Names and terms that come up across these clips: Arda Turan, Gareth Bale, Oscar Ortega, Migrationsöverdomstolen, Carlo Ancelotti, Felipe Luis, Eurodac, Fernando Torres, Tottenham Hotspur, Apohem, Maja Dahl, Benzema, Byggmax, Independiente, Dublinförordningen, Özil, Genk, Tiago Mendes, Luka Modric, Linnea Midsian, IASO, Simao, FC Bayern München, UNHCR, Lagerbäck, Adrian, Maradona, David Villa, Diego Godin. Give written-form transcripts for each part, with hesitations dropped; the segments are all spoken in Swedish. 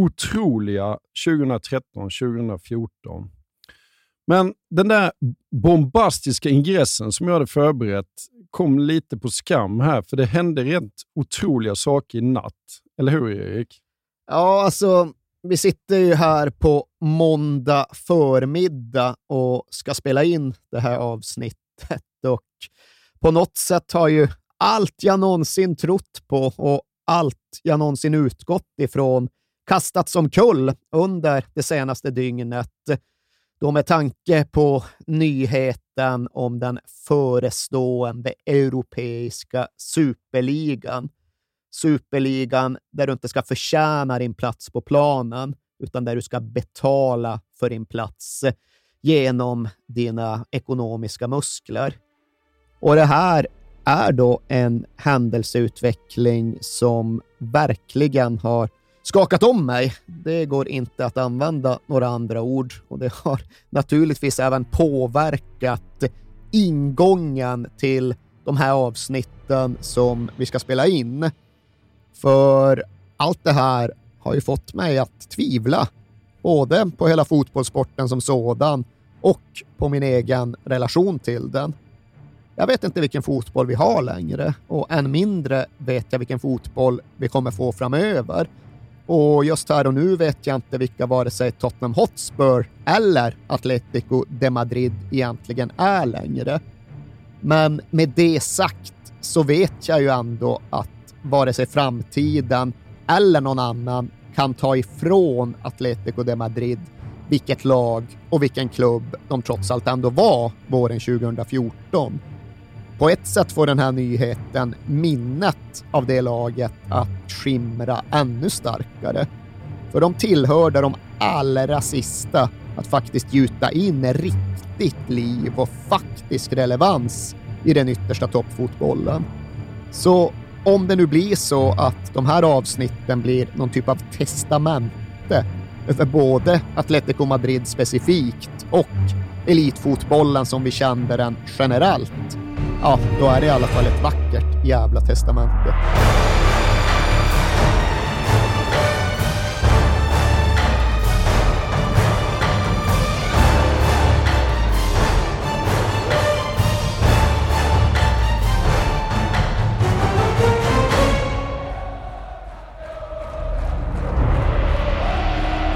otroliga 2013-2014. Men den där bombastiska ingressen som jag hade förberett kom lite på skam här, för det hände rent otroliga saker i natt. Eller hur, Erik? Ja, alltså vi sitter ju här på måndag förmiddag och ska spela in det här avsnittet, och på något sätt har ju allt jag någonsin trott på och allt jag någonsin utgått ifrån kastats som kull under det senaste dygnet, då med tanke på nyheten om den förestående europeiska superligan. Superligan där du inte ska förtjäna din plats på planen, utan där du ska betala för din plats genom dina ekonomiska muskler. Och det här är då en händelseutveckling som verkligen har skakat om mig. Det går inte att använda några andra ord, och det har naturligtvis även påverkat ingången till de här avsnitten som vi ska spela in. För allt det här har ju fått mig att tvivla både på hela fotbollssporten som sådan och på min egen relation till den. Jag vet inte vilken fotboll vi har längre, och än mindre vet jag vilken fotboll vi kommer få framöver. Och just här och nu vet jag inte vilka vare sig Tottenham Hotspur eller Atletico de Madrid egentligen är längre. Men med det sagt så vet jag ju ändå att vare sig framtiden eller någon annan kan ta ifrån Atletico de Madrid vilket lag och vilken klubb de trots allt ändå var våren 2014. På ett sätt får den här nyheten minnet av det laget att skimra ännu starkare. För de tillhörde de allra sista att faktiskt gjuta in riktigt liv och faktisk relevans i den yttersta toppfotbollen. Så om det nu blir så att de här avsnitten blir någon typ av testamente över både Atletico Madrid specifikt och elitfotbollen som vi kände den generellt, ja, då är det i alla fall ett vackert jävla testamente.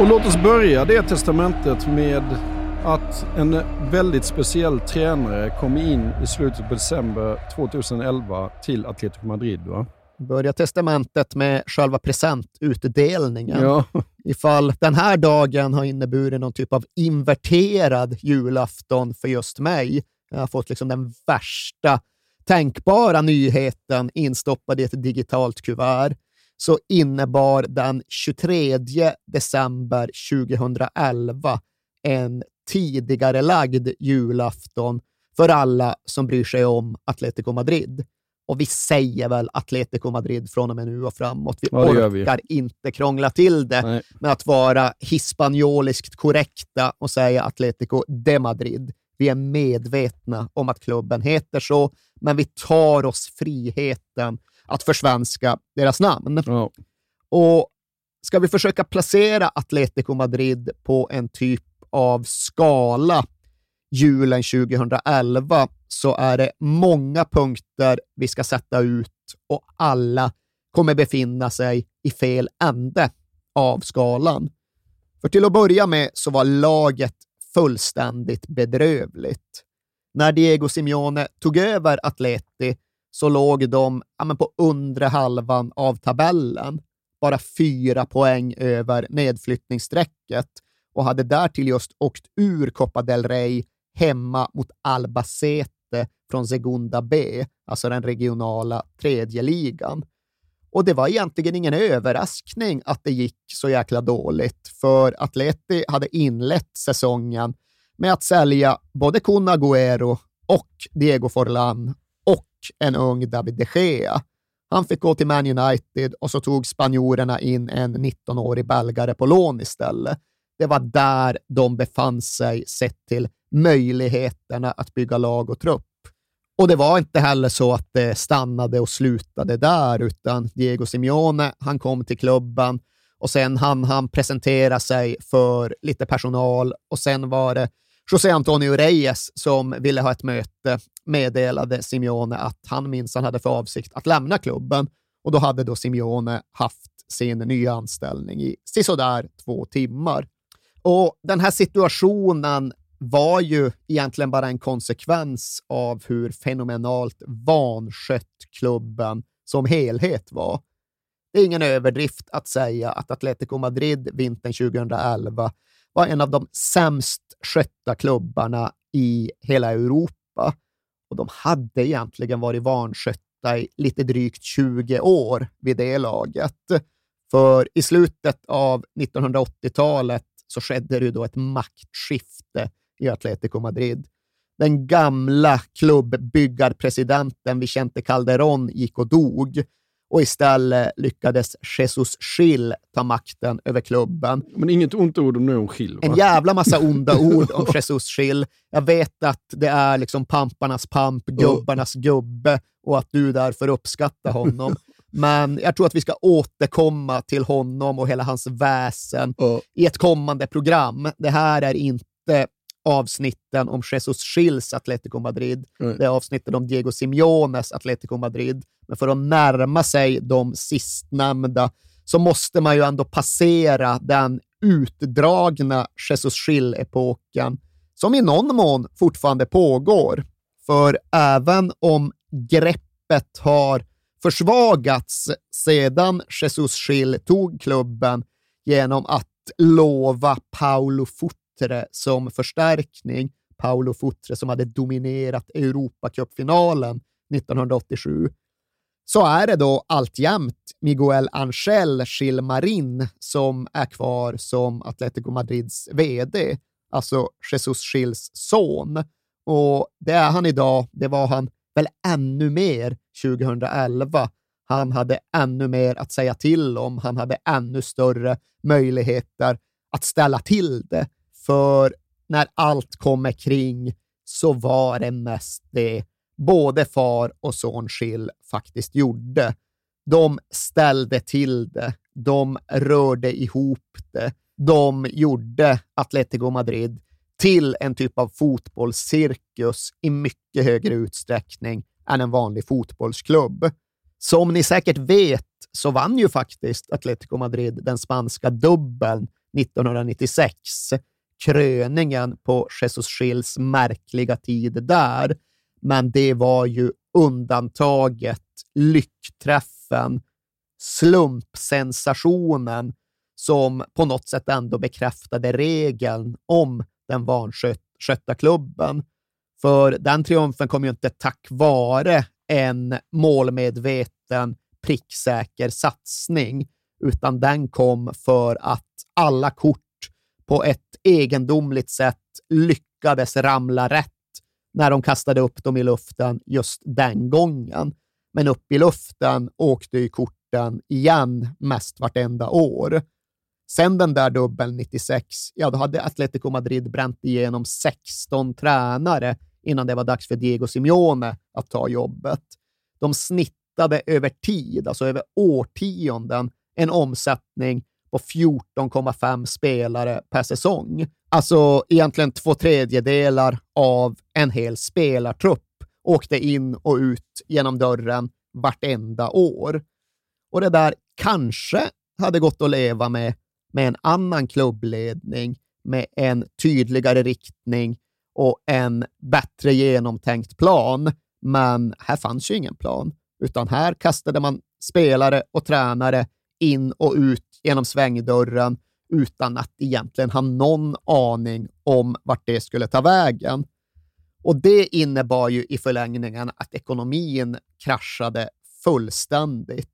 Och låt oss börja det testamentet med att en väldigt speciell tränare kom in i slutet på december 2011 till Atletico Madrid, va? Börja testamentet med själva presentutdelningen. Ja. Ifall den här dagen har inneburit någon typ av inverterad julafton för just mig. Jag har fått liksom den värsta tänkbara nyheten instoppad i ett digitalt kuvert. Så innebar den 23 december 2011 en tidigare lagd julafton för alla som bryr sig om Atletico Madrid. Och vi säger väl Atletico Madrid från och med nu och framåt. Vi orkar inte krångla till det. Nej. Med att vara hispanioliskt korrekta och säga Atletico de Madrid. Vi är medvetna om att klubben heter så, men vi tar oss friheten att försvenska deras namn. Ja. Och ska vi försöka placera Atletico Madrid på en typ av skala julen 2011, så är det många punkter vi ska sätta ut, och alla kommer befinna sig i fel ände av skalan. För till att börja med så var laget fullständigt bedrövligt. När Diego Simeone tog över Atleti så låg de på undre halvan av tabellen. bara 4 poäng över nedflyttningsstrecket och hade därtill just åkt ur Copa del Rey hemma mot Albacete från Segunda B, alltså den regionala tredje ligan. Och det var egentligen ingen överraskning att det gick så jäkla dåligt, för Atleti hade inlett säsongen med att sälja både Kun Agüero och Diego Forlán och en ung David De Gea. Han fick gå till Man United och så tog spanjorerna in en 19-årig belgare på lån istället. Det var där de befann sig sett till möjligheterna att bygga lag och trupp. Och det var inte heller så att det stannade och slutade där, utan Diego Simeone, han kom till klubben och sen han presentera sig för lite personal, och sen var det José Antonio Reyes som ville ha ett möte, meddelade Simeone att han minsann hade för avsikt att lämna klubben, och då hade då Simeone haft sin nya anställning i sisådär 2 timmar. Och den här situationen var ju egentligen bara en konsekvens av hur fenomenalt vanskött klubben som helhet var. Det är ingen överdrift att säga att Atletico Madrid vintern 2011 var en av de sämst skötta klubbarna i hela Europa. Och de hade egentligen varit vanskötta i lite drygt 20 år vid det laget. För i slutet av 1980-talet så skedde det då ett maktskifte i Atletico Madrid. Den gamla klubbbyggarpresidenten Vicente Calderón gick och dog, och istället lyckades Jesús Gil ta makten över klubben. Men inget ont ord om någon Gil, va? En jävla massa onda ord om Jesús Gil. Jag vet att det är liksom pamparnas pamp, gubbarnas gubbe, och att du därför uppskattar honom. Men jag tror att vi ska återkomma till honom och hela hans väsen i ett kommande program. Det här är inte avsnitten om Jesús Gils Atletico Madrid. Det är avsnitten om Diego Simeones Atletico Madrid. Men för att närma sig de sistnämnda så måste man ju ändå passera den utdragna Jesús Gil-epoken som i någon mån fortfarande pågår. För även om greppet har försvagats sedan Jesús Gil tog klubben genom att lova Paulo Futre som förstärkning. Paulo Futre som hade dominerat Europacupfinalen 1987. Så är det då alltjämt Miguel Ángel Gil Marín som är kvar som Atletico Madrids vd. Alltså Jesús Gils son. Och det är han idag, det var han väl ännu mer 2011. Han hade ännu mer att säga till om. Han hade ännu större möjligheter att ställa till det. För när allt kommer kring så var det mest det både far och son Gil faktiskt gjorde. De ställde till det. De rörde ihop det. De gjorde Atletico Madrid till en typ av fotbollscirkus i mycket högre utsträckning än en vanlig fotbollsklubb. Som ni säkert vet så vann ju faktiskt Atletico Madrid den spanska dubbeln 1996. Kröningen på Jesús Gils märkliga tid där. Men det var ju undantaget, lyckträffen, slumpsensationen som på något sätt ändå bekräftade regeln om den vanskötta klubben. För den triumfen kom ju inte tack vare en målmedveten, pricksäker satsning, utan den kom för att alla kort på ett egendomligt sätt lyckades ramla rätt när de kastade upp dem i luften just den gången. Men upp i luften åkte ju korten igen mest vartenda år. Sen den där dubbeln 96, ja då hade Atletico Madrid bränt igenom 16 tränare innan det var dags för Diego Simeone att ta jobbet. De snittade över tid, alltså över årtionden, en omsättning på 14,5 spelare per säsong. Alltså egentligen 2/3 av en hel spelartrupp åkte in och ut genom dörren vartenda år. Och det där kanske hade gått att leva med en annan klubbledning, med en tydligare riktning och en bättre genomtänkt plan. Men här fanns ju ingen plan, utan här kastade man spelare och tränare in och ut genom svängdörren utan att egentligen ha någon aning om vart det skulle ta vägen. Och det innebar ju i förlängningen att ekonomin kraschade fullständigt.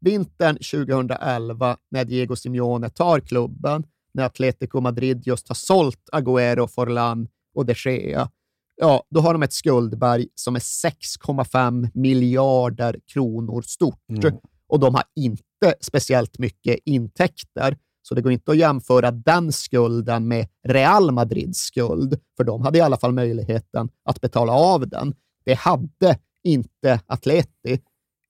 Vintern 2011, när Diego Simeone tar klubben, när Atletico Madrid just har sålt Agüero, Forlán och De Gea, ja, då har de ett skuldberg som är 6,5 miljarder kronor stort. Mm. Och de har inte speciellt mycket intäkter. Så det går inte att jämföra den skulden med Real Madrids skuld. För de hade i alla fall möjligheten att betala av den. Det hade inte Atleti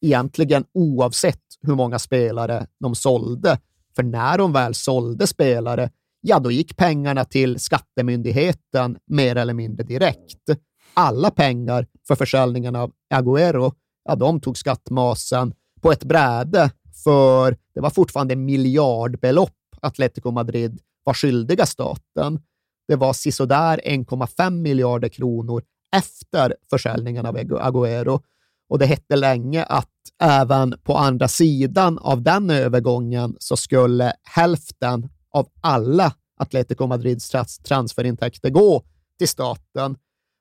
egentligen, oavsett hur många spelare de sålde. För när de väl sålde spelare, ja, då gick pengarna till skattemyndigheten mer eller mindre direkt. Alla pengar för försäljningen av Agüero, ja, de tog skattmasen på ett bräde, för det var fortfarande miljardbelopp Atletico Madrid var skyldiga staten. Det var sisådär 1,5 miljarder kronor efter försäljningen av Agüero. Och det hette länge att även på andra sidan av den övergången så skulle hälften av alla Atletico Madrids transferintäkter gå till staten.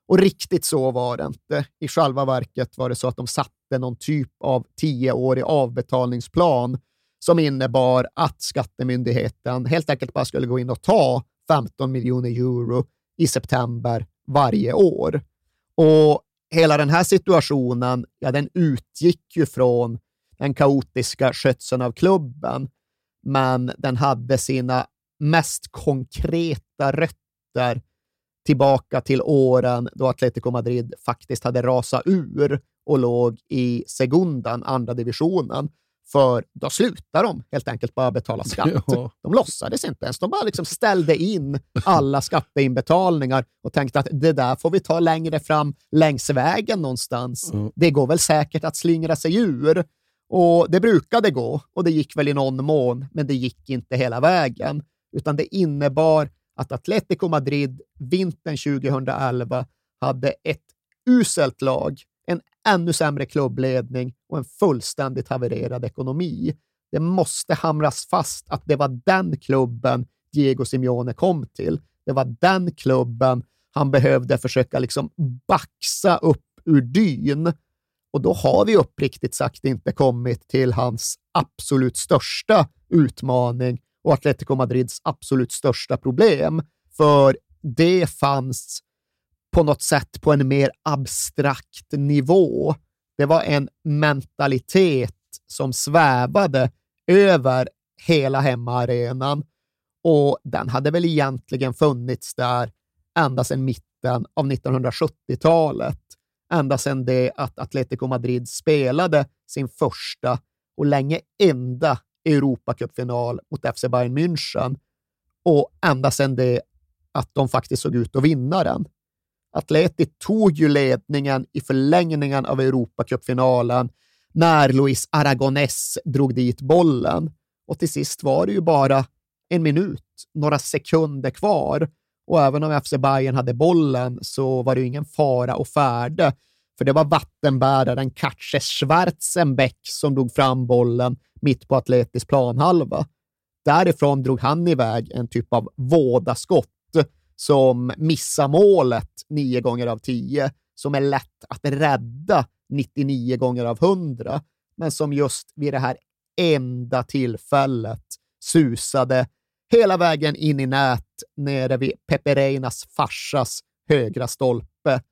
Och riktigt så var det inte. I själva verket var det så att de satte någon typ av 10-årig avbetalningsplan som innebar att skattemyndigheten helt enkelt bara skulle gå in och ta 15 miljoner euro i september varje år. Och hela den här situationen, ja, den utgick ju från den kaotiska skötseln av klubben, men den hade sina mest konkreta rötter tillbaka till åren då Atletico Madrid faktiskt hade rasat ur och låg i segundan, andra divisionen. För då slutade de helt enkelt bara betala skatt. Ja. De låtsades inte ens. De bara liksom ställde in alla skatteinbetalningar och tänkte att det där får vi ta längre fram längs vägen någonstans. Mm. Det går väl säkert att slingra sig ur. Och det brukade gå. Och det gick väl i någon mån, men det gick inte hela vägen. Utan det innebar att Atletico Madrid vintern 2011 hade ett uselt lag, en ännu sämre klubbledning och en fullständigt havererad ekonomi. Det måste hamras fast att det var den klubben Diego Simeone kom till. Det var den klubben han behövde försöka liksom baxa upp ur dyn. Och då har vi uppriktigt sagt inte kommit till hans absolut största utmaning och Atletico Madrids absolut största problem. För det fanns på något sätt på en mer abstrakt nivå. Det var en mentalitet som svävade över hela hemmaarenan, och den hade väl egentligen funnits där ända sedan mitten av 1970-talet. Ända sedan det att Atletico Madrid spelade sin första och länge enda Europacupfinal mot FC Bayern München, och ända sedan det att de faktiskt såg ut att vinna den. Atleti tog ju ledningen i förlängningen av Europacupfinalen när Luis Aragonés drog dit bollen, och till sist var det ju bara en minut, några sekunder kvar, och även om FC Bayern hade bollen så var det ju ingen fara och färde, för det var vattenbäraren Katze Schwarzenbeck som drog fram bollen mitt på Atletis planhalva. Därifrån drog han iväg en typ av vådaskott som missar målet 9 gånger av 10, som är lätt att rädda 99 gånger av 100, men som just vid det här enda tillfället susade hela vägen in i nät nere vid Pepereinas farsas högra stolpe.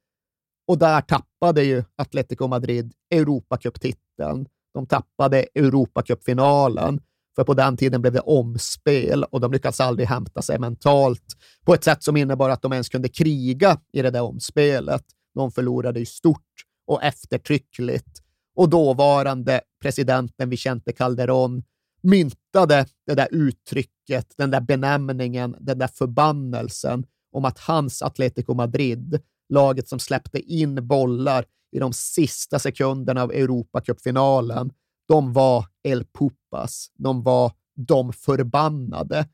Och där tappade ju Atletico Madrid Europacup-titeln. De tappade Europacup-finalen. För på den tiden blev det omspel, och de lyckades aldrig hämta sig mentalt på ett sätt som innebar att de ens kunde kriga i det där omspelet. De förlorade ju stort och eftertryckligt. Och dåvarande presidenten Vicente Calderón myntade det där uttrycket, den där benämningen, den där förbannelsen om att hans Atletico Madrid, laget som släppte in bollar i de sista sekunderna av Europacupfinalen, de var El Pupas, de var de förbannade.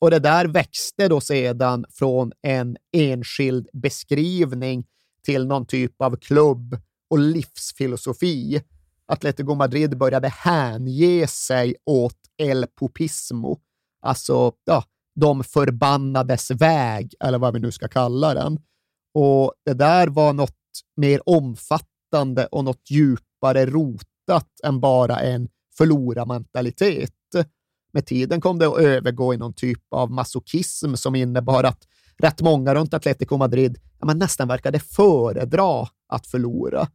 Och det där växte då sedan från en enskild beskrivning till någon typ av klubb och livsfilosofi. Atletico Madrid började hänge sig åt El Popismo. Alltså, ja, de förbannades väg, eller vad vi nu ska kalla den. Och det där var något mer omfattande och något djupare rotat än bara en förlorarmentalitet. Med tiden kom det att övergå i någon typ av masochism som innebar att rätt många runt Atletico Madrid nästan verkade föredra att förlora.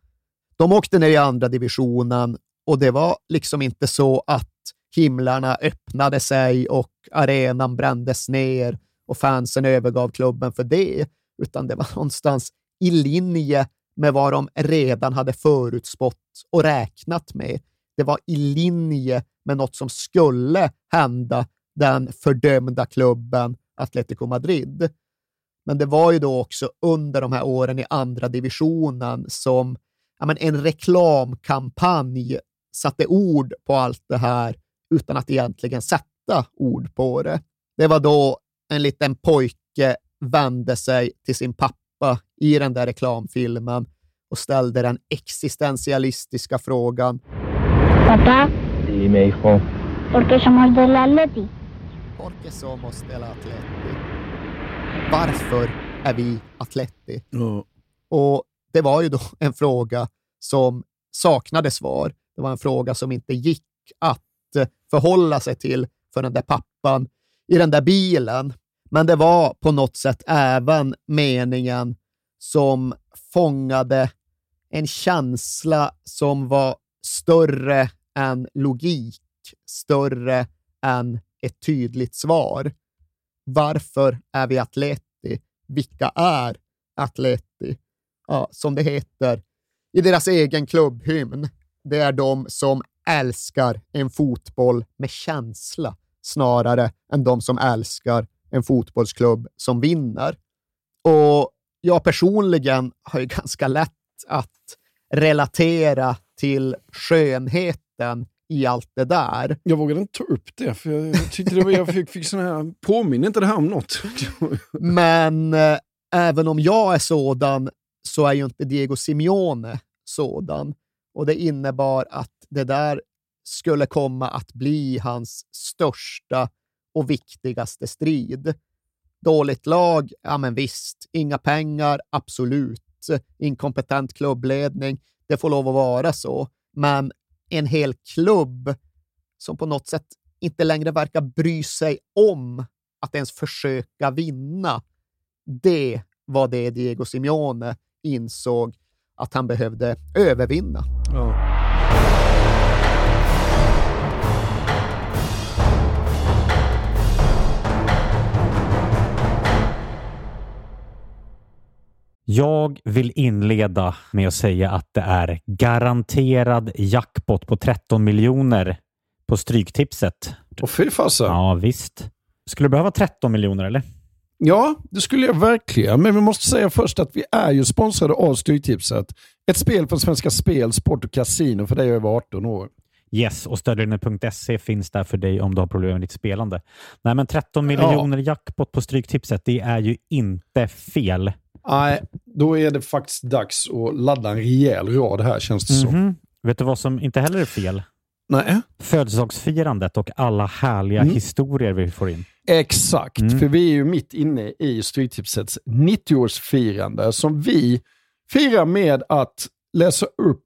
De åkte ner i andra divisionen och det var liksom inte så att himlarna öppnade sig och arenan brändes ner och fansen övergav klubben för det, utan det var någonstans i linje med vad de redan hade förutspått och räknat med. Det var i linje med något som skulle hända den fördömda klubben Atletico Madrid. Men det var ju då också under de här åren i andra divisionen som en reklamkampanj satte ord på allt det här utan att egentligen sätta ord på det. Det var då en liten pojke vände sig till sin pappa i den där reklamfilmen och ställde den existentialistiska frågan: Pappa? Dime, hijo. Porque somos del Atleti. Porque somos del Atleti. Varför är vi Atleti? Och det var ju då en fråga som saknade svar. Det var en fråga som inte gick att förhålla sig till för den där pappan i den där bilen. Men det var på något sätt även meningen som fångade en känsla som var större än logik, större än ett tydligt svar. Varför är vi Atleti? Vilka är Atleti? Ja, som det heter i deras egen klubbhymn. Det är de som älskar en fotboll med känsla snarare än de som älskar en fotbollsklubb som vinner. Och jag personligen har ju ganska lätt att relatera till skönheten i allt det där. Jag vågade inte ta upp det, för jag tyckte det var, jag fick sån här påminner inte det här om något. Men även om jag är sådan, så är ju inte Diego Simeone sådan. Och det innebar att det där skulle komma att bli hans största och viktigaste strid. Dåligt lag, ja men visst. Inga pengar, absolut. Inkompetent klubbledning, det får lov att vara så. Men en hel klubb som på något sätt inte längre verkar bry sig om att ens försöka vinna. Det var det Diego Simeone insåg att han behövde övervinna. Ja. Jag vill inleda med att säga att det är garanterad jackpot på 13 miljoner på stryktipset. Åh fy fasen. Ja visst. Skulle du behöva 13 miljoner eller? Ja, det skulle jag verkligen. Men vi måste säga först att vi är ju sponsrade av Stryktipset. Ett spel från Svenska Spel, Sport och Casino för dig över 18 år. Yes, och stödlinjen.se finns där för dig om du har problem med ditt spelande. Nej, men 13 miljoner jackpot på Stryktipset, det är ju inte fel. Nej, då är det faktiskt dags att ladda en rejäl rad här, känns det som. Vet du vad som inte heller är fel? Nej. Födelsedagsfirandet och alla härliga historier vi får in. Exakt, för vi är ju mitt inne i Stryktipsets 90-årsfirande som vi firar med att läsa upp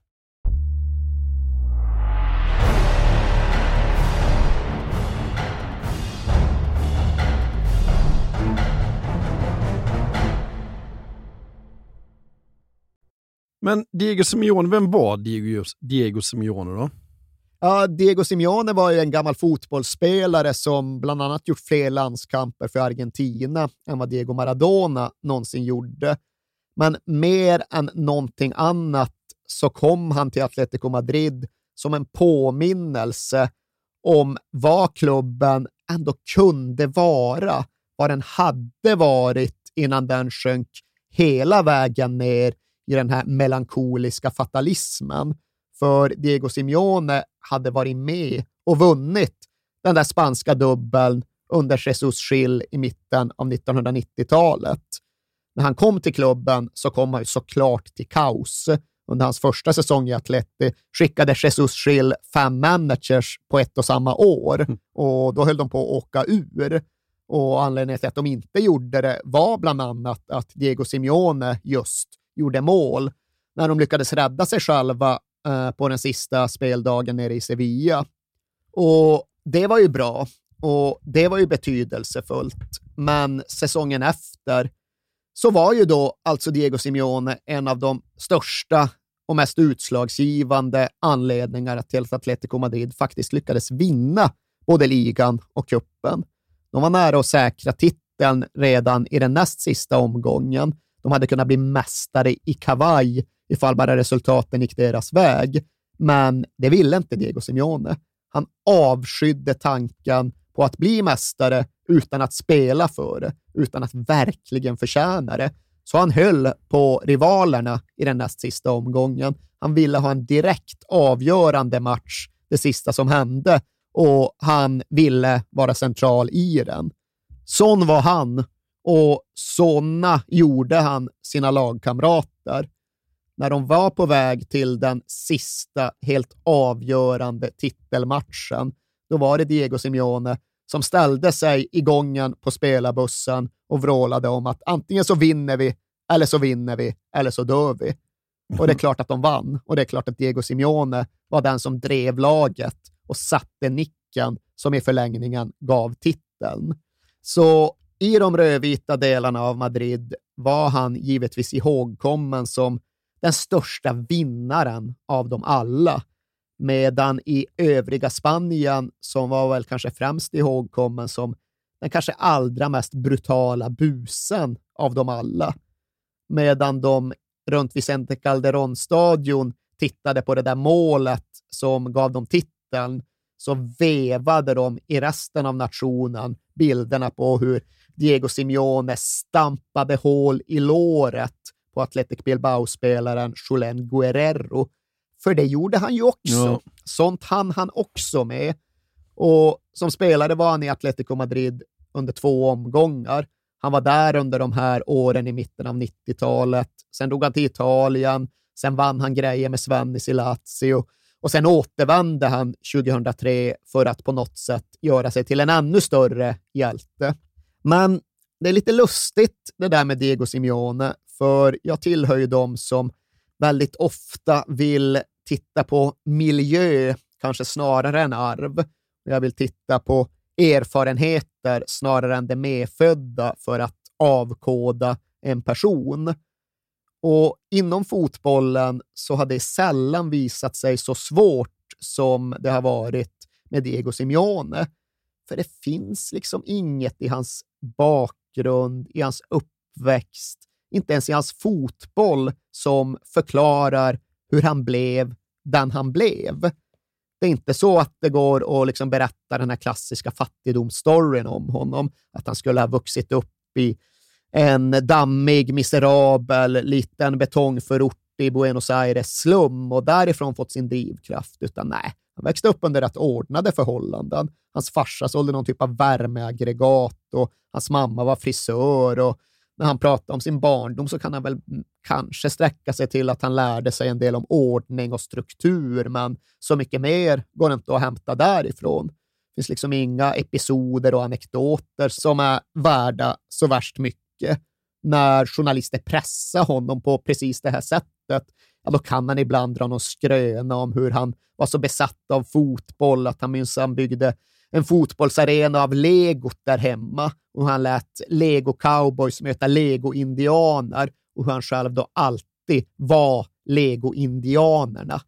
Men Diego Simeone, vem var Diego Simeone då? Ja, Diego Simeone var ju en gammal fotbollsspelare som bland annat gjort fler landskamper för Argentina än vad Diego Maradona någonsin gjorde. Men mer än någonting annat så kom han till Atletico Madrid som en påminnelse om vad klubben ändå kunde vara, vad den hade varit innan den sjönk hela vägen ner i den här melankoliska fatalismen. För Diego Simeone hade varit med och vunnit den där spanska dubbeln under Jesús Gil i mitten av 1990-talet. När han kom till klubben så kom han ju såklart till kaos. Under hans första säsong i Atleti skickade Jesús Gil 5 managers på ett och samma år. Och då höll de på att åka ur. Och anledningen till att de inte gjorde det var bland annat att Diego Simeone just gjorde mål när de lyckades rädda sig själva på den sista speldagen nere i Sevilla. Och det var ju bra och det var ju betydelsefullt. Men säsongen efter så var ju då alltså Diego Simeone en av de största och mest utslagsgivande anledningarna till att Atletico Madrid faktiskt lyckades vinna både ligan och cupen. De var nära att säkra titeln redan i den näst sista omgången. De hade kunnat bli mästare i kavaj ifall bara resultaten gick deras väg. Men det ville inte Diego Simeone. Han avskydde tanken på att bli mästare utan att spela för det, utan att verkligen förtjäna det. Så han höll på rivalerna i den näst sista omgången. Han ville ha en direkt avgörande match, det sista som hände. Och han ville vara central i den. Sån var han. Och såna gjorde han sina lagkamrater när de var på väg till den sista helt avgörande titelmatchen. Då var det Diego Simeone som ställde sig i gången på spelarbussen och vrålade om att antingen så vinner vi, eller så vinner vi, eller så dör vi. Och det är klart att de vann. Och det är klart att Diego Simeone var den som drev laget och satte nicken som i förlängningen gav titeln. Så i de rödvita delarna av Madrid var han givetvis ihågkommen som den största vinnaren av dem alla. Medan i övriga Spanien, som var väl kanske främst ihågkommen som den kanske allra mest brutala busen av dem alla. Medan de runt Vicente Calderón-stadion tittade på det där målet som gav dem titeln, så vevade de i resten av nationen bilderna på hur Diego Simeone stampade hål i låret på Athletic Bilbao-spelaren Julen Guerrero. För det gjorde han ju också. Ja. Sånt hann han också med. Och som spelare var han i Atletico Madrid under 2 omgångar. Han var där under de här åren i mitten av 90-talet. Sen drog han till Italien. Sen vann han grejer med Svennis i Lazio. Och sen återvände han 2003 för att på något sätt göra sig till en ännu större hjälte. Men det är lite lustigt det där med Diego Simeone, för jag tillhör ju dem som väldigt ofta vill titta på miljö kanske snarare än arv. Jag vill titta på erfarenheter snarare än det medfödda för att avkoda en person. Och inom fotbollen så har det sällan visat sig så svårt som det har varit med Diego Simeone. För det finns liksom inget i hans bakgrund, i hans uppväxt, inte ens i hans fotboll som förklarar hur han blev den han blev. Det är inte så att det går att liksom berätta den här klassiska fattigdomsstoryn om honom. Att han skulle ha vuxit upp i en dammig, miserabel, liten betongförort i Buenos Aires slum och därifrån fått sin drivkraft. Utan nej, han växte upp under rätt ordnade förhållanden. Hans farsa sålde någon typ av värmeaggregat och hans mamma var frisör och när han pratar om sin barndom så kan han väl kanske sträcka sig till att han lärde sig en del om ordning och struktur, men så mycket mer går det inte att hämta därifrån. Det finns liksom inga episoder och anekdoter som är värda så värst mycket. När journalister pressar honom på precis det här sättet, ja, då kan han ibland dra någon skröna om hur han var så besatt av fotboll att han minsann byggde en fotbollsarena av legot där hemma, och han lät Lego-cowboys möta Lego-indianer, och hur han själv då alltid var Lego-indianerna.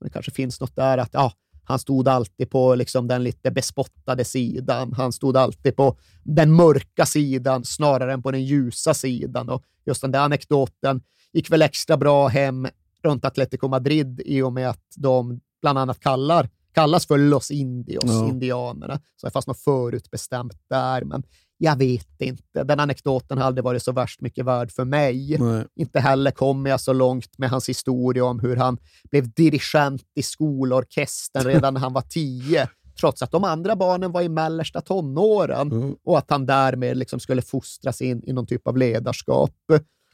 Det kanske finns något där att ja, han stod alltid på liksom den lite bespottade sidan, han stod alltid på den mörka sidan snarare än på den ljusa sidan, och just den där anekdoten gick väl extra bra hem runt Atletico Madrid i och med att de bland annat kallas för Los Indios, indianerna. Så det fanns något förutbestämt där, men jag vet inte. Den anekdoten hade varit så värst mycket värd för mig. Nej. Inte heller kom jag så långt med hans historia om hur han blev dirigent i skolorkestern redan när han var 10, trots att de andra barnen var i mellersta tonåren och att han därmed liksom skulle fostras in i någon typ av ledarskap.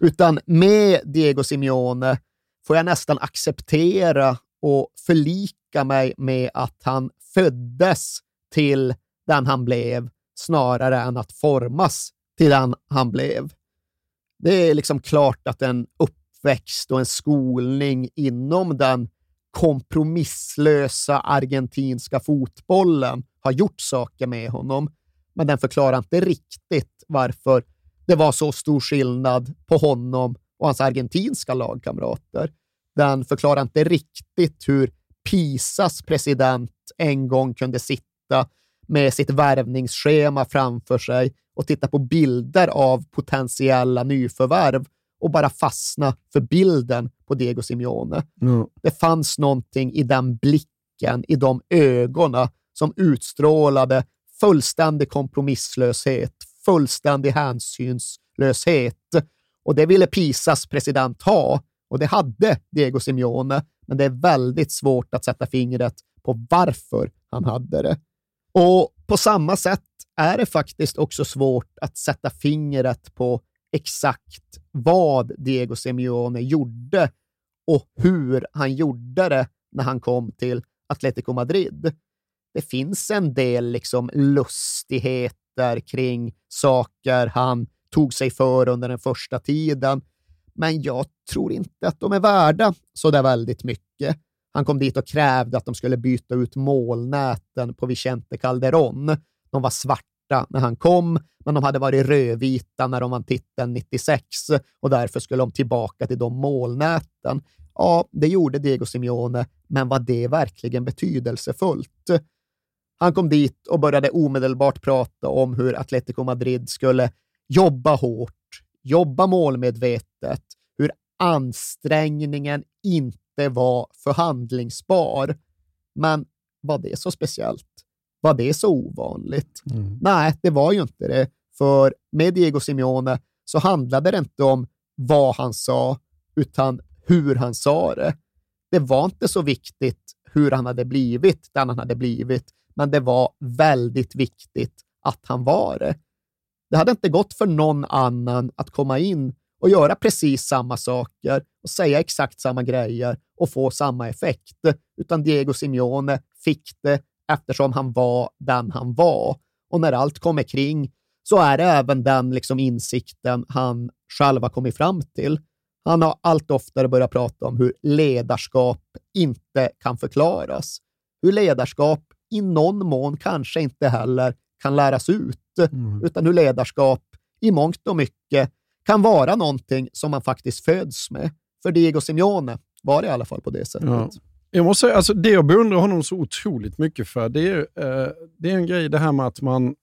Utan med Diego Simeone får jag nästan acceptera och förlika mig med att han föddes till den han blev snarare än att formas till den han blev. Det är liksom klart att en uppväxt och en skolning inom den kompromisslösa argentinska fotbollen har gjort saker med honom, men den förklarar inte riktigt varför det var så stor skillnad på honom och hans argentinska lagkamrater. Den förklarar inte riktigt hur Pisas president en gång kunde sitta med sitt värvningsschema framför sig och titta på bilder av potentiella nyförvärv och bara fastna för bilden på Diego Simeone. Det fanns någonting i den blicken, i de ögonen som utstrålade fullständig kompromisslöshet, fullständig hänsynslöshet, och det ville Pisas president ha. Och det hade Diego Simeone, men det är väldigt svårt att sätta fingret på varför han hade det. Och på samma sätt är det faktiskt också svårt att sätta fingret på exakt vad Diego Simeone gjorde och hur han gjorde det när han kom till Atletico Madrid. Det finns en del liksom lustigheter kring saker han tog sig för under den första tiden, men jag tror inte att de är värda så där väldigt mycket. Han kom dit och krävde att de skulle byta ut målnäten på Vicente Calderón. De var svarta när han kom, men de hade varit rödvita när de vann titeln 96, och därför skulle de tillbaka till de målnäten. Ja, det gjorde Diego Simeone, men var det verkligen betydelsefullt? Han kom dit och började omedelbart prata om hur Atletico Madrid skulle jobba hårt, jobba målmedvetet, hur ansträngningen inte var förhandlingsbar. Men var det så speciellt? Var det så ovanligt? Nej, det var ju inte det. För med Diego Simeone så handlade det inte om vad han sa, utan hur han sa det. Det var inte så viktigt hur han hade blivit, den han hade blivit, men det var väldigt viktigt att han var det. Det hade inte gått för någon annan att komma in och göra precis samma saker och säga exakt samma grejer och få samma effekt, utan Diego Simeone fick det eftersom han var den han var. Och när allt kommer kring så är det även den liksom insikten han själv har kommit fram till. Han har allt oftare börjat prata om hur ledarskap inte kan förklaras. Hur ledarskap i någon mån kanske inte heller kan läras ut, utan hur ledarskap i mångt och mycket kan vara någonting som man faktiskt föds med. För Diego Simeone var det i alla fall på det sättet. Ja. Jag måste säga, alltså, det jag beundrar honom så otroligt mycket för, det är en grej det här med att man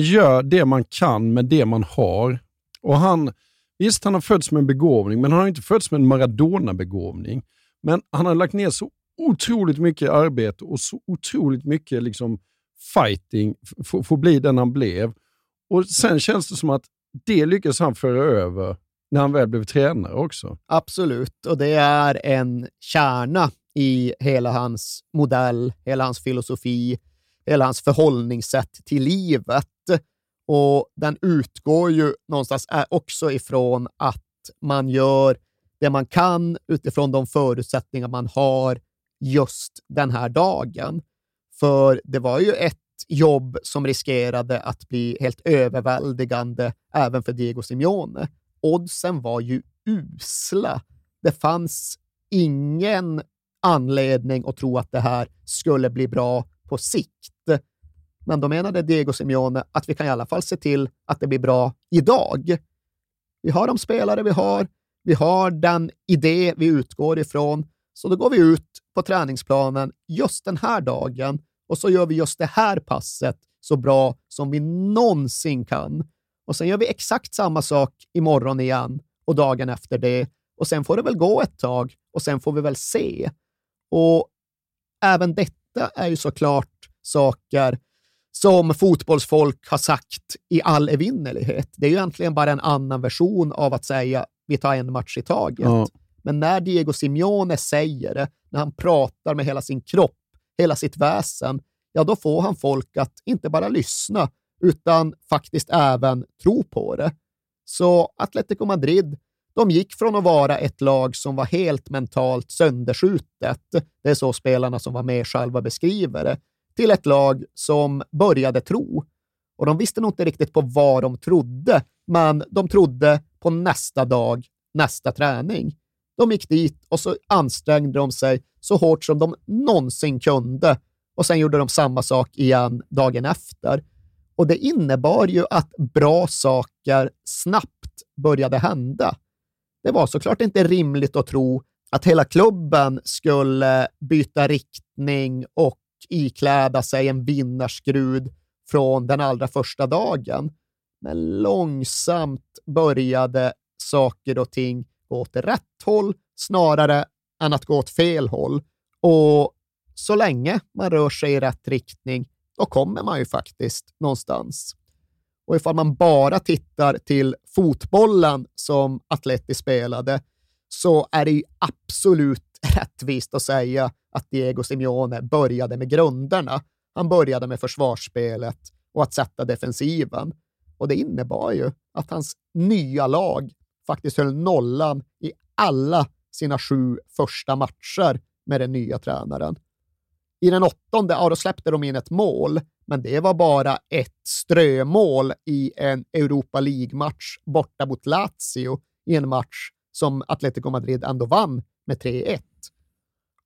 gör det man kan med det man har. Och han har fötts med en begåvning, men han har inte fötts med en Maradona-begåvning. Men han har lagt ner så otroligt mycket arbete och så otroligt mycket liksom fighting får bli den han blev. Och sen känns det som att det lyckas han föra över när han väl blev tränare också. Absolut, och det är en kärna i hela hans modell, hela hans filosofi, hela hans förhållningssätt till livet. Och den utgår ju någonstans också ifrån att man gör det man kan utifrån de förutsättningar man har just den här dagen. För det var ju ett jobb som riskerade att bli helt överväldigande även för Diego Simeone. Oddsen var ju usla. Det fanns ingen anledning att tro att det här skulle bli bra på sikt. Men då menade Diego Simeone att vi kan i alla fall se till att det blir bra idag. Vi har de spelare vi har. Vi har den idé vi utgår ifrån. Så då går vi ut på träningsplanen just den här dagen. Och så gör vi just det här passet så bra som vi någonsin kan. Och sen gör vi exakt samma sak imorgon igen och dagen efter det. Och sen får det väl gå ett tag och sen får vi väl se. Och även detta är ju såklart saker som fotbollsfolk har sagt i all evinnerlighet. Det är ju egentligen bara en annan version av att säga vi tar en match i taget. Ja. Men när Diego Simeone säger det, när han pratar med hela sin kropp, hela sitt väsen, ja då får han folk att inte bara lyssna utan faktiskt även tro på det. Så Atletico Madrid, de gick från att vara ett lag som var helt mentalt sönderskjutet, det är så spelarna som var med själva beskriver det, till ett lag som började tro. Och de visste nog inte riktigt på vad de trodde, men de trodde på nästa dag, nästa träning. De gick dit och så ansträngde de sig så hårt som de någonsin kunde. Och sen gjorde de samma sak igen dagen efter. Och det innebar ju att bra saker snabbt började hända. Det var såklart inte rimligt att tro att hela klubben skulle byta riktning och ikläda sig en vinnarskrud från den allra första dagen. Men långsamt började saker och ting gå åt rätt håll snarare än att gå åt fel håll. Och så länge man rör sig i rätt riktning, då kommer man ju faktiskt någonstans. Och ifall man bara tittar till fotbollen som Atleti spelade, så är det ju absolut rättvist att säga att Diego Simeone började med grunderna. Han började med försvarsspelet och att sätta defensiven. Och det innebar ju att hans nya lag faktiskt höll nollan i alla sina 7 första matcher med den nya tränaren. I den 8:e, ja, då släppte de in ett mål, men det var bara ett strömål i en Europa League-match borta mot Lazio i en match som Atletico Madrid ändå vann med 3-1.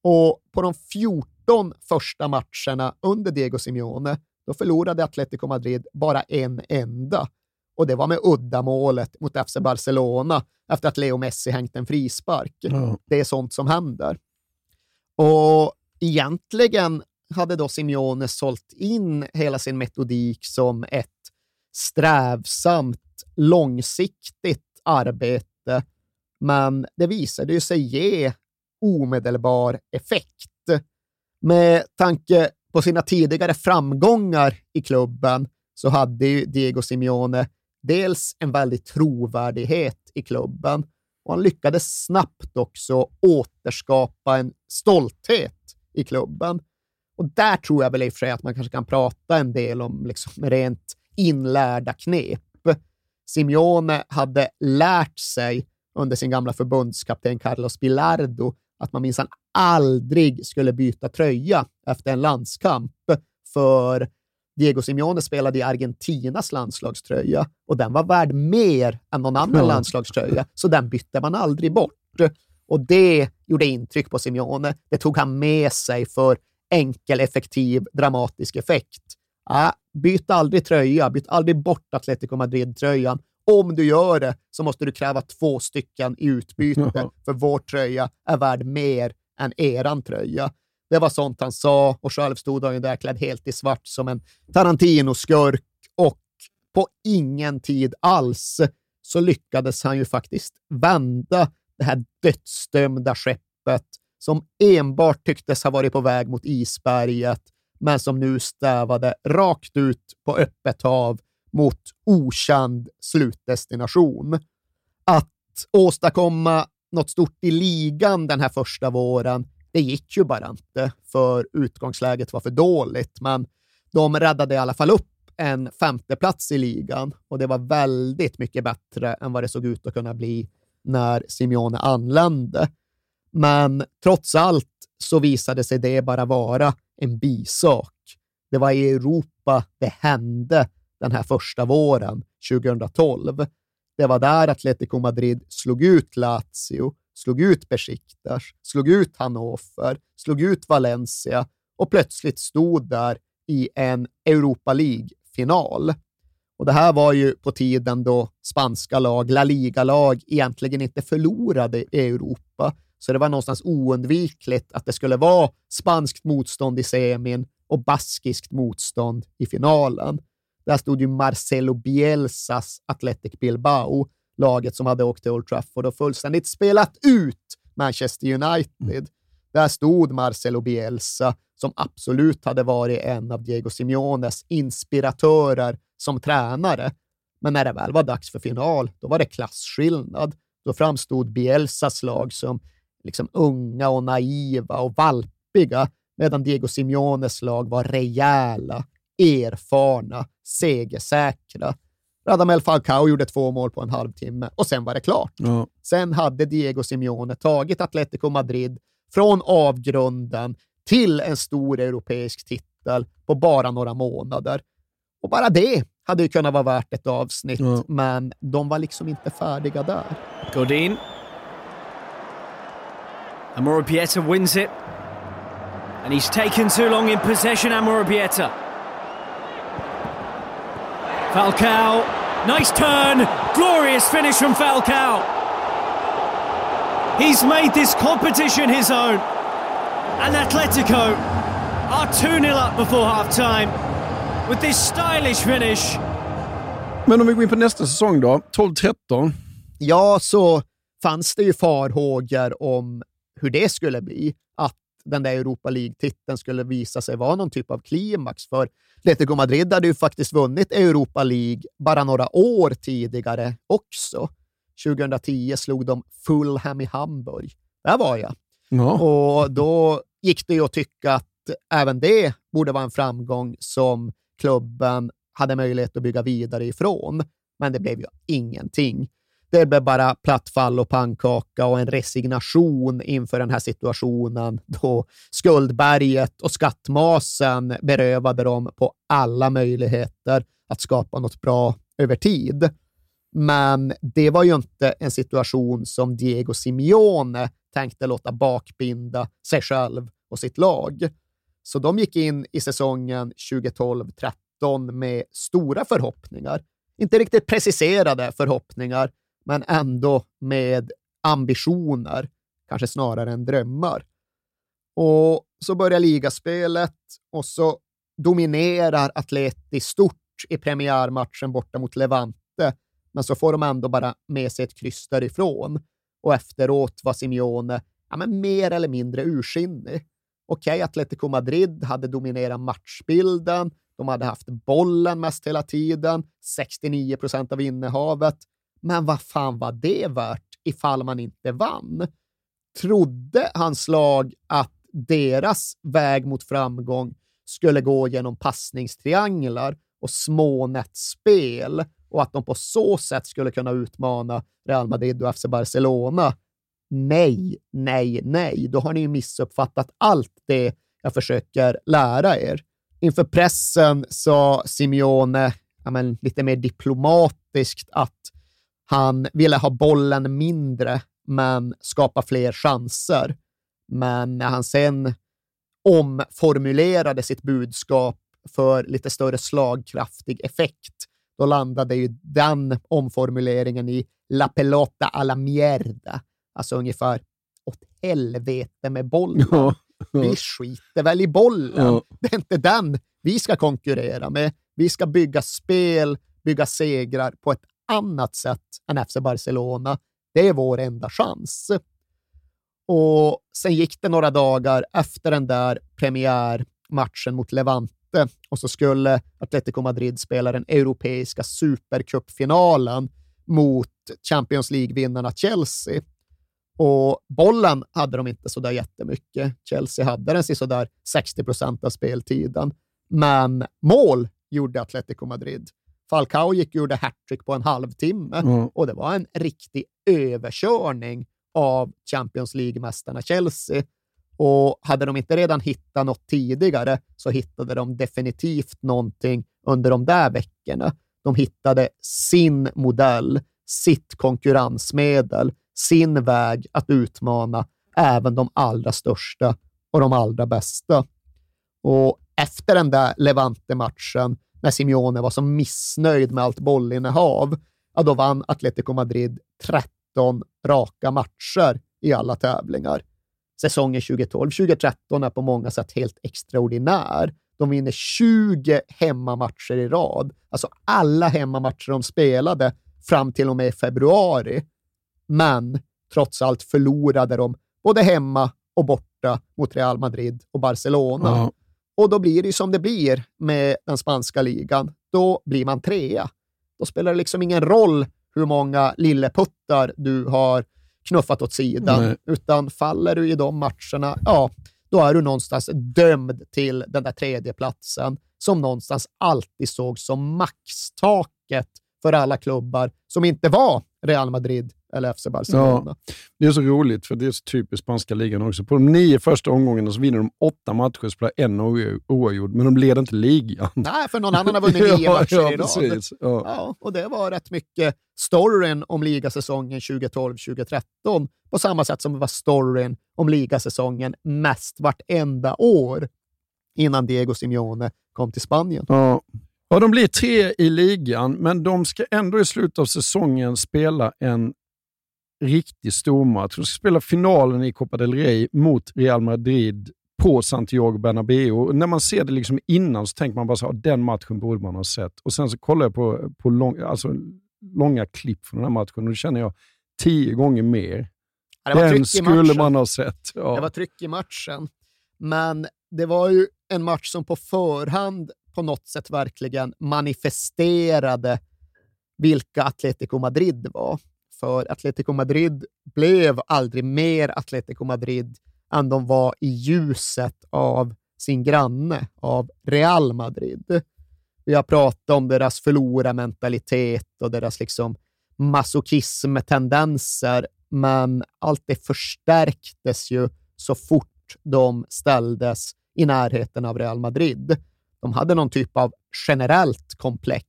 Och på de 14 första matcherna under Diego Simeone, då förlorade Atletico Madrid bara en enda. Och det var med uddamålet mot FC Barcelona efter att Leo Messi hängt en frispark. Mm. Det är sånt som händer. Och egentligen hade då Simeone sålt in hela sin metodik som ett strävsamt, långsiktigt arbete. Men det visade ju sig ge omedelbar effekt. Med tanke på sina tidigare framgångar i klubben så hade ju Diego Simeone dels en väldigt trovärdighet i klubben och han lyckades snabbt också återskapa en stolthet i klubben. Och där tror jag väl i och för sig att man kanske kan prata en del om liksom rent inlärda knep. Simeone hade lärt sig under sin gamla förbundskapten Carlos Bilardo att man minsann aldrig skulle byta tröja efter en landskamp, för Diego Simeone spelade i Argentinas landslagströja och den var värd mer än någon annan landslagströja, så den bytte man aldrig bort. Och det gjorde intryck på Simeone. Det tog han med sig för enkel, effektiv, dramatisk effekt. Ja, byt aldrig tröja, byt aldrig bort Atletico Madrid-tröjan. Om du gör det så måste du kräva 2 stycken i utbyte, för vår tröja är värd mer än eran tröja. Det var sånt han sa, och själv stod han ju där klädd helt i svart som en Tarantino-skurk, och på ingen tid alls så lyckades han ju faktiskt vända det här dödsdömda skeppet som enbart tycktes ha varit på väg mot isberget men som nu stävade rakt ut på öppet hav mot okänd slutdestination. Att åstadkomma något stort i ligan den här första våren, det gick ju bara inte, för utgångsläget var för dåligt, men de räddade i alla fall upp en femteplats i ligan. Och det var väldigt mycket bättre än vad det såg ut att kunna bli när Simeone anlände. Men trots allt så visade sig det bara vara en bisak. Det var i Europa det hände den här första våren 2012. Det var där Atletico Madrid slog ut Lazio, slog ut Besiktas, slog ut Hannover, slog ut Valencia och plötsligt stod där i en Europa League-final. Och det här var ju på tiden då spanska lag, La Liga-lag, egentligen inte förlorade i Europa. Så det var någonstans oundvikligt att det skulle vara spanskt motstånd i semin och baskiskt motstånd i finalen. Där stod ju Marcelo Bielsas Athletic Bilbao, laget som hade åkt till Old Trafford och fullständigt spelat ut Manchester United. Där stod Marcelo Bielsa, som absolut hade varit en av Diego Simeones inspiratörer som tränare. Men när det väl var dags för final, då var det klassskillnad. Då framstod Bielsas lag som liksom unga och naiva och valpiga, medan Diego Simeones lag var rejäla, erfarna, segersäkra. Radamel Falcao gjorde 2 mål på en halvtimme och sen var det klart. Ja. Sen hade Diego Simeone tagit Atletico Madrid från avgrunden till en stor europeisk titel på bara några månader. Och bara det hade ju kunnat vara värt ett avsnitt, ja. Men de var liksom inte färdiga där. Godin. Amorubieta wins it. And he's taken too long in possession, Amorubieta. Falcao, nice turn, glorious finish from Falcao. He's made this competition his own. And Atletico are 2-0 up before half-time with this stylish finish. Men om vi går in på nästa säsong då, 12-13. Ja, så fanns det ju farhågor om hur det skulle bli. Att den där Europa League-titeln skulle visa sig vara någon typ av klimax. För Atletico Madrid hade ju faktiskt vunnit Europa League bara några år tidigare också. 2010 slog de Fulham i Hamburg. Där var jag. Ja. Och då gick det ju att tycka att även det borde vara en framgång som klubben hade möjlighet att bygga vidare ifrån. Men det blev ju ingenting. Det blev bara plattfall och pannkaka och en resignation inför den här situationen då skuldberget och skattmasen berövade dem på alla möjligheter att skapa något bra över tid. Men det var ju inte en situation som Diego Simeone tänkte låta bakbinda sig själv och sitt lag. Så de gick in i säsongen 2012-13 med stora förhoppningar. Inte riktigt preciserade förhoppningar, men ändå med ambitioner, kanske snarare än drömmar. Och så börjar ligaspelet och så dominerar Atleti stort i premiärmatchen borta mot Levante. Men så får de ändå bara med sig ett kryss därifrån. Och efteråt var Simeone mer eller mindre ursinnig. Okej, Atletico Madrid hade dominerat matchbilden. De hade haft bollen mest hela tiden. 69% av innehavet. Men vad fan var det värt ifall man inte vann? Trodde hans lag att deras väg mot framgång skulle gå genom passningstrianglar och smånätspel och att de på så sätt skulle kunna utmana Real Madrid och FC Barcelona? Nej, nej, nej. Då har ni ju missuppfattat allt det jag försöker lära er. Inför pressen sa Simeone lite mer diplomatiskt att han ville ha bollen mindre men skapa fler chanser. Men när han sen omformulerade sitt budskap för lite större slagkraftig effekt, då landade ju den omformuleringen i la pelota a la mierda. Alltså ungefär åt helvete med bollen. Ja, ja. Vi skiter väl i bollen. Ja. Det är inte den vi ska konkurrera med. Vi ska bygga spel, bygga segrar på ett annat sätt än FC Barcelona. Det är vår enda chans. Och sen gick det några dagar efter den där premiärmatchen mot Levante och så skulle Atletico Madrid spela den europeiska supercupfinalen mot Champions League-vinnarna Chelsea. Och bollen hade de inte så där jättemycket. Chelsea hade den sådär 60% av speltiden. Men mål gjorde Atletico Madrid. Falcao gick och gjorde hattrick på en halvtimme. Och det var en riktig överkörning av Champions League-mästarna Chelsea. Och hade de inte redan hittat något tidigare så hittade de definitivt någonting under de där veckorna. De hittade sin modell, sitt konkurrensmedel, sin väg att utmana även de allra största och de allra bästa. Och efter den där Levante-matchen, när Simeone var så missnöjd med allt bollinnehav, ja, då vann Atletico Madrid 13 raka matcher i alla tävlingar. Säsongen 2012-2013 är på många sätt helt extraordinär. De vinner 20 hemmamatcher i rad. Alltså alla hemmamatcher de spelade fram till och med februari. Men trots allt förlorade de både hemma och borta mot Real Madrid och Barcelona. Mm. Och då blir det ju som det blir med den spanska ligan. Då blir man trea. Då spelar det liksom ingen roll hur många lilleputtar du har knuffat åt sidan. Nej. Utan faller du i de matcherna, ja, då är du någonstans dömd till den där tredje platsen som någonstans alltid såg som maxtaket för alla klubbar som inte var Real Madrid eller FC Barcelona. Ja, det är så roligt för det är så typiskt spanska ligan också. På de 9 första omgångarna så vinner de 8 matcher, spelar en oavgjord, men de leder inte ligan. Nej, för någon annan har vunnit 9 matcher i rad. Precis, ja. Ja, och det var rätt mycket storyn om ligasäsongen 2012-2013 på samma sätt som det var storyn om ligasäsongen mest vartenda år innan Diego Simeone kom till Spanien. Ja. Ja, de blir 3 i ligan, men de ska ändå i slutet av säsongen spela en riktigt stor match. De ska spela finalen i Copa del Rey mot Real Madrid på Santiago Bernabéu. Och när man ser det liksom innan så tänker man bara så här, den matchen borde man ha sett. Och sen så kollar jag på långa klipp från den här matchen och då känner jag 10 gånger mer. Ja, det var den skulle man ha sett. Ja. Det var tryck i matchen. Men det var ju en match som på förhand på något sätt verkligen manifesterade vilka Atletico Madrid var. För Atletico Madrid blev aldrig mer Atletico Madrid än de var i ljuset av sin granne, av Real Madrid. Vi har pratat om deras förlorarmentalitet och deras liksom masochism-tendenser, men allt det förstärktes ju så fort de ställdes i närheten av Real Madrid. De hade någon typ av generellt komplex,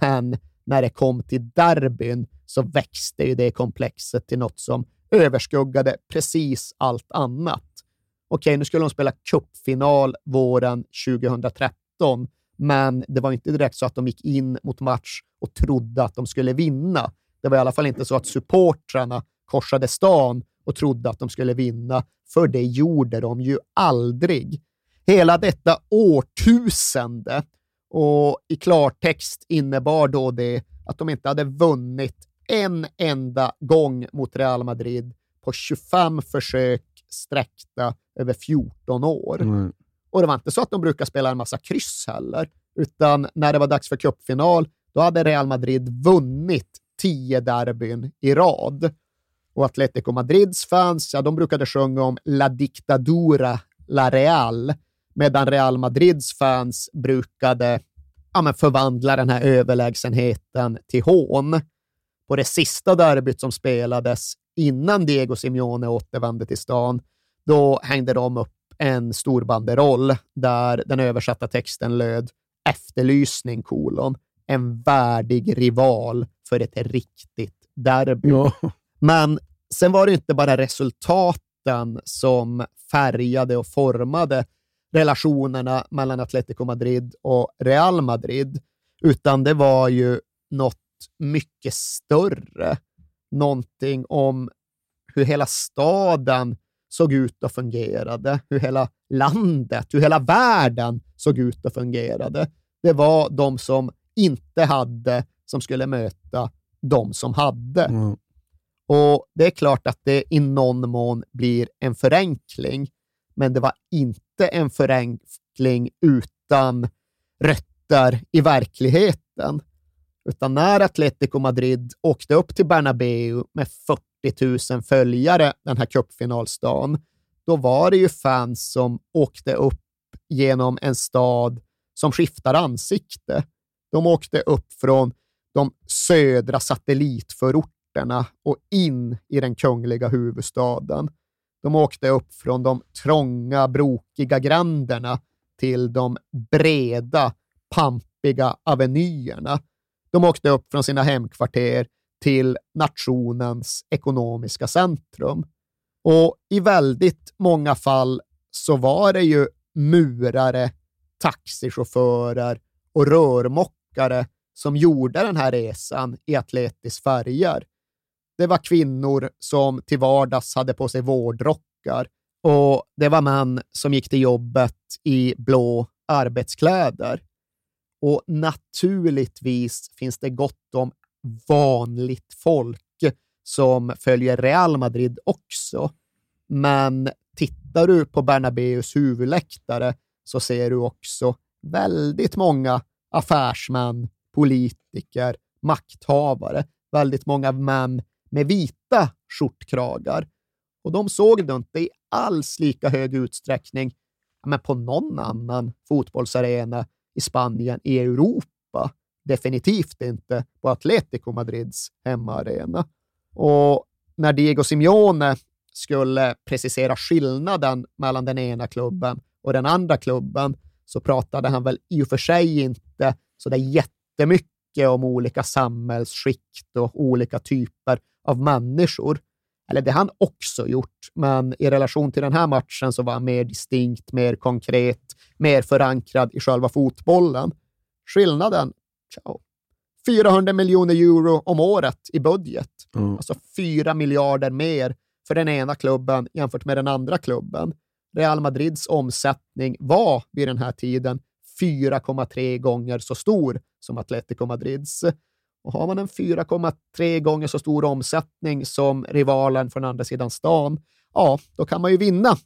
men när det kom till derbyn så växte ju det komplexet till något som överskuggade precis allt annat. Okej, nu skulle de spela cupfinal våren 2013, men det var inte direkt så att de gick in mot match och trodde att de skulle vinna. Det var i alla fall inte så att supportrarna korsade stan och trodde att de skulle vinna, för det gjorde de ju aldrig. Hela detta årtusende, och i klartext innebar då det att de inte hade vunnit en enda gång mot Real Madrid på 25 försök sträckta över 14 år. Mm. Och det var inte så att de brukade spela en massa kryss heller, utan när det var dags för cupfinal då hade Real Madrid vunnit 10 derbyn i rad. Och Atletico Madrids fans, ja, de brukade sjunga om La Dictadura La Real, medan Real Madrids fans brukade förvandla den här överlägsenheten till hån. På det sista derbyt som spelades innan Diego Simeone återvände till stan, då hängde de upp en stor banderoll där den översatta texten löd "Efterlysning, en värdig rival för ett riktigt derby". Ja. Men sen var det inte bara resultaten som färgade och formade relationerna mellan Atletico Madrid och Real Madrid, utan det var ju något mycket större. Någonting om hur hela staden såg ut och fungerade, hur hela landet, hur hela världen såg ut och fungerade. Det var de som inte hade som skulle möta de som hade. Mm. Och det är klart att det i någon mån blir en förenkling, men det var inte en förenkling utan rötter i verkligheten. Utan när Atletico Madrid åkte upp till Bernabéu med 40 000 följare den här cupfinalsdagen, då var det ju fans som åkte upp genom en stad som skiftar ansikte. De åkte upp från de södra satellitförorterna och in i den kungliga huvudstaden. De åkte upp från de trånga, brokiga granderna till de breda, pampiga avenyerna. De åkte upp från sina hemkvarter till nationens ekonomiska centrum. Och i väldigt många fall så var det ju murare, taxichaufförer och rörmockare som gjorde den här resan i atletisk färger. Det var kvinnor som till vardags hade på sig vårdrockar och det var män som gick till jobbet i blå arbetskläder. Och naturligtvis finns det gott om vanligt folk som följer Real Madrid också. Men tittar du på Bernabéus huvudläktare så ser du också väldigt många affärsmän, politiker, makthavare. Väldigt många män med vita skjortkragar. Och de såg det inte i alls lika hög utsträckning men på någon annan fotbollsarena i Spanien, i Europa. Definitivt inte på Atletico Madrids hemmaarena. Och när Diego Simeone skulle precisera skillnaden mellan den ena klubben och den andra klubben så pratade han väl i och för sig inte så där jättemycket om olika samhällsskikt och olika typer av människor. Eller det han också gjort, men i relation till den här matchen så var han mer distinkt, mer konkret, mer förankrad i själva fotbollen. Skillnaden, 400 miljoner euro om året i budget. Alltså 4 miljarder mer för den ena klubben jämfört med den andra klubben. Real Madrids omsättning var vid den här tiden 4,3 gånger så stor som Atletico Madrids. Och har man en 4,3 gånger så stor omsättning som rivalen från andra sidan stan, ja, då kan man ju vinna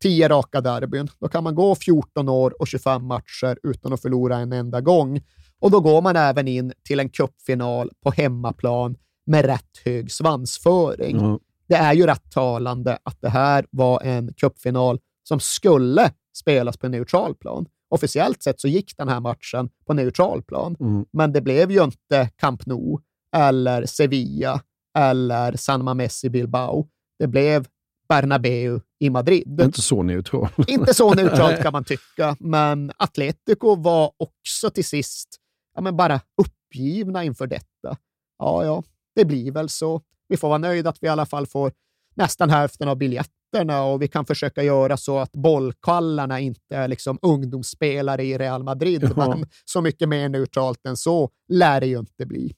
10 raka derbyn. Då kan man gå 14 år och 25 matcher utan att förlora en enda gång. Och då går man även in till en cupfinal på hemmaplan med rätt hög svansföring. Det är ju rätt talande att det här var en cupfinal som skulle spelas på en neutral plan. Officiellt sett så gick den här matchen på neutral plan. Men det blev ju inte Camp Nou eller Sevilla eller San Mamés i Bilbao. Det blev Bernabéu i Madrid. Inte så neutralt. Inte så neutralt kan man tycka. Men Atletico var också till sist bara uppgivna inför detta. Ja, det blir väl så. Vi får vara nöjda att vi i alla fall får nästan hälften av biljetterna och vi kan försöka göra så att bollkallarna inte är liksom ungdomsspelare i Real Madrid. Men så mycket mer neutralt än så lär det ju inte bli.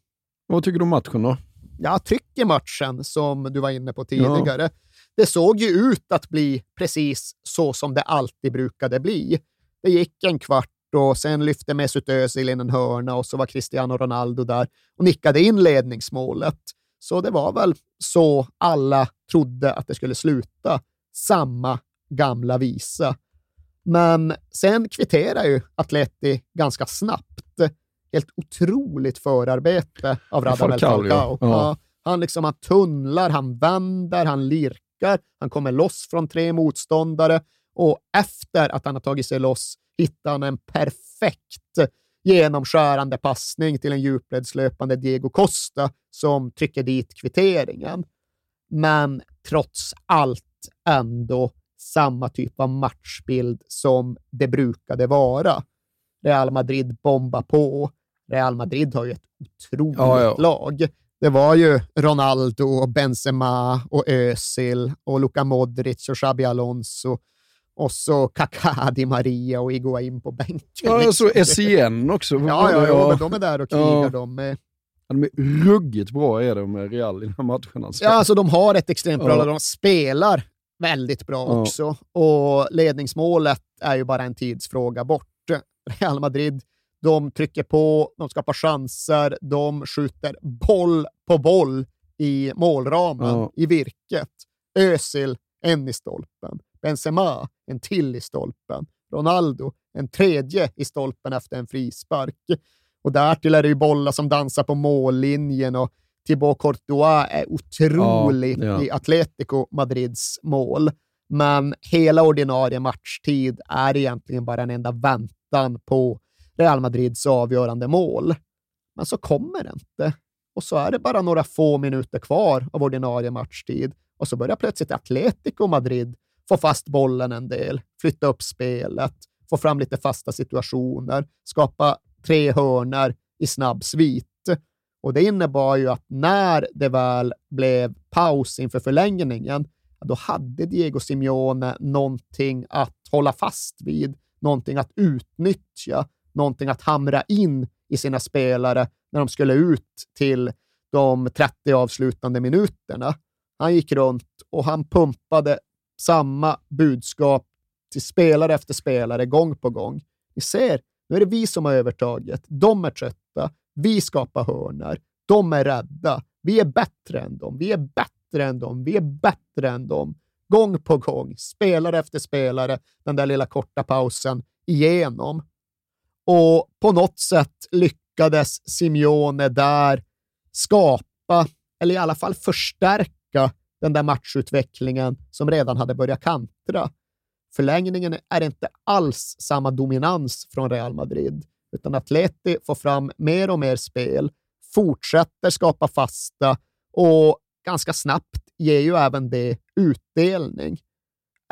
Vad tycker du om matchen då? Jag tycker matchen som du var inne på tidigare. Det såg ju ut att bli precis så som det alltid brukade bli. Det gick en kvart och sen lyfte Mesut Özil in en hörna och så var Cristiano Ronaldo där och nickade in ledningsmålet. Så det var väl så alla trodde att det skulle sluta. Samma gamla visa. Men sen kvitterar ju Atleti ganska snabbt. Helt otroligt förarbete av Radamel Falcao. Han tunnlar, han vänder, han lirkar. Han kommer loss från 3 motståndare. Och efter att han har tagit sig loss hittar han en perfekt genomskärande passning till en djupledslöpande Diego Costa som trycker dit kvitteringen. Men trots allt ändå samma typ av matchbild som det brukade vara. Real Madrid bombar på. Real Madrid har ju ett otroligt lag. Det var ju Ronaldo, Benzema och Özil och Luka Modric och Xabi Alonso. Och så Kaká, Di Maria och Higuaín på bänken. Ja, så SCN också. Men de är där och krigar. De är ruggigt bra är de med Real i den här matchen. Ja, alltså de har ett extremt bra lag. De spelar väldigt bra också. Och ledningsmålet är ju bara en tidsfråga bort. Real Madrid, de trycker på, de skapar chanser, de skjuter boll på boll i målramen, i virket. Özil, en i stolpen. Benzema, en till i stolpen. Ronaldo, en tredje i stolpen efter en frispark. Och därtill är det ju bollar som dansar på mållinjen och Thibaut Courtois är otrolig i Atletico Madrids mål. Men hela ordinarie matchtid är egentligen bara en enda väntan på Real Madrids avgörande mål. Men så kommer det inte. Och så är det bara några få minuter kvar av ordinarie matchtid. Och så börjar plötsligt Atletico Madrid få fast bollen en del. Flytta upp spelet. Få fram lite fasta situationer. Skapa tre hörnor i snabb svit. Och det innebar ju att när det väl blev paus inför förlängningen, då hade Diego Simeone någonting att hålla fast vid. Någonting att utnyttja. Någonting att hamra in i sina spelare när de skulle ut till de 30 avslutande minuterna. Han gick runt och han pumpade samma budskap till spelare efter spelare gång på gång. Ni ser, nu är det vi som har övertaget. De är trötta. Vi skapar hörnor. De är rädda. Vi är bättre än dem. Vi är bättre än dem. Vi är bättre än dem. Gång på gång. Spelare efter spelare. Den där lilla korta pausen igenom. Och på något sätt lyckades Simeone där skapa, eller i alla fall förstärka, den där matchutvecklingen som redan hade börjat kantra. Förlängningen är inte alls samma dominans från Real Madrid, utan Atleti får fram mer och mer spel, fortsätter skapa fasta och ganska snabbt ger ju även det utdelning.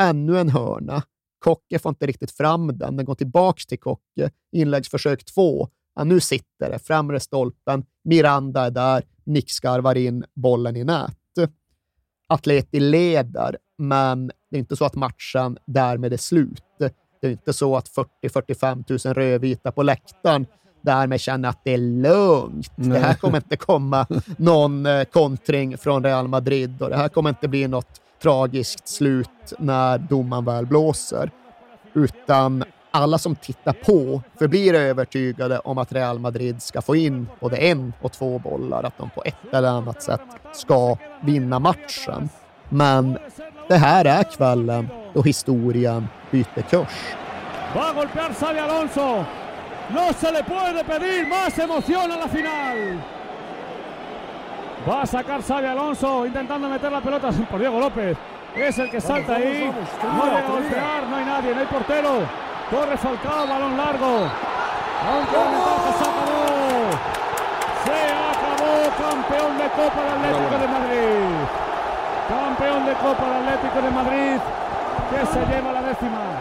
Ännu en hörna. Koke får inte riktigt fram den. Den går tillbaka till Koke. Inläggsförsök 2. Ja, nu sitter det. Framre stolpen. Miranda är där. Nick skarvar in bollen i nät. Atleti leder, men det är inte så att matchen därmed är slut. Det är inte så att 40-45 000 rödvita på läktaren därmed känner att det är lugnt. Nej. Det här kommer inte komma någon kontring från Real Madrid och det här kommer inte bli något tragiskt slut när domaren väl blåser. Utan alla som tittar på förblir övertygade om att Real Madrid ska få in både 1 och 2 bollar. Att de på ett eller annat sätt ska vinna matchen. Men det här är kvällen då historien byter kurs. Va golpear Xabi Alonso. No se le puede pedir más emoción a la final. Va a sacar Xabi Alonso intentando meter la pelota por Diego López. Es el que salta ahí. No va a golpear, no hay nadie, no hay portero. Corre Falcao, balón largo. Aunque se acabó. Se acabó, campeón de Copa del Atlético de Madrid. Campeón de Copa del Atlético de Madrid. Que se lleva la décima.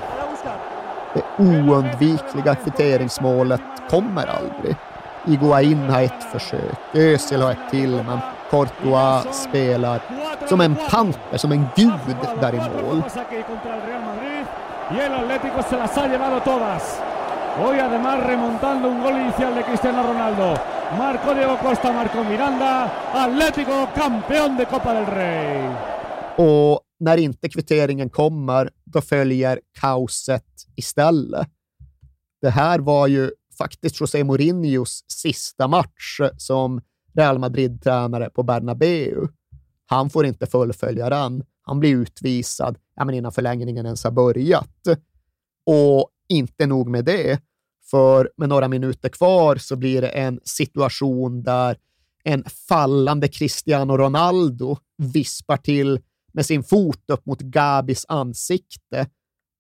Det oundvikliga kvitteringsmålet kommer aldrig. Higuaín har ett försök, Özil har ett till, men Courtois spelar som en panter, som en gud där i mål. Y el Atlético se las ha llevado todas. Hoy además remontando un gol inicial de Cristiano Ronaldo. Marcó Diego Costa, marcó Miranda. Atlético campeón de Copa del Rey. Och när inte kvitteringen kommer, då följer kaoset istället. Det här var ju faktiskt José Mourinhos sista match som Real Madrid-tränare på Bernabeu. Han får inte fullfölja den. Han blir utvisad innan förlängningen ens har börjat. Och inte nog med det. För med några minuter kvar så blir det en situation där en fallande Cristiano Ronaldo vispar till med sin fot upp mot Gabis ansikte.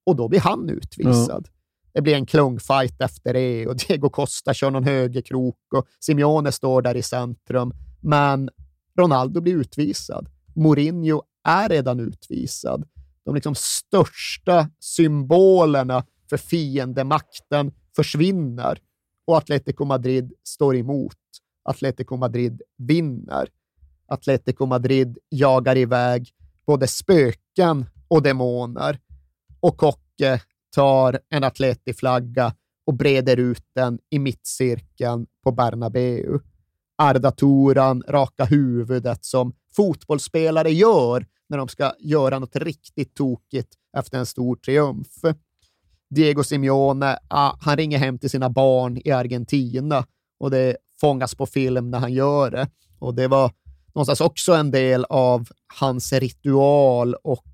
Och då blir han utvisad. Ja. Det blir en klungfight efter det och Diego Costa kör någon högerkrok och Simeone står där i centrum. Men Ronaldo blir utvisad. Mourinho är redan utvisad. De liksom största symbolerna för fiendemakten försvinner. Och Atletico Madrid står emot. Atletico Madrid vinner. Atletico Madrid jagar iväg både spöken och demoner. Och Koke tar en atletiflagga och breder ut den i mittcirkeln på Bernabeu. Arda Turan raka huvudet som fotbollsspelare gör när de ska göra något riktigt tokigt efter en stor triumf. Diego Simeone, han ringer hem till sina barn i Argentina och det fångas på film när han gör det. Och det var någonstans också en del av hans ritual och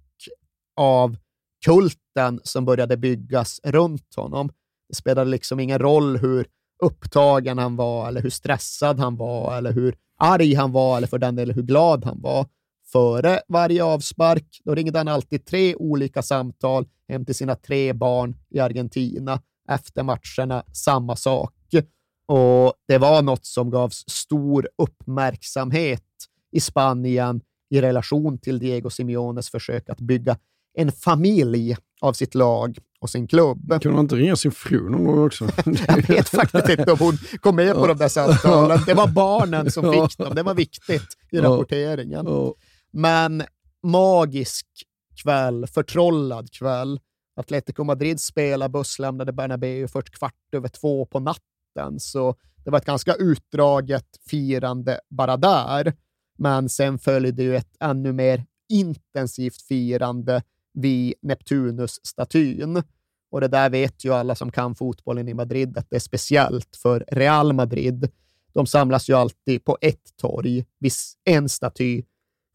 av kulten som började byggas runt honom. Det spelade liksom ingen roll hur upptagen han var eller hur stressad han var eller hur arg han var eller för den delen hur glad han var. Före varje avspark då ringde han alltid 3 olika samtal hem till sina 3 barn i Argentina. efter matcherna, samma sak. Och det var något som gavs stor uppmärksamhet i Spanien i relation till Diego Simeones försök att bygga en familj av sitt lag och sin klubb. Kunde han inte ringa sin fru någon gång också? Jag vet faktiskt inte om hon kom med på de där samtalen. Det var barnen som fick dem. Det var viktigt i rapporteringen. Men magisk kväll, förtrollad kväll. Atletico Madrid spelar, buss lämnade Bernabeu först 1:15 på natten. Så det var ett ganska utdraget firande bara där. Men sen följde ju ett ännu mer intensivt firande vid Neptunus-statyn. Och det där vet ju alla som kan fotbollen i Madrid att det är speciellt för Real Madrid. De samlas ju alltid på ett torg vid en staty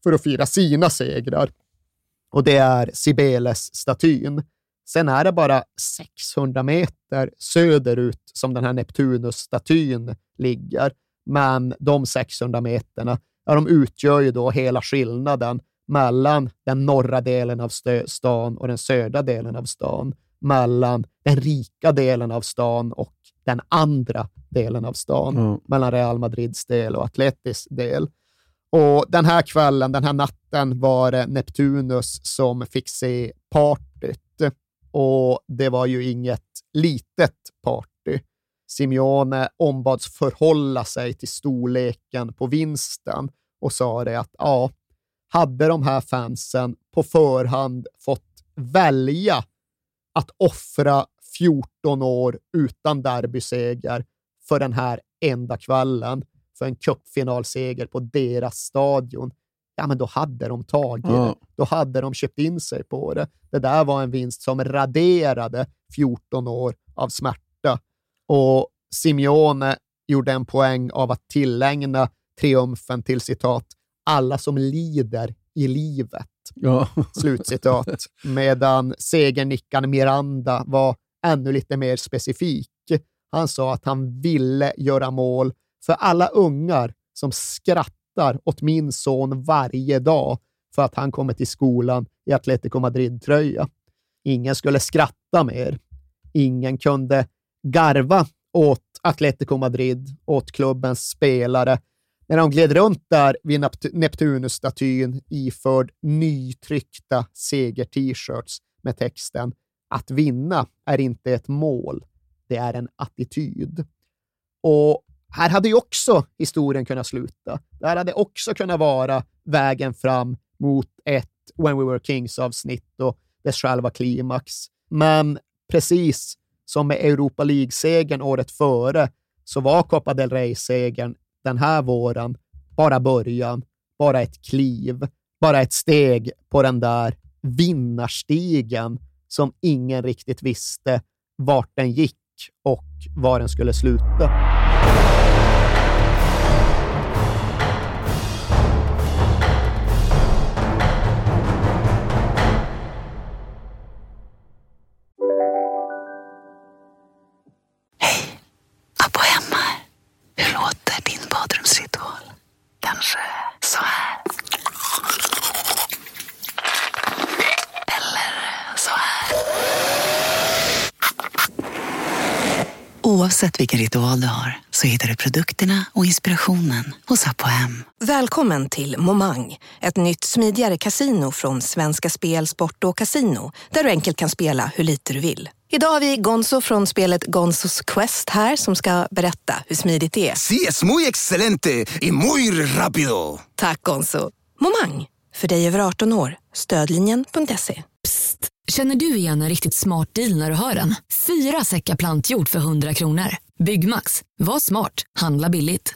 för att fira sina segrar. Och det är Cibeles-statyn. Sen är det bara 600 meter söderut som den här Neptunus-statyn ligger. Men de 600 meterna, ja, de utgör ju då hela skillnaden mellan den norra delen av stan och den södra delen av stan. Mellan den rika delen av stan och den andra delen av stan. Mellan Real Madrids del och Atletis del. Och den här kvällen, den här natten var det Neptunus som fick se partyt. Och det var ju inget litet party. Simeone ombads förhålla sig till storleken på vinsten och sa det att ja, hade de här fansen på förhand fått välja att offra 14 år utan derbyseger för den här enda kvällen, för en cupfinalseger på deras stadion, ja men då hade de tagit det. Då hade de köpt in sig på det. Det där var en vinst som raderade 14 år av smärta. Och Simeone gjorde en poäng av att tillägna triumfen till citat alla som lider i livet. Slutcitat. Medan segernickaren Miranda var ännu lite mer specifik. Han sa att han ville göra mål för alla ungar som skrattar åt min son varje dag för att han kommer till skolan i Atletico Madrid-tröja. Ingen skulle skratta mer. Ingen kunde garva åt Atletico Madrid, åt klubbens spelare. När de gled runt där vid Neptunus-statyn iförd nytryckta seger-t-shirts med texten att vinna är inte ett mål, det är en attityd. Och här hade ju också historien kunnat sluta. Det här hade också kunnat vara vägen fram mot ett When We Were Kings-avsnitt och dess själva klimax. Men precis som med Europa League-segern året före så var Copa del Rey-segern den här våren bara början, bara ett kliv, bara ett steg på den där vinnarstigen som ingen riktigt visste vart den gick och var den skulle sluta. Oavsett vilken ritual du har så hittar du produkterna och inspirationen hos Apohem. Välkommen till Momang, ett nytt smidigare kasino från Svenska Spel, Sport och Casino där du enkelt kan spela hur lite du vill. Idag har vi Gonzo från spelet Gonzos Quest här som ska berätta hur smidigt det är. Sí, es muy excelente y muy rápido. Tack Gonzo. Momang, för dig över 18 år. Stödlinjen.se. Psst. Känner du igen en riktigt smart deal när du hör den? 4 säckar plantjord för 100 kronor. Byggmax. Var smart. Handla billigt.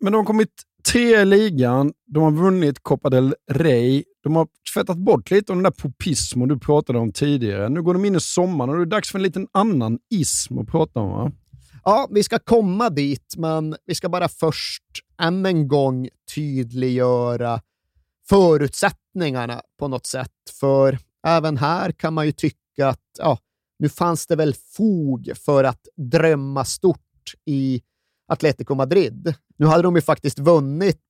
Men de har kommit 3 i ligan. De har vunnit Copa del Rey. De har tvättat bort lite om den där popismo du pratade om tidigare. Nu går de in i sommaren och det är dags för en liten annan ism att prata om, va? Ja, vi ska komma dit, men vi ska bara först än en gång tydliggöra förutsättningarna på något sätt. För även här kan man ju tycka att ja, nu fanns det väl fog för att drömma stort i Atletico Madrid. Nu hade de ju faktiskt vunnit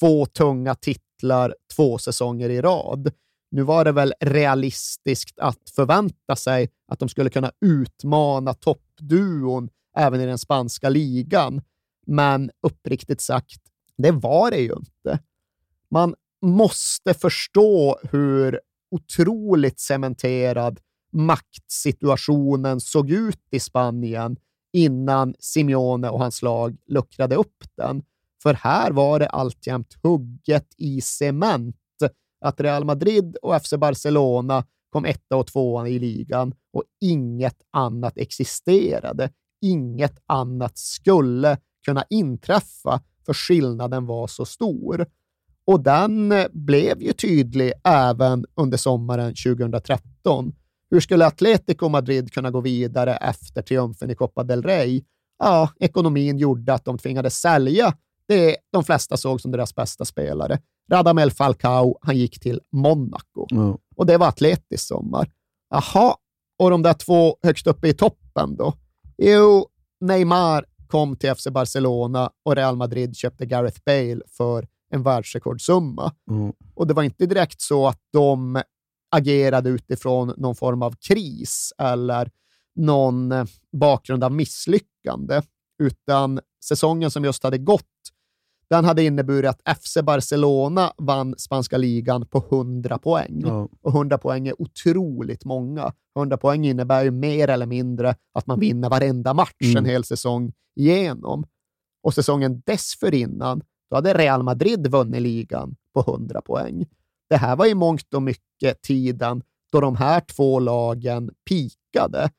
2 tunga titlar 2 säsonger i rad. Nu var det väl realistiskt att förvänta sig att de skulle kunna utmana toppduon även i den spanska ligan. Men uppriktigt sagt, det var det ju inte. Man måste förstå hur otroligt cementerad maktsituationen såg ut i Spanien innan Simeone och hans lag luckrade upp den. För här var det alltjämt hugget i cement att Real Madrid och FC Barcelona kom etta och tvåan i ligan och inget annat existerade. Inget annat skulle kunna inträffa för skillnaden var så stor. Och den blev ju tydlig även under sommaren 2013. Hur skulle Atletico Madrid kunna gå vidare efter triumfen i Copa del Rey? Ja, ekonomin gjorde att de tvingades sälja det de flesta såg som deras bästa spelare. Radamel Falcao, han gick till Monaco. Mm. Och det var Atletis sommar. Aha, och de där två högst uppe i toppen då? Jo, Neymar kom till FC Barcelona och Real Madrid köpte Gareth Bale för en världsrekordsumma. Mm. Och det var inte direkt så att de agerade utifrån någon form av kris eller någon bakgrund av misslyckande, utan säsongen som just hade gått, den hade inneburit att FC Barcelona vann spanska ligan på 100 poäng. Mm. Och 100 poäng är otroligt många. 100 poäng innebär ju mer eller mindre att man vinner varenda match en hel säsong igenom. Och säsongen dessförinnan, då hade Real Madrid vunnit ligan på 100 poäng. Det här var i mångt och mycket tiden då de här två lagen pikade,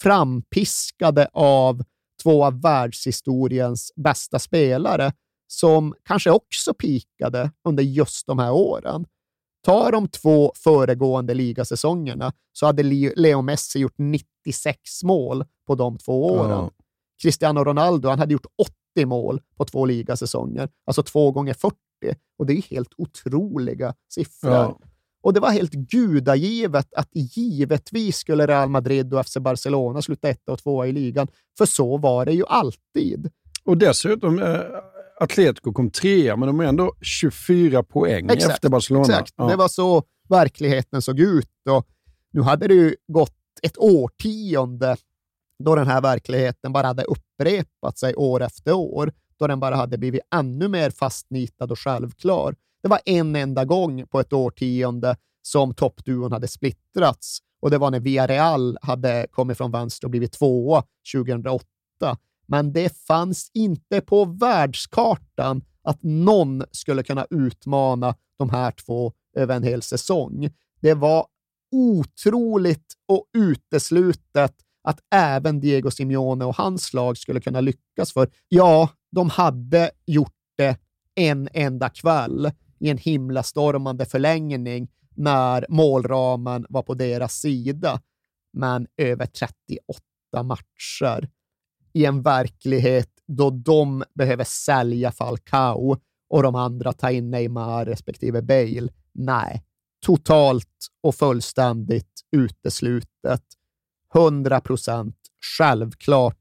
frampiskade av två av världshistoriens bästa spelare som kanske också pikade under just de här åren. Ta de två föregående ligasäsongerna så hade Leo Messi gjort 96 mål på de två åren. Oh. Cristiano Ronaldo, han hade gjort 80 mål på två ligasäsonger. Alltså 2 gånger 40. Och det är helt otroliga siffror. Ja. Och det var helt gudagivet att givetvis skulle Real Madrid och FC Barcelona sluta 1 och 2 i ligan. För så var det ju alltid. Och dessutom, Atletico kom 3, men de är ändå 24 poäng exakt, efter Barcelona. Exakt, ja. Det var så verkligheten såg ut. Och nu hade det ju gått ett årtionde då den här verkligheten bara hade upprepat sig år efter år. Då den bara hade blivit ännu mer fastnitad och självklar. Det var en enda gång på ett årtionde som toppduon hade splittrats. Och det var när Villarreal hade kommit från vänster och blivit 2 2008. Men det fanns inte på världskartan att någon skulle kunna utmana de här två över en hel säsong. Det var otroligt och uteslutet att även Diego Simeone och hans lag skulle kunna lyckas för. Ja, de hade gjort det en enda kväll i en himlastormande förlängning när målramen var på deras sida. Men över 38 matcher i en verklighet då de behöver sälja Falcao och de andra ta in Neymar respektive Bale. Nej, totalt och fullständigt uteslutet. 100% självklart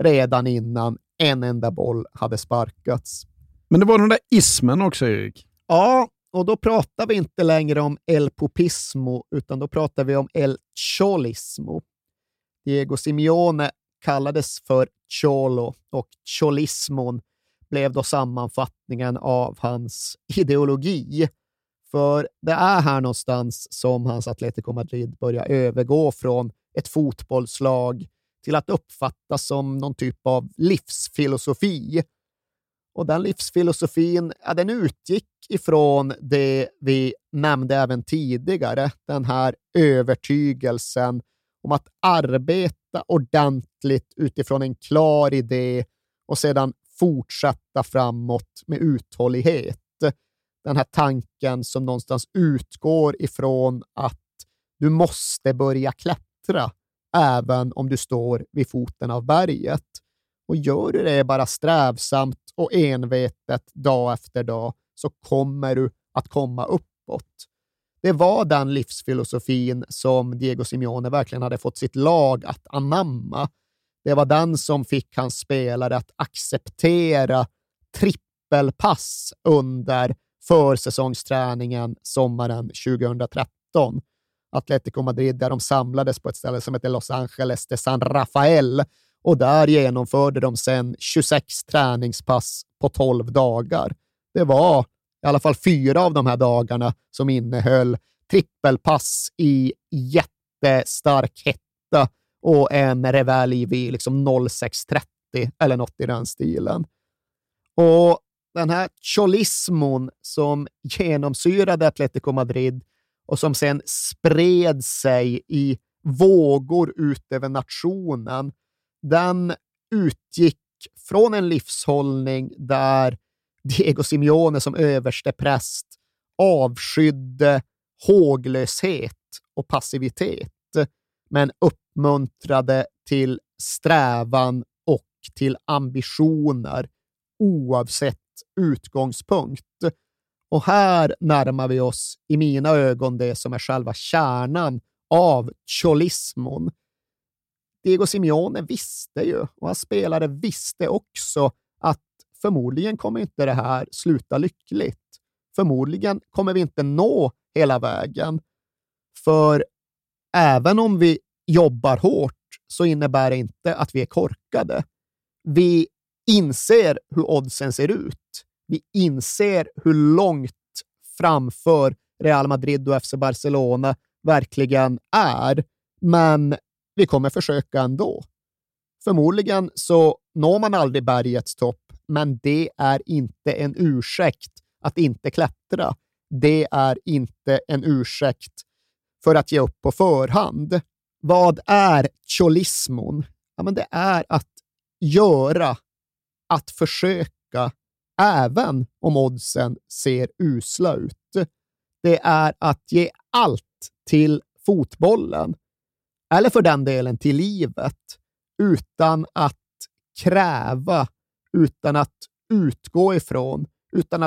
redan innan en enda boll hade sparkats. Men det var den där ismen också, Erik. Ja, och då pratar vi inte längre om el popismo utan då pratar vi om el cholismo. Diego Simeone kallades för Cholo och cholismon blev då sammanfattningen av hans ideologi. För det är här någonstans som hans Atletico Madrid börjar övergå från ett fotbollslag till att uppfattas som någon typ av livsfilosofi. Och den livsfilosofin, ja, den utgick ifrån det vi nämnde även tidigare. Den här övertygelsen om att arbeta ordentligt utifrån en klar idé och sedan fortsätta framåt med uthållighet. Den här tanken som någonstans utgår ifrån att du måste börja klättra även om du står vid foten av berget. Och gör du det bara strävsamt och envetet dag efter dag så kommer du att komma uppåt. Det var den livsfilosofin som Diego Simeone verkligen hade fått sitt lag att anamma. Det var den som fick hans spelare att acceptera trippelpass under försäsongsträningen sommaren 2013. 2019. Atletico Madrid, där de samlades på ett ställe som heter Los Angeles de San Rafael, och där genomförde de sen 26 träningspass på 12 dagar. Det var i alla fall 4 av de här dagarna som innehöll trippelpass i jättestark hetta och en revelj vid liksom 06.30 eller något i den stilen. Och den här cholismon som genomsyrade Atletico Madrid och som sen spred sig i vågor ut över nationen, den utgick från en livshållning där Diego Simeone som överstepräst avskydde håglöshet och passivitet, men uppmuntrade till strävan och till ambitioner oavsett utgångspunkt. Och här närmar vi oss i mina ögon det som är själva kärnan av cholismon. Diego Simeone visste ju, och hans spelare visste också, att förmodligen kommer inte det här sluta lyckligt. Förmodligen kommer vi inte nå hela vägen. För även om vi jobbar hårt så innebär det inte att vi är korkade. Vi inser hur oddsen ser ut. Vi inser hur långt framför Real Madrid och FC Barcelona verkligen är. Men vi kommer försöka ändå. Förmodligen så når man aldrig bergets topp, men det är inte en ursäkt att inte klättra. Det är inte en ursäkt för att ge upp på förhand. Vad är cholismon? Ja, men det är att göra, att försöka, även om oddsen ser usla ut. Det är att ge allt till fotbollen, eller för den delen till livet, utan att kräva, utan att utgå ifrån, utan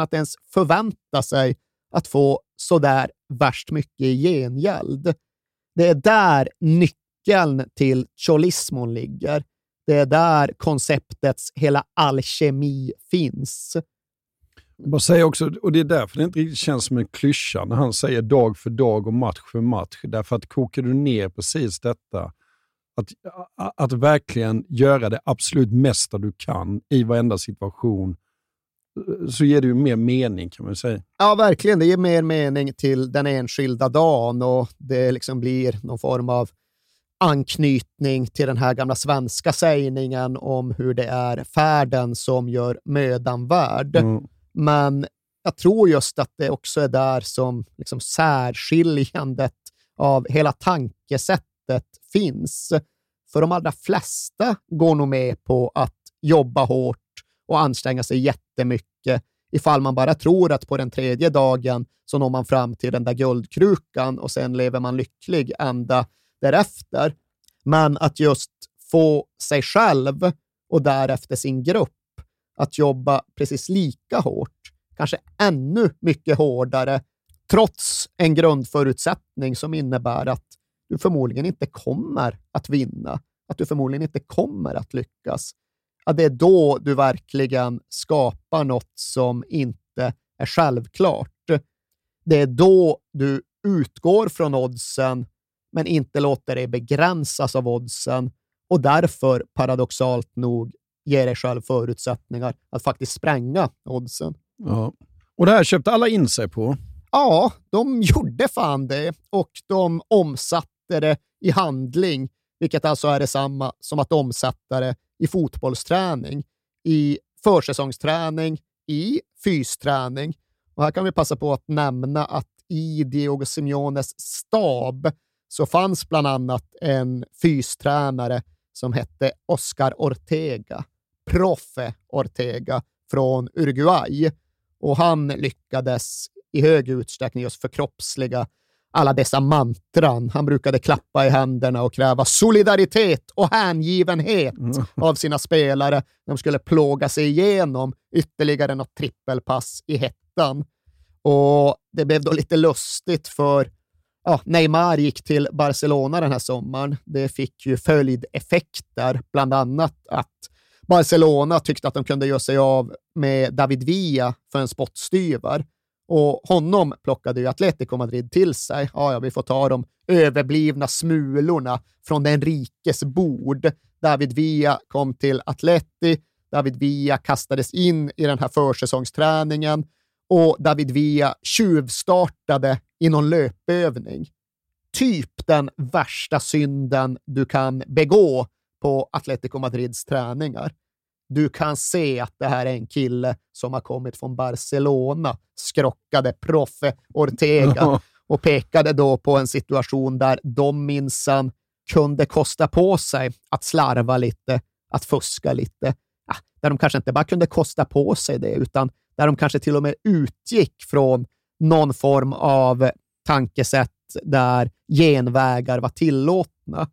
att ens förvänta sig att få så där värst mycket i gengäld. Det är där nyckeln till cholismon ligger. Det är där konceptets hela alkemi finns. Jag säger också, och det är därför det inte riktigt känns som en klyscha när han säger dag för dag och match för match. Därför att kokar du ner precis detta, att verkligen göra det absolut mesta du kan i varenda situation, så ger det ju mer mening, kan man säga. Ja, verkligen. Det ger mer mening till den enskilda dagen, och det liksom blir någon form av anknytning till den här gamla svenska sägningen om hur det är färden som gör mödan värd. Mm. Men jag tror just att det också är där som liksom särskiljandet av hela tankesättet finns. För de allra flesta går nog med på att jobba hårt och anstränga sig jättemycket ifall man bara tror att på den tredje dagen så når man fram till den där guldkrukan och sen lever man lycklig ända därefter. Men att just få sig själv och därefter sin grupp att jobba precis lika hårt, kanske ännu mycket hårdare, trots en grundförutsättning som innebär att du förmodligen inte kommer att vinna, att du förmodligen inte kommer att lyckas. Ja, det är då du verkligen skapar något som inte är självklart. Det är då du utgår från oddsen men inte låter dig begränsas av oddsen, och därför paradoxalt nog ger dig själv förutsättningar att faktiskt spränga oddsen. Ja. Och det här köpte alla in sig på? Ja, de gjorde fan det, och de omsatte det i handling, vilket alltså är detsamma som att omsätta det i fotbollsträning, i försäsongsträning, i fysträning. Och här kan vi passa på att nämna att i Diego Simeones stab så fanns bland annat en fystränare som hette Oscar Ortega, Profe Ortega från Uruguay. Och han lyckades i hög utsträckning just förkroppsliga alla dessa mantran. Han brukade klappa i händerna och kräva solidaritet och hängivenhet av sina spelare. De skulle plåga sig igenom ytterligare något trippelpass i hettan. Och det blev då lite lustigt, för ja, Neymar gick till Barcelona den här sommaren. Det fick ju följdeffekter, bland annat att Barcelona tyckte att de kunde göra sig av med David Villa för en spottstyver. Och honom plockade ju Atletico Madrid till sig. Ja, vi får ta de överblivna smulorna från den rikes bord. David Villa kom till Atleti. David Villa kastades in i den här försäsongsträningen. Och David Villa tjuvstartade i någon löpövning. Typ den värsta synden du kan begå på Atletico Madrids träningar. Du kan se att det här är en kille som har kommit från Barcelona, skrockade Profe Ortega och pekade då på en situation där de minsann kunde kosta på sig att slarva lite, att fuska lite. Ja, där de kanske inte bara kunde kosta på sig det, utan där de kanske till och med utgick från någon form av tankesätt där genvägar var tillåtna.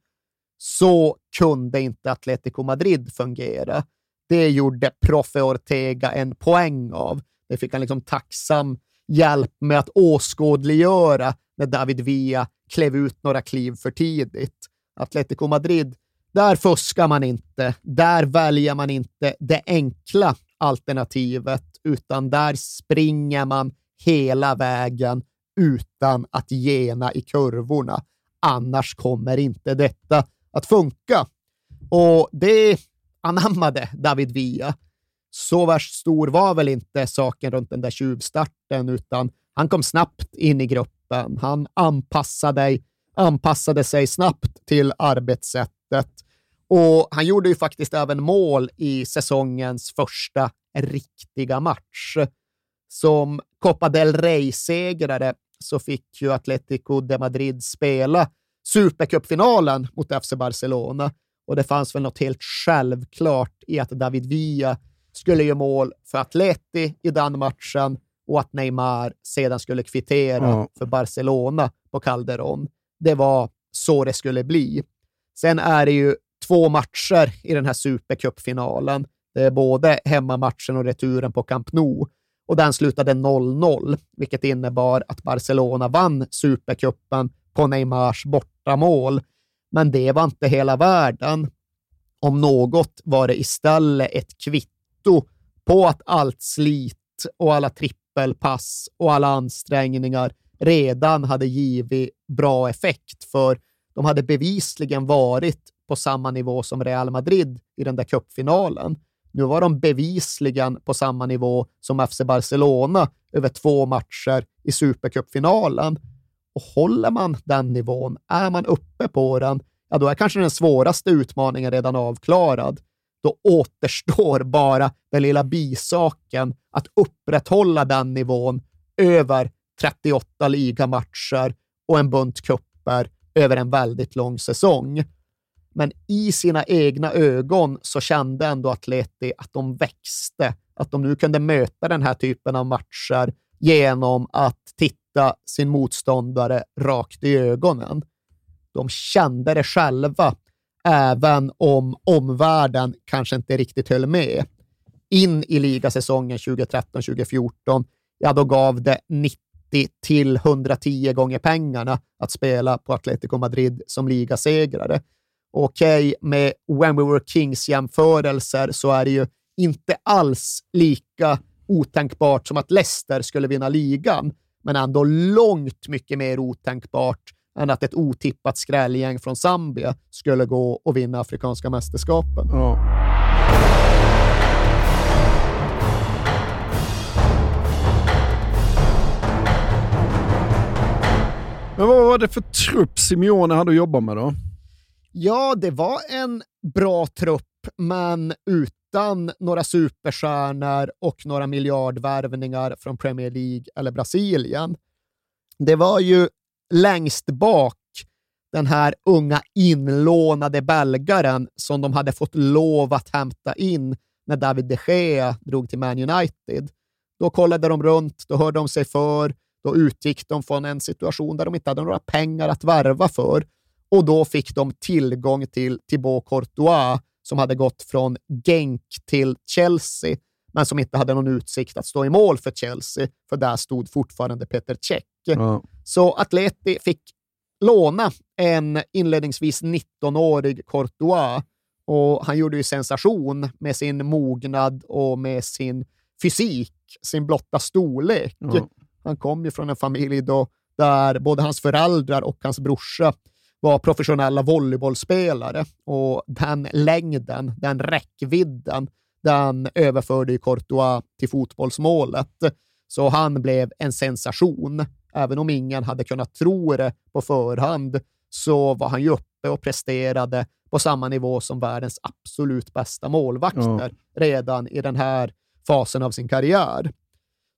Så kunde inte Atletico Madrid fungera. Det gjorde Profe Ortega en poäng av. Det fick han liksom tacksam hjälp med att åskådliggöra när David Villa klev ut några kliv för tidigt. Atletico Madrid, där fuskar man inte. Där väljer man inte det enkla alternativet, utan där springer man hela vägen utan att gena i kurvorna. Annars kommer inte detta att funka. Och det anammade David Villa. Så värst stor var väl inte saken runt den där tjuvstarten, utan han kom snabbt in i gruppen. Han anpassade sig snabbt till arbetssättet. Och han gjorde ju faktiskt även mål i säsongens första riktiga match. Som Copa del Rey-segrare så fick ju Atletico de Madrid spela Supercupfinalen mot FC Barcelona. Och det fanns väl något helt självklart i att David Villa skulle göra mål för Atleti i den matchen och att Neymar sedan skulle kvittera för Barcelona på Calderón. Det var så det skulle bli. Sen är det ju 2 matcher i den här Supercupfinalen. Det är både hemmamatchen och returen på Camp Nou. Och den slutade 0-0, vilket innebar att Barcelona vann Supercupen på Neymars bortamål. Men det var inte hela världen. Om något var det istället ett kvitto på att allt slit och alla trippelpass och alla ansträngningar redan hade givit bra effekt, för de hade bevisligen varit på samma nivå som Real Madrid i den där cupfinalen. Nu var de bevisligen på samma nivå som FC Barcelona över 2 matcher i Supercupfinalen. Och håller man den nivån, är man uppe på den, ja då är kanske den svåraste utmaningen redan avklarad. Då återstår bara den lilla bisaken att upprätthålla den nivån över 38 ligamatcher och en bunt cuper över en väldigt lång säsong. Men i sina egna ögon så kände ändå Atleti att de växte, att de nu kunde möta den här typen av matcher genom att titta sin motståndare rakt i ögonen. De kände det själva, även om omvärlden kanske inte riktigt höll med. In i ligasäsongen 2013-2014, ja då gav det 90-110 gånger pengarna att spela på Atletico Madrid som ligasegrare. Okej, med When We Were Kings-jämförelser så är det ju inte alls lika otänkbart som att Leicester skulle vinna ligan, men ändå långt mycket mer otänkbart än att ett otippat skrällgäng från Zambia skulle gå och vinna afrikanska mästerskapen. Ja. Men vad var det för trupp Simeone hade att jobba med då? Ja, det var en bra trupp, men utan några superstjärnor och några miljardvärvningar från Premier League eller Brasilien. Det var ju längst bak den här unga inlånade belgaren som de hade fått lov att hämta in när David De Gea drog till Man United. Då kollade de runt, då hörde de sig för, då utgick de från en situation där de inte hade några pengar att värva för. Och då fick de tillgång till Thibaut Courtois som hade gått från Genk till Chelsea, men som inte hade någon utsikt att stå i mål för Chelsea, för där stod fortfarande Peter Cech. Ja. Så Atleti fick låna en inledningsvis 19-årig Courtois, och han gjorde ju sensation med sin mognad och med sin fysik, sin blotta storlek. Ja. Han kom ju från en familj då där både hans föräldrar och hans brorsa var professionella volleybollspelare, och den längden, den räckvidden, den överförde ju Courtois till fotbollsmålet. Så han blev en sensation. Även om ingen hade kunnat tro det på förhand, så var han ju uppe och presterade på samma nivå som världens absolut bästa målvakter redan i den här fasen av sin karriär.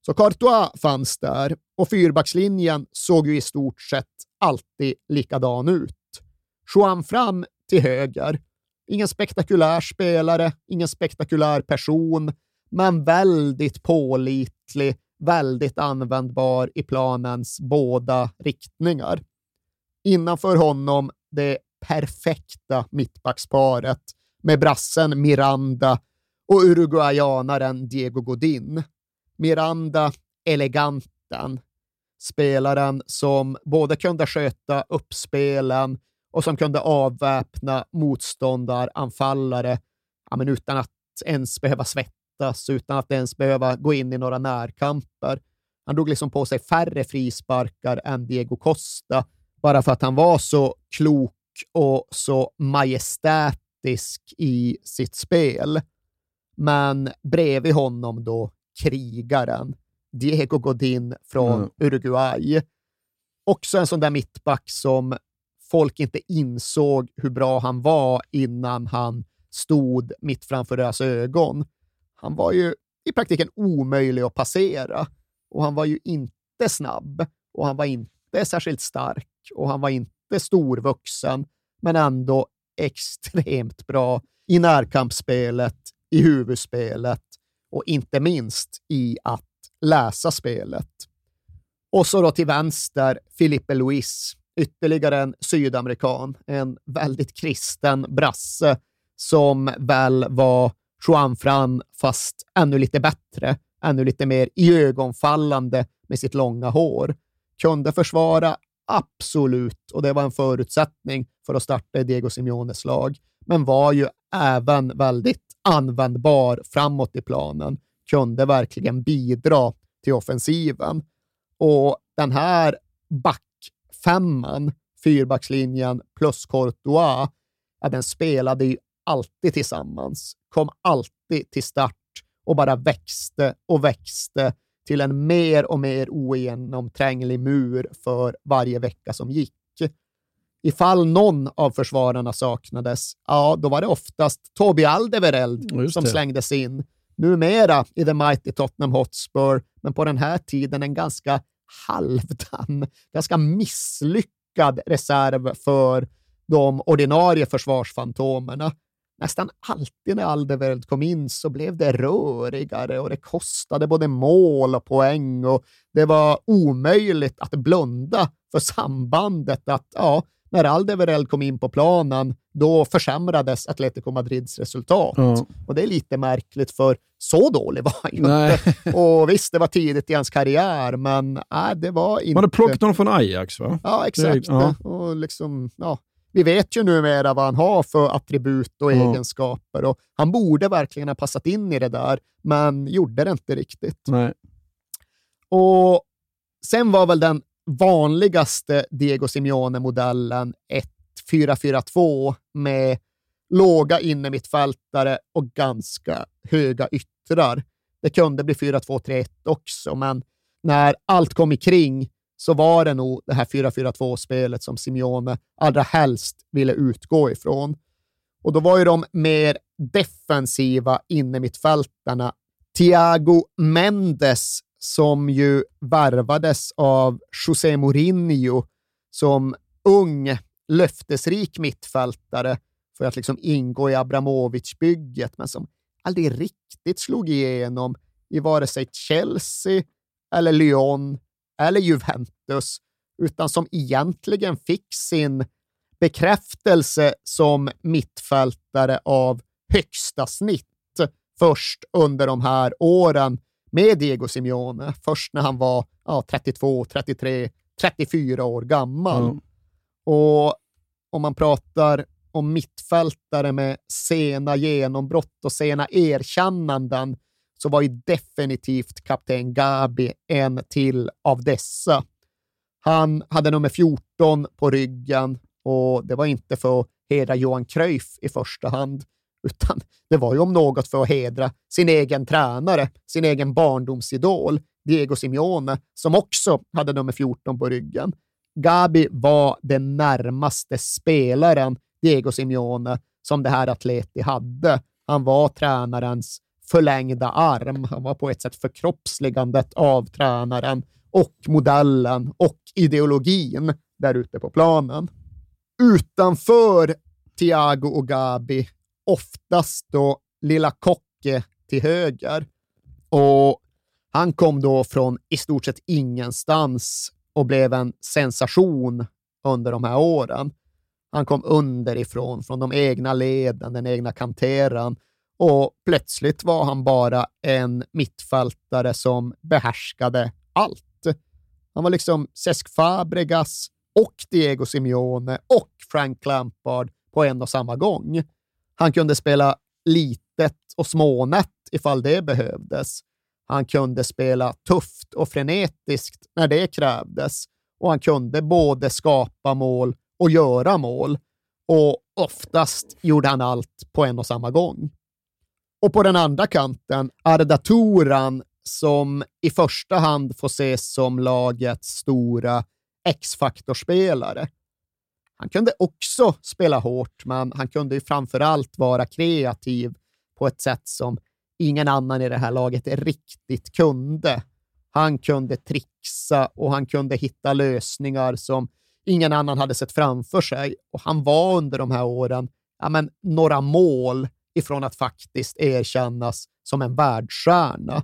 Så Courtois fanns där, och fyrbackslinjen såg ju i stort sett alltid likadan ut. Joan fram till höger. Ingen spektakulär spelare, ingen spektakulär person, men väldigt pålitlig, väldigt användbar i planens båda riktningar. Innanför honom det perfekta mittbacksparet med brassen Miranda och uruguayanaren Diego Godin. Miranda, eleganten, spelaren som både kunde sköta uppspelen och som kunde avväpna motståndaranfallare utan att ens behöva svettas, utan att ens behöva gå in i några närkamper. Han drog liksom på sig färre frisparkar än Diego Costa, bara för att han var så klok och så majestätisk i sitt spel. Men bredvid honom då krigaren Diego Godin från Uruguay. Också en sån där mittback som folk inte insåg hur bra han var innan han stod mitt framför deras ögon. Han var ju i praktiken omöjlig att passera, och han var ju inte snabb, och han var inte särskilt stark, och han var inte storvuxen, men ändå extremt bra i närkampsspelet, i huvudspelet och inte minst i att läsa spelet. Och så då till vänster Felipe Luis, ytterligare en sydamerikan, en väldigt kristen brasse som väl var Joan Fran fast ännu lite bättre, ännu lite mer iögonfallande med sitt långa hår. Kunde försvara absolut, och det var en förutsättning för att starta Diego Simeones lag, men var ju även väldigt användbar framåt i planen, kunde verkligen bidra till offensiven. Och den här backfemman, fyrbackslinjen plus Courtois, den spelade ju alltid tillsammans, kom alltid till start och bara växte och växte till en mer och mer ogenomtränglig mur för varje vecka som gick. Ifall någon av försvararna saknades, då var det oftast Toby Alderweireld som slängdes in. Numera i The Mighty Tottenham Hotspur, men på den här tiden en ganska halvdan, ganska misslyckad reserv för de ordinarie försvarsfantomerna. Nästan alltid när Alderweireld kom in så blev det rörigare, och det kostade både mål och poäng, och det var omöjligt att blunda för sambandet att när Alderweireld kom in på planen då försämrades Atletico Madrids resultat. Och det är lite märkligt, för så dålig var han ju inte. Och visst, det var tidigt i hans karriär, men det var inte... Man hade plockat honom från Ajax, va? Ja, exakt. Och liksom, vi vet ju numera vad han har för attribut och egenskaper, och han borde verkligen ha passat in i det där, men gjorde det inte riktigt. Nej. Och sen var väl den vanligaste Diego Simeone-modellen 1-4-4-2 med låga innermittfältare och ganska höga yttrar. Det kunde bli 4-2-3-1 också, men när allt kom ikring så var det nog det här 4-4-2-spelet som Simeone allra helst ville utgå ifrån. Och då var ju de mer defensiva innermittfältarna Tiago Mendes, som ju värvades av José Mourinho som ung löftesrik mittfältare för att liksom ingå i Abramovich-bygget, men som aldrig riktigt slog igenom i vare sig Chelsea eller Lyon eller Juventus, utan som egentligen fick sin bekräftelse som mittfältare av högsta snitt först under de här åren med Diego Simeone, först när han var 32, 33, 34 år gammal. Och om man pratar om mittfältare med sena genombrott och sena erkännanden, så var ju definitivt kapten Gabi en till av dessa. Han hade nummer 14 på ryggen och det var inte för att hedra Johan Cruyff i första hand, utan det var ju om något för att hedra sin egen tränare, sin egen barndomsidol Diego Simeone, som också hade nummer 14 på ryggen. Gabi var den närmaste spelaren Diego Simeone som det här Atleti hade. Han var tränarens förlängda arm. Han var på ett sätt förkroppsligandet av tränaren och modellen och ideologin där ute på planen. Utanför Thiago och Gabi oftast då lilla Koke till höger, och han kom då från i stort sett ingenstans och blev en sensation under de här åren. Han kom underifrån, från de egna leden, den egna kanteren, och plötsligt var han bara en mittfältare som behärskade allt. Han var liksom Cesc Fabregas och Diego Simeone och Frank Lampard på en och samma gång. Han kunde spela litet och smånätt ifall det behövdes. Han kunde spela tufft och frenetiskt när det krävdes. Och han kunde både skapa mål och göra mål. Och oftast gjorde han allt på en och samma gång. Och på den andra kanten, Arda Turan, som i första hand får ses som lagets stora X-faktorspelare. Han kunde också spela hårt, men han kunde ju framförallt vara kreativ på ett sätt som ingen annan i det här laget riktigt kunde. Han kunde trixa och han kunde hitta lösningar som ingen annan hade sett framför sig. Och han var under de här åren några mål ifrån att faktiskt erkännas som en världsstjärna.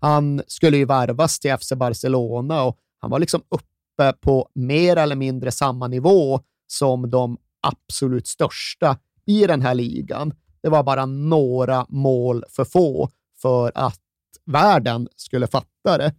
Han skulle ju värvas till FC Barcelona och han var liksom uppe på mer eller mindre samma nivå som de absolut största i den här ligan. Det var bara några mål för få för att världen skulle fatta det.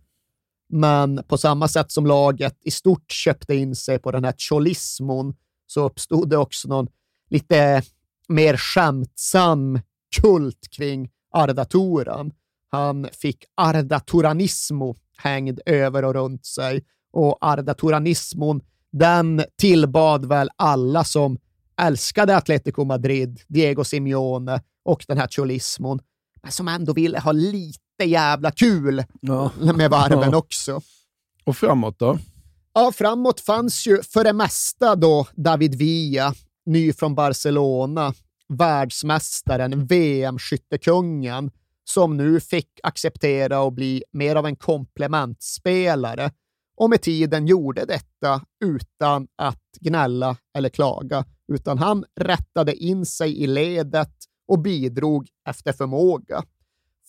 Men på samma sätt som laget i stort köpte in sig på den här cholismon, så uppstod det också någon lite mer skämtsam kult kring Arda Turan. Han fick Arda Turanismo hängd över och runt sig, och Arda Turanismon, den tillbad väl alla som älskade Atletico Madrid, Diego Simeone och den här cholismon, men som ändå ville ha lite jävla kul med varven också. Och framåt då? Ja, framåt fanns ju för det mesta då David Villa, ny från Barcelona, världsmästaren, VM-skyttekungen, som nu fick acceptera och bli mer av en komplementspelare. Och med tiden gjorde detta utan att gnälla eller klaga, utan han rättade in sig i ledet och bidrog efter förmåga.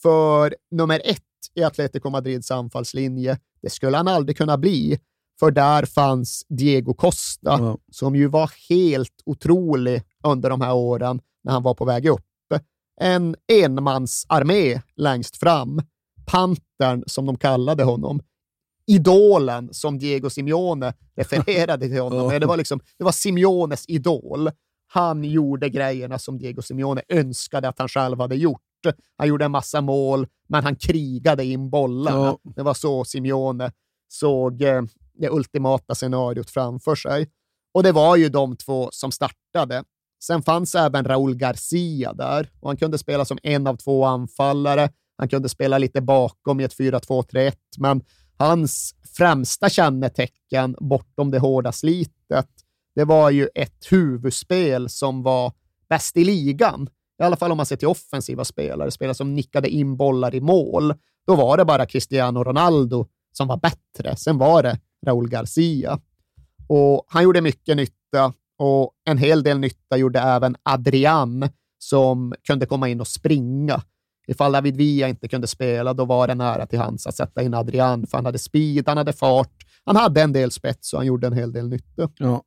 För nummer 1 i Atletico Madrids anfallslinje, det skulle han aldrig kunna bli, för där fanns Diego Costa, som ju var helt otrolig under de här åren när han var på väg upp. En enmansarmé längst fram, Pantern som de kallade honom, idolen som Diego Simeone refererade till honom. Det var Simeones idol. Han gjorde grejerna som Diego Simeone önskade att han själv hade gjort. Han gjorde en massa mål, men han krigade in bollarna. Det var så Simeone såg det ultimata scenariot framför sig. Och det var ju de två som startade. Sen fanns även Raúl Garcia där, och han kunde spela som en av två anfallare. Han kunde spela lite bakom i ett 4-2-3-1, men hans främsta kännetecken bortom det hårda slitet, det var ju ett huvudspel som var bäst i ligan. I alla fall om man ser till offensiva spelare som nickade in bollar i mål. Då var det bara Cristiano Ronaldo som var bättre. Sen var det Raúl Garcia. Och han gjorde mycket nytta, och en hel del nytta gjorde även Adrian, som kunde komma in och springa. Ifall David Villa inte kunde spela, då var det nära till hans att sätta in Adrian, för han hade speed, han hade fart, han hade en del spets och han gjorde en hel del nytta. Ja.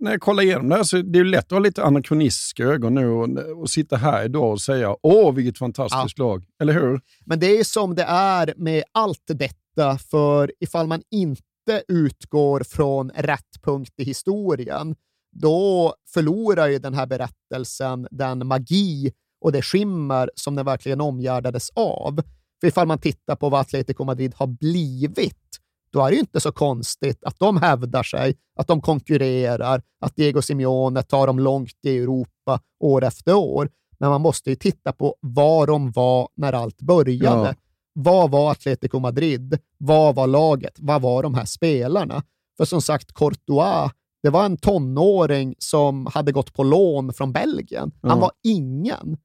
När jag kollar igenom det här, så det är ju lätt att ha lite anachronistiska ögon nu och sitta här idag och säga, åh vilket fantastiskt lag, eller hur? Men det är som det är med allt detta, för ifall man inte utgår från rätt punkt i historien, då förlorar ju den här berättelsen den magi och det skimmer som den verkligen omgärdades av. För ifall man tittar på vad Atletico Madrid har blivit, då är det ju inte så konstigt att de hävdar sig, att de konkurrerar, att Diego Simeone tar dem långt i Europa år efter år. Men man måste ju titta på var de var när allt började. Ja. Vad var Atletico Madrid? Vad var laget? Vad var de här spelarna? För som sagt, Courtois, det var en tonåring som hade gått på lån från Belgien. Han var ingen.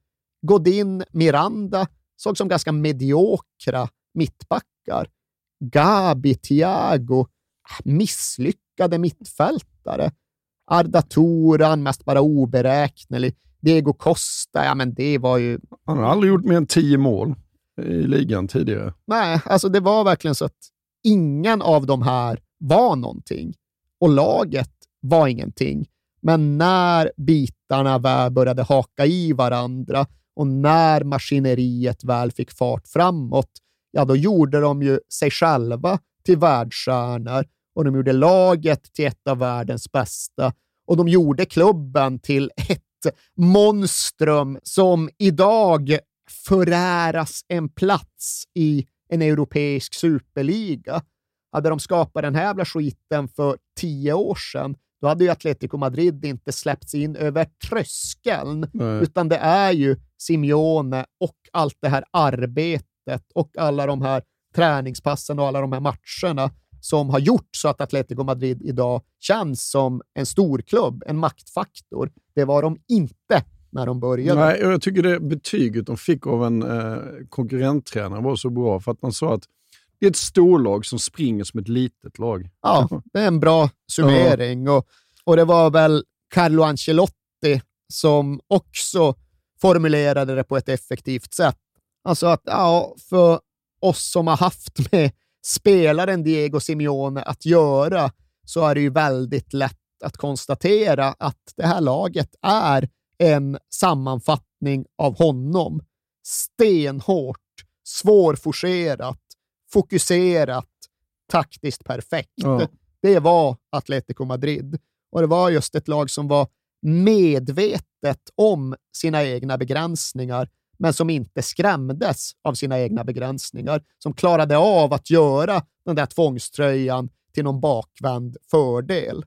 Godin, Miranda såg som ganska mediokra mittbackar. Gabi, Thiago, misslyckade mittfältare. Arda Turan, mest bara oberäknelig. Diego Costa, ja men det var ju... Han har aldrig gjort mer än 10 mål i ligan tidigare. Nej, alltså det var verkligen så att ingen av de här var någonting. Och laget var ingenting. Men när bitarna väl började haka i varandra och när maskineriet väl fick fart framåt, ja då gjorde de ju sig själva till världsstjärnor och de gjorde laget till ett av världens bästa och de gjorde klubben till ett monstrum som idag föräras en plats i en europeisk superliga. Hade de skapat den här jävla skiten för 10 år sedan, då hade ju Atletico Madrid inte släppts in över tröskeln. Nej. Utan det är ju Simeone och allt det här arbetet och alla de här träningspassen och alla de här matcherna som har gjort så att Atletico Madrid idag känns som en stor klubb, en maktfaktor. Det var de inte när de började. Nej, jag tycker det betyget de fick av en konkurrenttränare var så bra, för att man sa att det är ett storlag som springer som ett litet lag. Ja, det är en bra summering. Ja. Och det var väl Carlo Ancelotti som också formulerade det på ett effektivt sätt. Alltså att ja, för oss som har haft med spelaren Diego Simeone att göra, så är det ju väldigt lätt att konstatera att det här laget är en sammanfattning av honom. Stenhårt, svårforcerat, fokuserat, taktiskt perfekt. Ja. Det var Atletico Madrid. Och det var just ett lag som var medvetet om sina egna begränsningar, men som inte skrämdes av sina egna begränsningar. Som klarade av att göra den där tvångströjan till någon bakvänd fördel.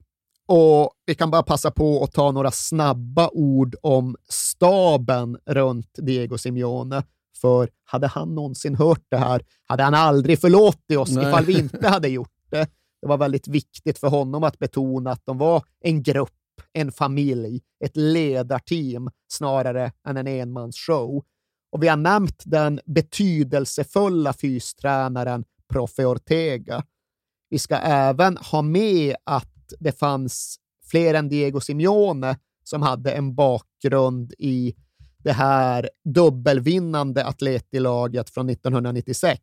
Och vi kan bara passa på att ta några snabba ord om staben runt Diego Simeone. För hade han någonsin hört det här, hade han aldrig förlåtit oss. Nej. Ifall vi inte hade gjort det. Det var väldigt viktigt för honom att betona att de var en grupp, en familj, ett ledarteam snarare än en enmansshow. Och vi har nämnt den betydelsefulla fystränaren Profe Ortega. Vi ska även ha med att det fanns fler än Diego Simeone som hade en bakgrund i det här dubbelvinnande atletilaget från 1996.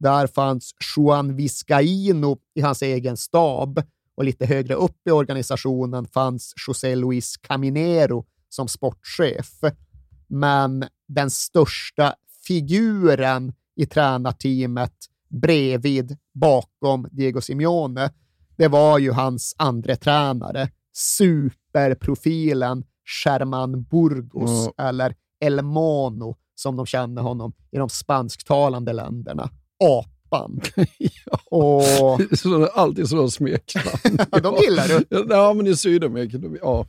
Där fanns Juan Vizcaíno i hans egen stab. Och lite högre upp i organisationen fanns José Luis Caminero som sportchef. Men den största figuren i tränarteamet bredvid, bakom Diego Simeone, det var ju hans andra tränare, superprofilen Germán Burgos, eller El Mono som de känner honom i de spansktalande länderna. Apan. Ja, och... så alltid sådana smeknamn. De gillar du. Ja, men i Sydamerika, ja,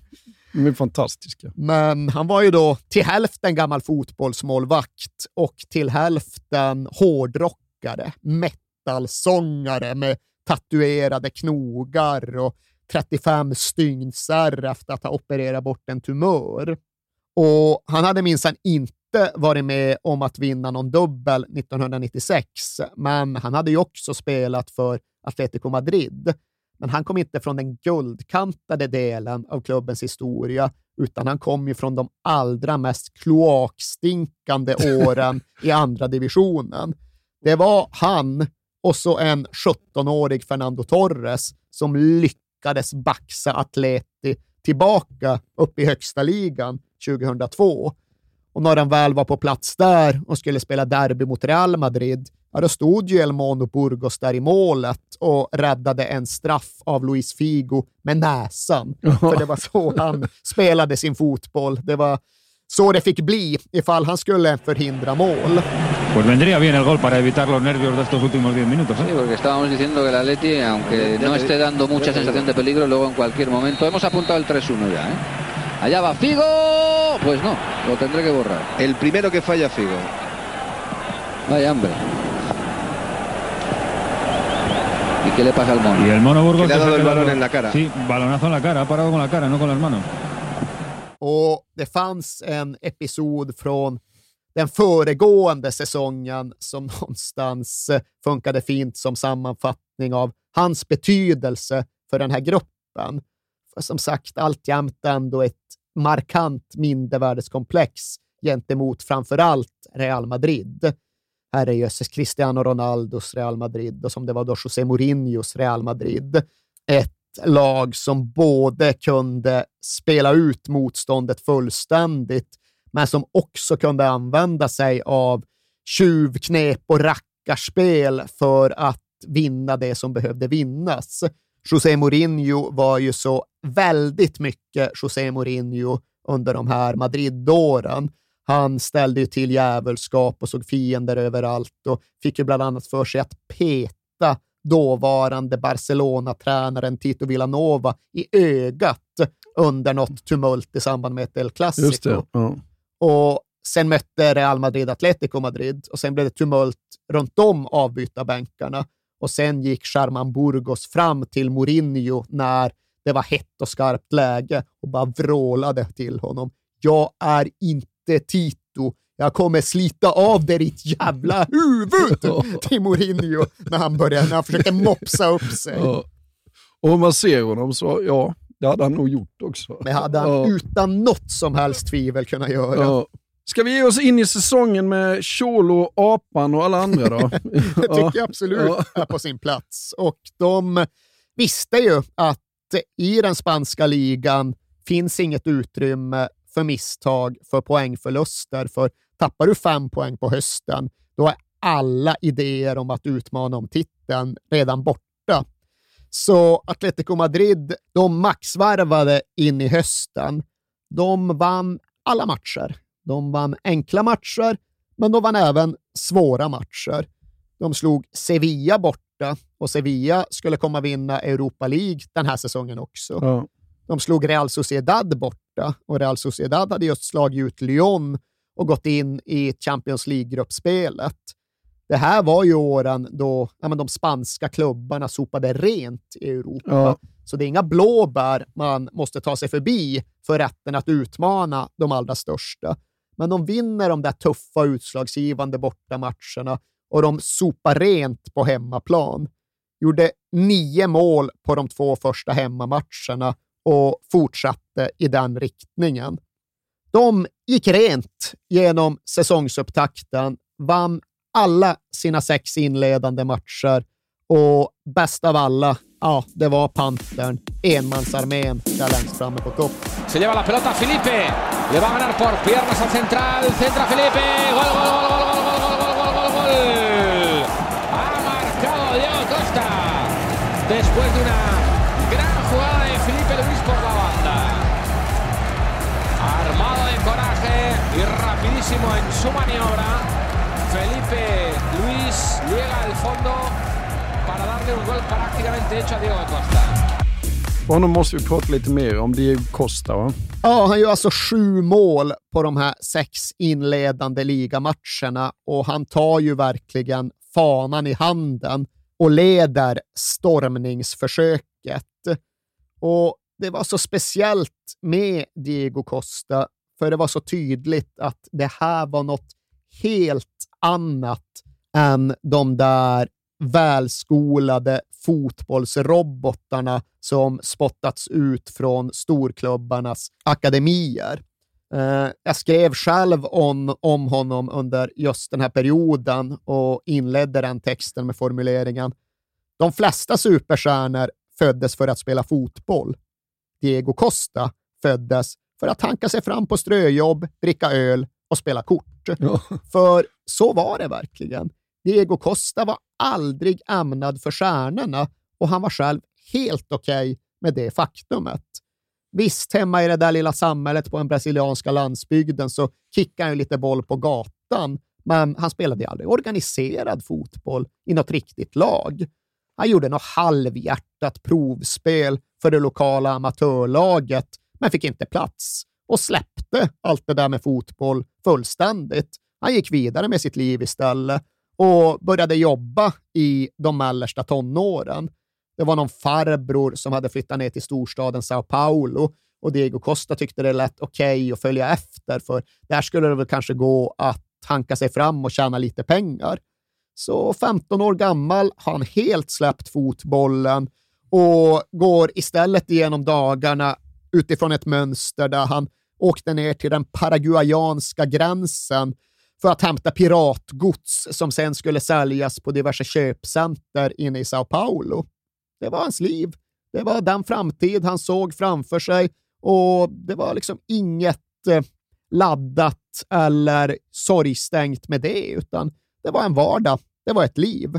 de är fantastiska. Men han var ju då till hälften gammal fotbollsmålvakt och till hälften hårdrockare, metalsångare med tatuerade knogar och 35 stygnsar efter att ha opererat bort en tumör. Och han hade minsann inte varit med om att vinna någon dubbel 1996, men han hade ju också spelat för Atletico Madrid. Men han kom inte från den guldkantade delen av klubbens historia, utan han kom ju från de allra mest kloakstinkande åren i andra divisionen. Det var han och så en 17-årig Fernando Torres som lyckades baxa Atleti tillbaka upp i högsta ligan 2002. Och när den väl var på plats där och skulle spela derby mot Real Madrid, ja, då stod ju El Mono Burgos där i målet och räddade en straff av Luis Figo med näsan. För det var så han spelade sin fotboll. Det var Så det fick bli ifall han skulle förhindra mål. Pues vendría bien el gol para evitar los nervios de estos últimos 10 minutos. Sí, porque estábamos diciendo que el Atleti, aunque no esté dando mucha sensación de peligro, luego en cualquier momento hemos apuntado el 3-1 ya, ¿eh? Allá va Figo. Pues no, lo tendré que borrar. El primero que falla Figo. Vaya hambre. ¿Y qué le pasa al mono? Y el mono Burgos le ha dado el balón en la cara. Sí, balonazo en la cara, ha parado con la cara, no con las manos. Och det fanns en episod från den föregående säsongen som någonstans funkade fint som sammanfattning av hans betydelse för den här gruppen. För som sagt, alltjämt ändå ett markant mindervärdeskomplex gentemot framförallt Real Madrid. Här är Jesus Cristiano Ronaldos Real Madrid och som det var då José Mourinhos Real Madrid. Ett lag som både kunde spela ut motståndet fullständigt men som också kunde använda sig av tjuvknep och rackarspel för att vinna det som behövde vinnas. José Mourinho var ju så väldigt mycket José Mourinho under de här Madrid-åren. Han ställde ju till jävelskap och såg fiender överallt och fick ju bland annat för sig att peta dåvarande Barcelona-tränaren Tito Villanova i ögat under något tumult i samband med ett El Clasico. Just det, ja. Och sen mötte Real Madrid Atletico Madrid och sen blev det tumult runt om avbytarbänkarna och sen gick Germán Burgos fram till Mourinho när det var hett och skarpt läge och bara vrålade till honom: jag är inte Tito, jag kommer slita av dig ditt jävla huvud, till Mourinho när han försökte mopsa upp sig. Och om man ser honom så, ja, det hade han nog gjort också. Det hade han utan något som helst tvivel kunnat göra. Ska vi ge oss in i säsongen med Cholo, Apan och alla andra då? Det tycker jag absolut är på sin plats. Och de visste ju att i den spanska ligan finns inget utrymme för misstag, för poängförluster. För tappar du 5 poäng på hösten, då är alla idéer om att utmana om titeln redan borta. Så Atletico Madrid, de maxvarvade in i hösten. De vann alla matcher. De vann enkla matcher, men de vann även svåra matcher. De slog Sevilla borta och Sevilla skulle komma vinna Europa League den här säsongen också. Ja. De slog Real Sociedad borta och Real Sociedad hade just slagit ut Lyon och gått in i Champions League-gruppspelet. Det här var ju åren då de spanska klubbarna sopade rent i Europa. Ja. Så det är inga blåbär man måste ta sig förbi för rätten att utmana de allra största. Men de vinner de där tuffa utslagsgivande bortamatcherna och de sopar rent på hemmaplan. Gjorde 9 mål på de 2 första hemmamatcherna och fortsatte i den riktningen. De gick rent genom säsongsupptakten, vann alla sina 6 inledande matcher och bäst av alla, det var Pantern, enmansarmén där längst framme på topp. Se lleva la pelota Felipe, le va a ganar por piernas al central, centra Felipe, gol, gol, gol, gol, gol, gol, gol, gol, gol, gol. Ha marcado Diego Costa después de una gran jugada de Felipe Luis por la banda. Armado de coraje y rapidísimo en su maniobra, Felipe Luis llega al fondo para darle un gol prácticamente hecho a Diego Costa. Och nu måste vi prata lite mer om Diego Costa, va? Ja, han gör alltså 7 mål på de här 6 inledande ligamatcherna och han tar ju verkligen fanan i handen och leder stormningsförsöket. Och det var så speciellt med Diego Costa, för det var så tydligt att det här var något helt annat än de där välskolade fotbollsrobotarna som spottats ut från storklubbarnas akademier. Jag skrev själv om honom under just den här perioden och inledde den texten med formuleringen: de flesta superstjärnor föddes för att spela fotboll. Diego Costa föddes för att hanka sig fram på ströjobb, dricka öl och spela kort. Ja. För så var det verkligen. Diego Costa var aldrig ämnad för stjärnorna och han var själv helt okej med det faktumet. Visst, hemma i det där lilla samhället på den brasilianska landsbygden så kickar han ju lite boll på gatan. Men han spelade aldrig organiserad fotboll i något riktigt lag. Han gjorde något halvhjärtat provspel för det lokala amatörlaget, men fick inte plats och släppte allt det där med fotboll fullständigt. Han gick vidare med sitt liv istället och började jobba i de mellersta tonåren. Det var någon farbror som hade flyttat ner till storstaden Sao Paulo och Diego Costa tyckte det lät okej att följa efter, för där skulle det väl kanske gå att hanka sig fram och tjäna lite pengar. Så 15 år gammal har han helt släppt fotbollen och går istället igenom dagarna utifrån ett mönster där han åkte ner till den paraguayanska gränsen för att hämta piratgods som sen skulle säljas på diverse köpcenter inne i Sao Paulo. Det var hans liv. Det var den framtid han såg framför sig och det var liksom inget laddat eller sorgstängt med det, utan det var en vardag. Det var ett liv.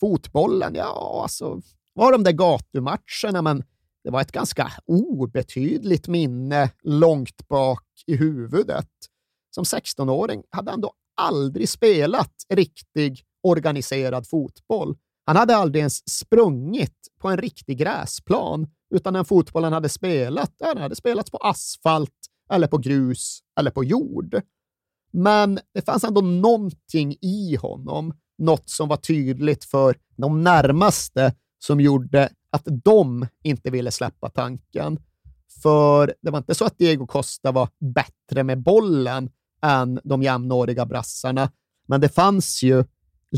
Fotbollen, ja alltså, var de där gatumatcherna, men det var ett ganska obetydligt minne långt bak i huvudet. Som 16-åring hade han då aldrig spelat riktig organiserad fotboll. Han hade aldrig ens sprungit på en riktig gräsplan, utan den fotbollen hade spelat, den hade spelats på asfalt eller på grus eller på jord. Men det fanns ändå någonting i honom, något som var tydligt för de närmaste, som gjorde att de inte ville släppa tanken. För det var inte så att Diego Costa var bättre med bollen än de jämnåriga brassarna, men det fanns ju,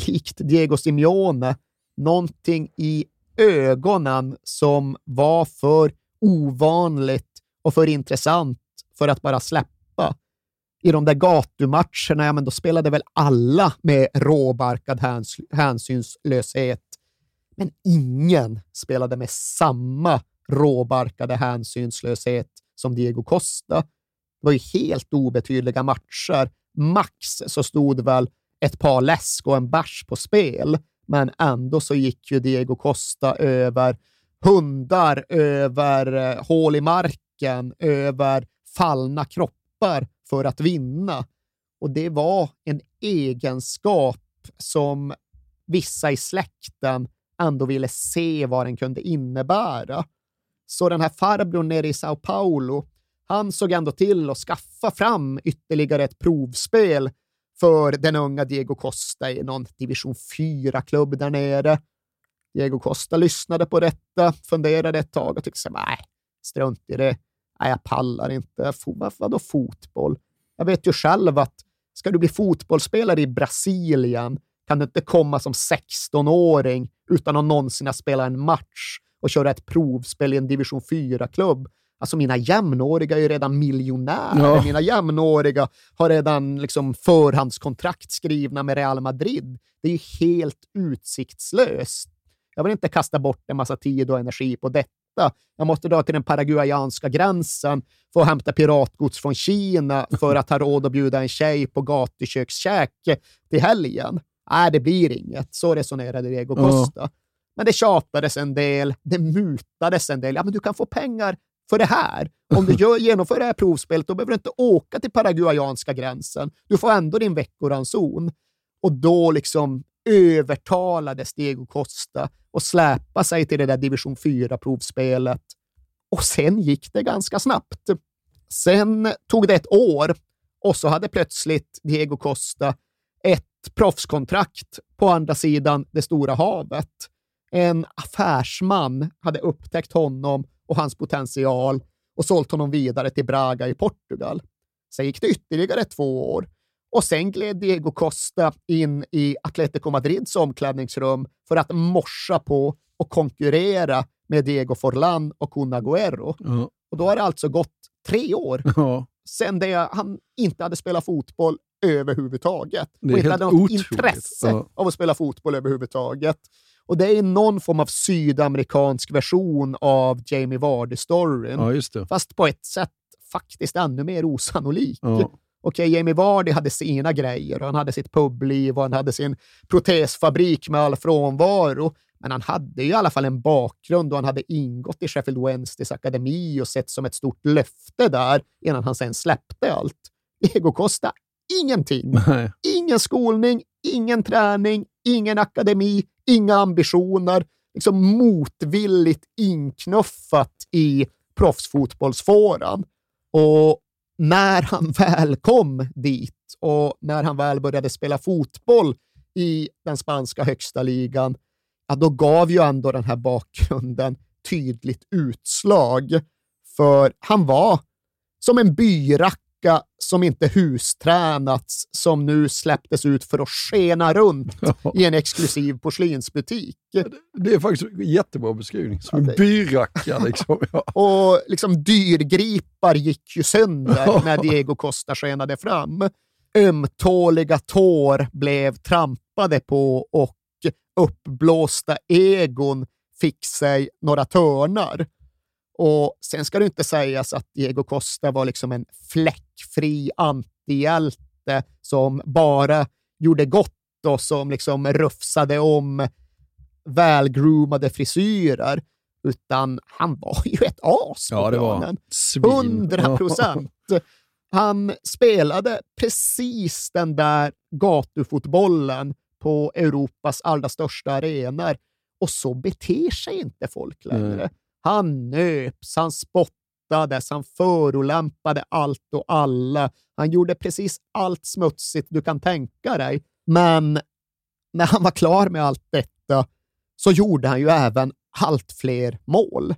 likt Diego Simeone, någonting i ögonen som var för ovanligt och för intressant för att bara släppa. I de där gatumatcherna, ja men då spelade väl alla med råbarkad hänsynslöshet. Men ingen spelade med samma råbarkade hänsynslöshet som Diego Costa. Det var ju helt obetydliga matcher. Max så stod väl ett par läsk och en bärs på spel. Men ändå så gick ju Diego Costa över hundar, över hål i marken, över fallna kroppar för att vinna. Och det var en egenskap som vissa i släkten ändå ville se vad den kunde innebära. Så den här farbrorn nere i Sao Paulo, han såg ändå till att skaffa fram ytterligare ett provspel för den unga Diego Costa i någon division 4-klubb där nere. Diego Costa lyssnade på detta, funderade ett tag och tyckte, nej, strunt i det. Nej, jag pallar inte. Vadå fotboll? Jag vet ju själv att ska du bli fotbollsspelare i Brasilien kan du inte komma som 16-åring utan att någonsin ha spelat en match och köra ett provspel i en division 4-klubb. Alltså mina jämnåriga är ju redan miljonärer. Ja. Mina jämnåriga har redan liksom förhandskontrakt skrivna med Real Madrid. Det är ju helt utsiktslöst. Jag vill inte kasta bort en massa tid och energi på detta. Jag måste dra till den paraguayanska gränsen för att hämta piratgods från Kina för att ha råd att bjuda en tjej på gatukökskäke till helgen. Nej, det blir inget. Så resonerade Diego Costa. Men det tjatades en del. Det mutades en del. Ja, men du kan få pengar för det här. Om du genomför det här provspelet, då behöver du inte åka till paraguayanska gränsen. Du får ändå din veckoranson. Och då liksom övertalades Diego Costa och släpa sig till det där division 4-provspelet. Och sen gick det ganska snabbt. Sen tog det ett år och så hade plötsligt Diego Costa ett proffskontrakt på andra sidan det stora havet. En affärsman hade upptäckt honom och hans potential och sålt honom vidare till Braga i Portugal. Sen gick det ytterligare 2 år. Och sen gled Diego Costa in i Atletico Madrids omklädningsrum för att morsa på och konkurrera med Diego Forlán och Kun Agüero. Mm. Och då har det alltså gått 3 år sen det han inte hade spelat fotboll överhuvudtaget. Och inte hade något intresse av att spela fotboll överhuvudtaget. Och det är någon form av sydamerikansk version av Jamie Vardy-storyn. Ja, just det. Fast på ett sätt faktiskt ännu mer osannolik. Ja. Okej, Jamie Vardy hade sina grejer och han hade sitt publiv och han hade sin protesfabrik med all frånvaro. Men han hade ju i alla fall en bakgrund och han hade ingått i Sheffield Wednesdays akademi och sett som ett stort löfte där innan han sen släppte allt. Diego Costa, ingenting. Nej. Ingen skolning, ingen träning, ingen akademi, inga ambitioner. Liksom motvilligt inknuffat i proffsfotbollsfåran. Och när han väl kom dit och när han väl började spela fotboll i den spanska högsta ligan, ja, då gav ju ändå den här bakgrunden tydligt utslag. För han var som en byracka som inte hustränats, som nu släpptes ut för att skena runt i en exklusiv porslinsbutik. Det är faktiskt en jättebra beskrivning. Som en byracka liksom. Ja. Och liksom dyrgripar gick ju sönder när Diego Costa skenade fram. Ömtåliga tår blev trampade på och uppblåsta egon fick sig några törnar. Och sen ska det inte sägas att Diego Costa var liksom en fläckfri antihjälte som bara gjorde gott och som liksom rufsade om välgroomade frisyrer, utan han var ju ett as. Ja, det var 100%. Han spelade precis den där gatufotbollen på Europas allra största arenor. Och så beter sig inte folk längre. Mm. Han nöps, han spottades, han förolämpade allt och alla. Han gjorde precis allt smutsigt du kan tänka dig. Men när han var klar med allt detta så gjorde han ju även allt fler mål.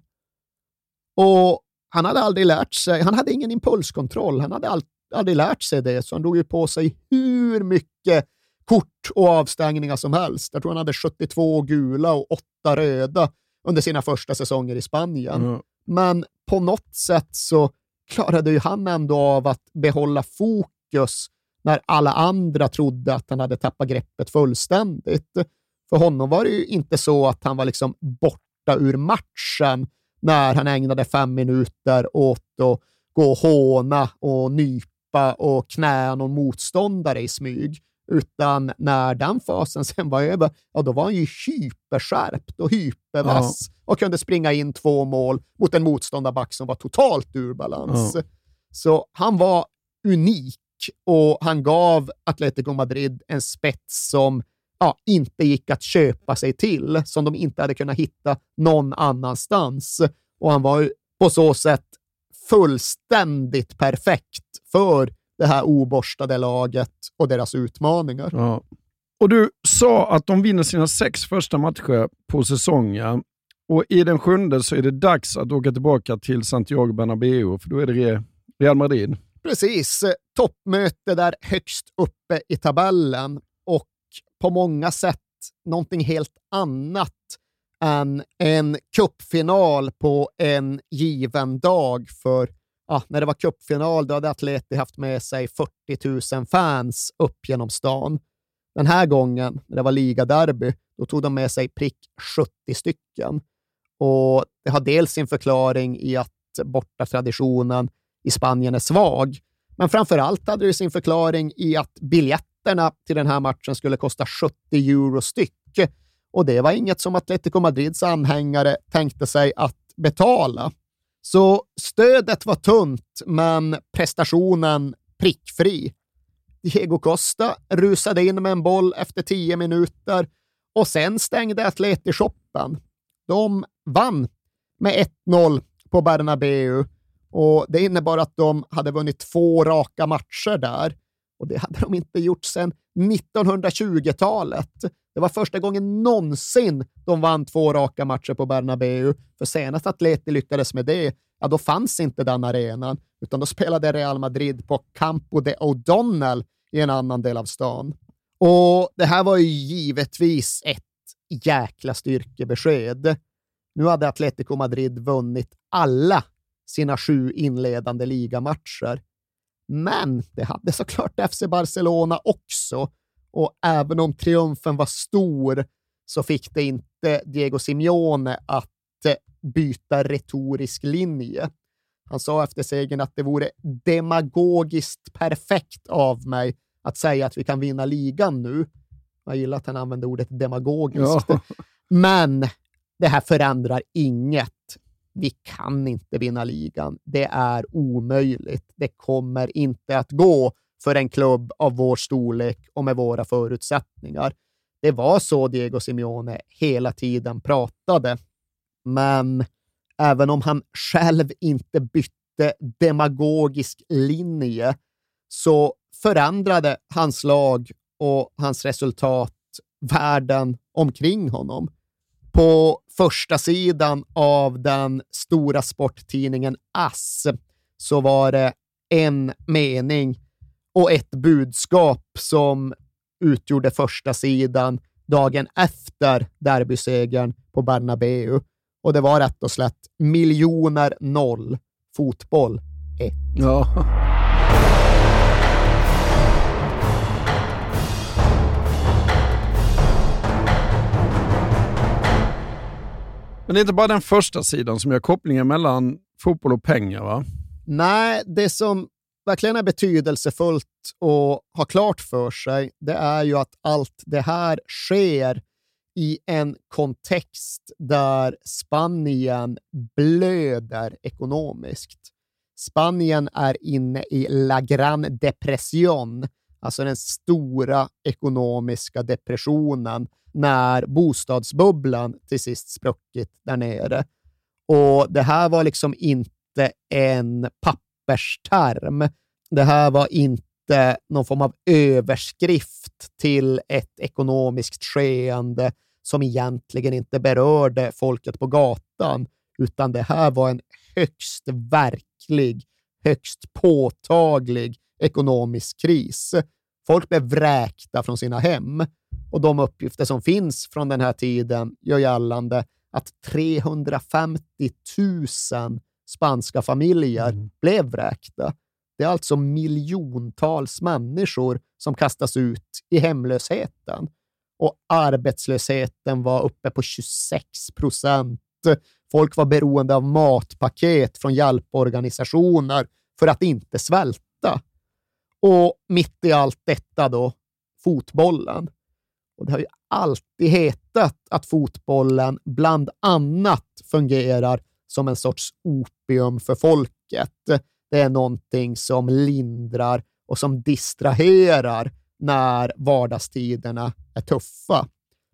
Och han hade aldrig lärt sig, han hade ingen impulskontroll. Han hade aldrig lärt sig det, så han drog ju på sig hur mycket kort och avstängningar som helst. Jag tror han hade 72 gula och 8 röda under sina första säsonger i Spanien. Mm. Men på något sätt så klarade ju han ändå av att behålla fokus när alla andra trodde att han hade tappat greppet fullständigt. För honom var det ju inte så att han var liksom borta ur matchen när han ägnade 5 minuter åt att gå och håna och nypa och knä någon motståndare i smyg. Utan när den fasen sen var över, ja, då var han ju hyperskärpt och hypervass, ja, och kunde springa in 2 mål mot en motståndarback som var totalt ur balans. Ja. Så han var unik och han gav Atletico Madrid en spets som, ja, inte gick att köpa sig till, som de inte hade kunnat hitta någon annanstans. Och han var på så sätt fullständigt perfekt för det här oborstade laget och deras utmaningar. Ja. Och du sa att de vinner sina 6 första matcher på säsongen. Och i den 7:e så är det dags att åka tillbaka till Santiago Bernabéu, för då är det Real Madrid. Precis. Toppmöte där högst uppe i tabellen. Och på många sätt någonting helt annat än en cupfinal på en given dag. För ja, när det var cupfinal då hade Atleti haft med sig 40 000 fans upp genom stan. Den här gången, när det var ligaderby, då tog de med sig prick 70 stycken. Och det har dels sin förklaring i att bortatraditionen i Spanien är svag. Men framförallt hade det sin förklaring i att biljetterna till den här matchen skulle kosta 70 euro styck. Och det var inget som Atletico Madrids anhängare tänkte sig att betala. Så stödet var tunt, men prestationen prickfri. Diego Costa rusade in med en boll efter 10 minuter och sen stängde Atleti-shoppen. De vann med 1-0 på Bernabéu och det innebar att de hade vunnit 2 raka matcher där. Och det hade de inte gjort sedan 1920-talet. Det var första gången någonsin de vann 2 raka matcher på Bernabéu. För senast Atleti lyckades med det, ja, då fanns inte den arenan. Utan då spelade Real Madrid på Campo de O'Donnell i en annan del av stan. Och det här var ju givetvis ett jäkla styrkebesked. Nu hade Atletico Madrid vunnit alla sina 7 inledande ligamatcher. Men det hade såklart FC Barcelona också. Och även om triumfen var stor så fick det inte Diego Simeone att byta retorisk linje. Han sa efter segern att det vore demagogiskt perfekt av mig att säga att vi kan vinna ligan nu. Jag gillar att han använde ordet demagogiskt. Ja. Men det här förändrar inget. Vi kan inte vinna ligan. Det är omöjligt. Det kommer inte att gå för en klubb av vår storlek och med våra förutsättningar. Det var så Diego Simeone hela tiden pratade. Men även om han själv inte bytte demagogisk linje så förändrade hans lag och hans resultat världen omkring honom. På första sidan av den stora sporttidningen AS så var det en mening och ett budskap som utgjorde första sidan dagen efter derbysegern på Bernabeu. Och det var rätt och slätt 1 000 000 0, fotboll 1. Ja. Men det är inte bara den första sidan som gör kopplingen mellan fotboll och pengar, va? Nej, det som verkligen är betydelsefullt att ha klart för sig, det är ju att allt det här sker i en kontext där Spanien blöder ekonomiskt. Spanien är inne i la gran depression, alltså den stora ekonomiska depressionen när bostadsbubblan till sist spruckit där nere. Och det här var liksom inte en pappersterm. Det här var inte någon form av överskrift till ett ekonomiskt skeende som egentligen inte berörde folket på gatan, utan det här var en högst verklig, högst påtaglig ekonomisk kris. Folk blev vräkta från sina hem och de uppgifter som finns från den här tiden gör gällande att 350 000 spanska familjer blev vräkta. Det är alltså miljontals människor som kastas ut i hemlösheten. Och arbetslösheten var uppe på 26%. Folk var beroende av matpaket från hjälporganisationer för att inte svälta. Och mitt i allt detta då, fotbollen. Och det har ju alltid hetat att fotbollen bland annat fungerar som en sorts opium för folket. Det är någonting som lindrar och som distraherar när vardagstiderna är tuffa.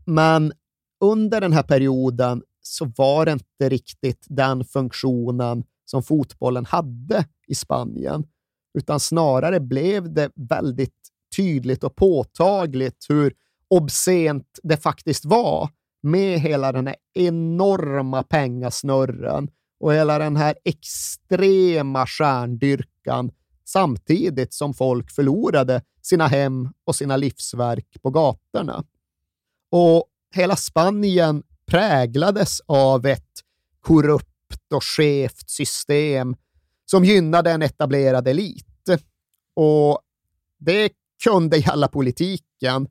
Men under den här perioden så var det inte riktigt den funktionen som fotbollen hade i Spanien. Utan snarare blev det väldigt tydligt och påtagligt hur obscent det faktiskt var med hela den här enorma pengasnurren och hela den här extrema stjärndyrkan, samtidigt som folk förlorade sina hem och sina livsverk på gatorna. Och hela Spanien präglades av ett korrupt och skevt system som gynnade en etablerad elit. Och det kunde gälla politiken,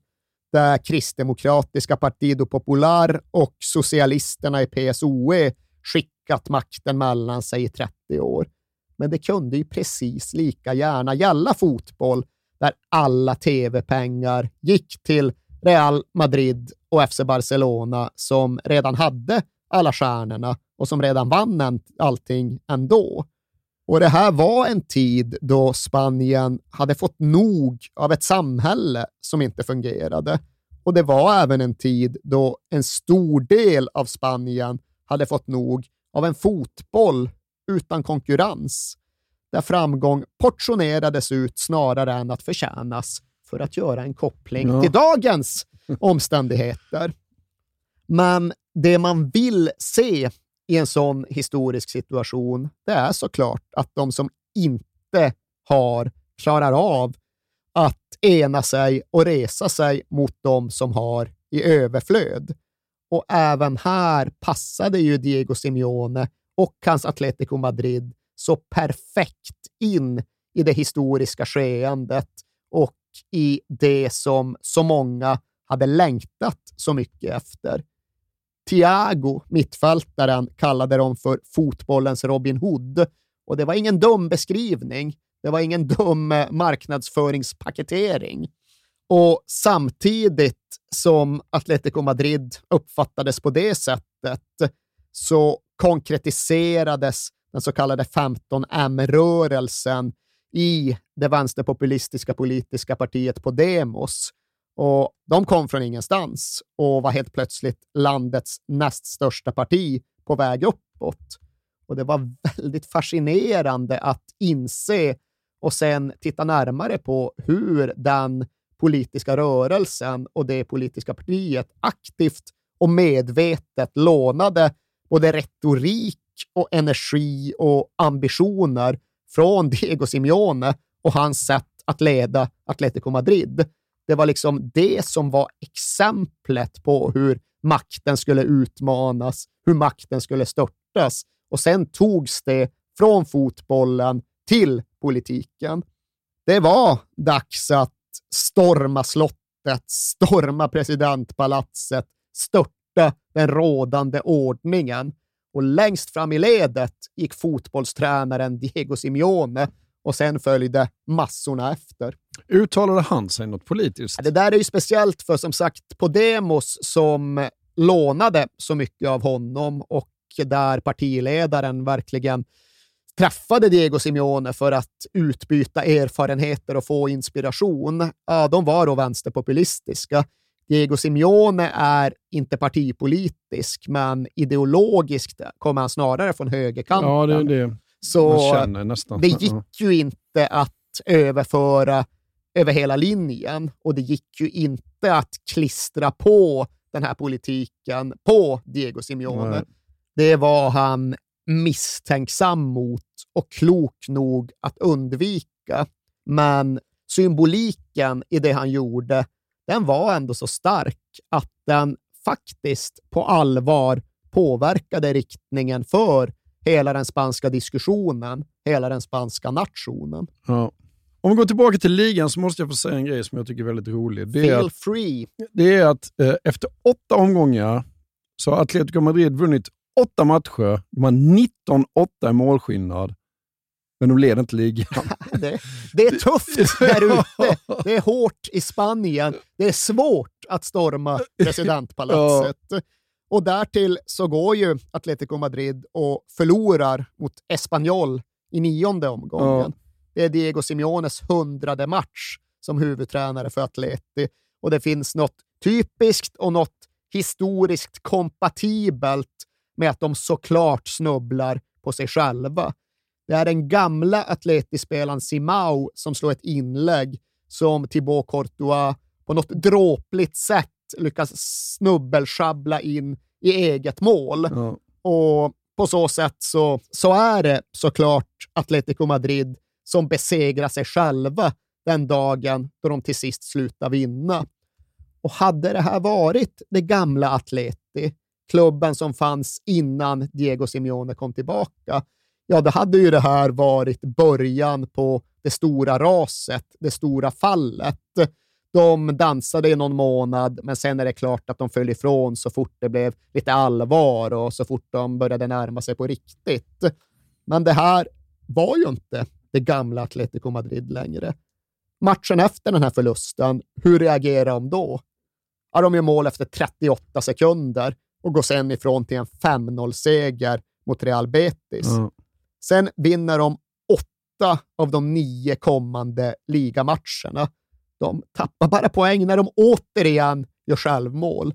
där kristdemokratiska Partido Popular och socialisterna i PSOE skickat makten mellan sig i 30 år. Men det kunde ju precis lika gärna gälla fotboll, där alla tv-pengar gick till Real Madrid och FC Barcelona, som redan hade alla stjärnorna och som redan vann allting ändå. Och det här var en tid då Spanien hade fått nog av ett samhälle som inte fungerade. Och det var även en tid då en stor del av Spanien hade fått nog av en fotboll utan konkurrens, där framgång portionerades ut snarare än att förtjänas, för att göra en koppling till dagens omständigheter. Men det man vill se i en sån historisk situation, det är såklart att de som inte har klarar av att ena sig och resa sig mot de som har i överflöd. Och även här passade ju Diego Simeone och hans Atletico Madrid så perfekt in i det historiska skeendet och i det som så många hade längtat så mycket efter. Thiago, mittfältaren, kallade dem för fotbollens Robin Hood. Och det var ingen dum beskrivning. Det var ingen dum marknadsföringspaketering. Och samtidigt som Atletico Madrid uppfattades på det sättet så konkretiserades den så kallade 15M-rörelsen i det vänsterpopulistiska politiska partiet Podemos. Och de kom från ingenstans och var helt plötsligt landets näst största parti på väg uppåt. Och det var väldigt fascinerande att inse och sen titta närmare på hur den politiska rörelsen och det politiska partiet aktivt och medvetet lånade både retorik och energi och ambitioner från Diego Simeone och hans sätt att leda Atletico Madrid. Det var liksom det som var exemplet på hur makten skulle utmanas, hur makten skulle störtas. Och sen togs det från fotbollen till politiken. Det var dags att storma slottet, storma presidentpalatset, störta den rådande ordningen. Och längst fram i ledet gick fotbollstränaren Diego Simeone och sen följde massorna efter. Uttalade han sig något politiskt? Ja, det där är ju speciellt för som sagt Podemos som lånade så mycket av honom och där partiledaren verkligen träffade Diego Simeone för att utbyta erfarenheter och få inspiration. Ja, de var då vänsterpopulistiska. Diego Simeone är inte partipolitisk, men ideologiskt kommer han snarare från högerkanten. Ja, det är det. Så det gick ju inte att överföra över hela linjen och det gick ju inte att klistra på den här politiken på Diego Simeone. Nej. Det var han misstänksam mot och klok nog att undvika. Men symboliken i det han gjorde, den var ändå så stark att den faktiskt på allvar påverkade riktningen för hela den spanska diskussionen, hela den spanska nationen. Ja. Om vi går tillbaka till ligan så måste jag få säga en grej som jag tycker är väldigt rolig. Det är att efter 8 omgångar så har Atletico Madrid vunnit 8 matcher. De har 19-8 i målskillnad. Men de leder inte ligan. Det är tufft där ute. Det är hårt i Spanien. Det är svårt att storma presidentpalatset. Ja. Och därtill så går ju Atletico Madrid och förlorar mot Espanyol i 9:e omgången. Ja. Det är Diego Simeones 100:e match som huvudtränare för Atleti. Och det finns något typiskt och något historiskt kompatibelt med att de såklart snubblar på sig själva. Det är den gamla atletispelaren Simao som slår ett inlägg som Thibaut Courtois på något dråpligt sätt lyckas snubbelschabbla in i eget mål. Ja. Och på så sätt så är det såklart Atletico Madrid som besegrar sig själva den dagen då de till sist slutar vinna. Och hade det här varit det gamla Atleti, klubben som fanns innan Diego Simeone kom tillbaka, ja, då hade ju det här varit början på det stora raset, det stora fallet. De dansade i någon månad, men sen är det klart att de föll ifrån så fort det blev lite allvar och så fort de började närma sig på riktigt. Men det här var ju inte det gamla Atletico Madrid längre. Matchen efter den här förlusten, hur reagerar de då? Ja, de gör mål efter 38 sekunder och går sen ifrån till en 5-0-seger mot Real Betis. Mm. Sen vinner de 8 av de 9 kommande ligamatcherna. De tappar bara poäng när de återigen gör självmål.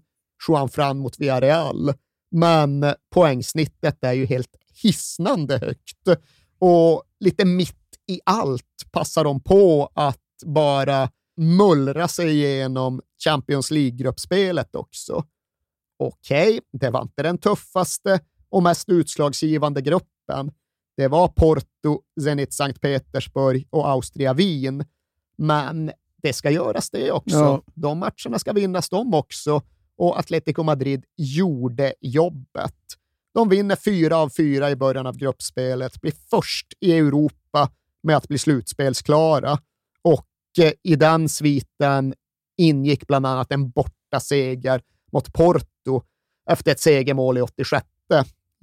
Juan Fran mot Villarreal. Men poängsnittet är ju helt hisnande högt. Och lite mitt i allt passar de på att bara mullra sig igenom Champions League-gruppspelet också. Okej, det var inte den tuffaste och mest utslagsgivande gruppen. Det var Porto, Zenit Sankt Petersburg och Austria-Wien. Men det ska göras det också. Ja. De matcherna ska vinnas de också. Och Atletico Madrid gjorde jobbet. De vinner 4 av 4 i början av gruppspelet. Blir först i Europa med att bli slutspelsklara. Och i den sviten ingick bland annat en bortaseger mot Porto efter ett segermål i 86.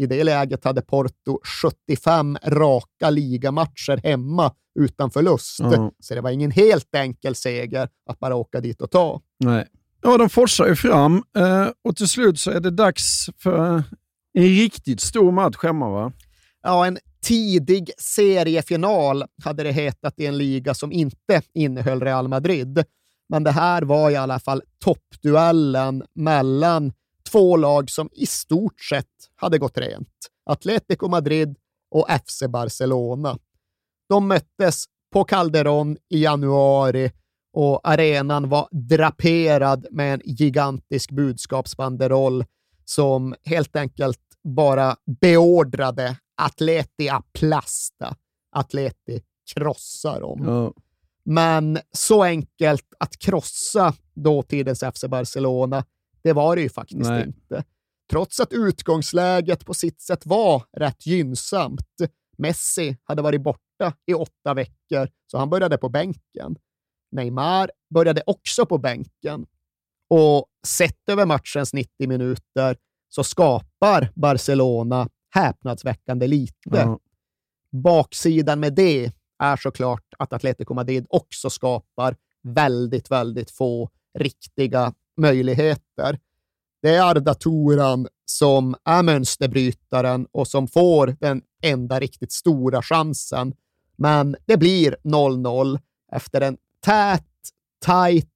I det läget hade Porto 75 raka ligamatcher hemma utan förlust. Mm. Så det var ingen helt enkel seger att bara åka dit och ta. Nej. Ja, de forsar ju fram och till slut så är det dags för en riktigt stor match hemma, va? Ja, en tidig seriefinal hade det hetat i en liga som inte innehöll Real Madrid. Men det här var i alla fall toppduellen mellan två lag som i stort sett hade gått rent. Atletico Madrid och FC Barcelona. De möttes på Calderón i januari och arenan var draperad med en gigantisk budskapsbanderoll som helt enkelt bara beordrade Atleti aplasta. Atleti krossar dem. Ja. Men så enkelt att krossa dåtidens FC Barcelona, det var det ju faktiskt inte. Trots att utgångsläget på sitt sätt var rätt gynnsamt. Messi hade varit borta i 8 veckor, så han började på bänken. Neymar började också på bänken. Och sett över matchens 90 minuter så skapar Barcelona häpnadsväckande lite. Mm. Baksidan med det är såklart att Atletico Madrid också skapar väldigt, väldigt få riktiga möjligheter. Det är Arda Turan som är mönsterbrytaren och som får den enda riktigt stora chansen. Men det blir 0-0 efter en tät, tajt,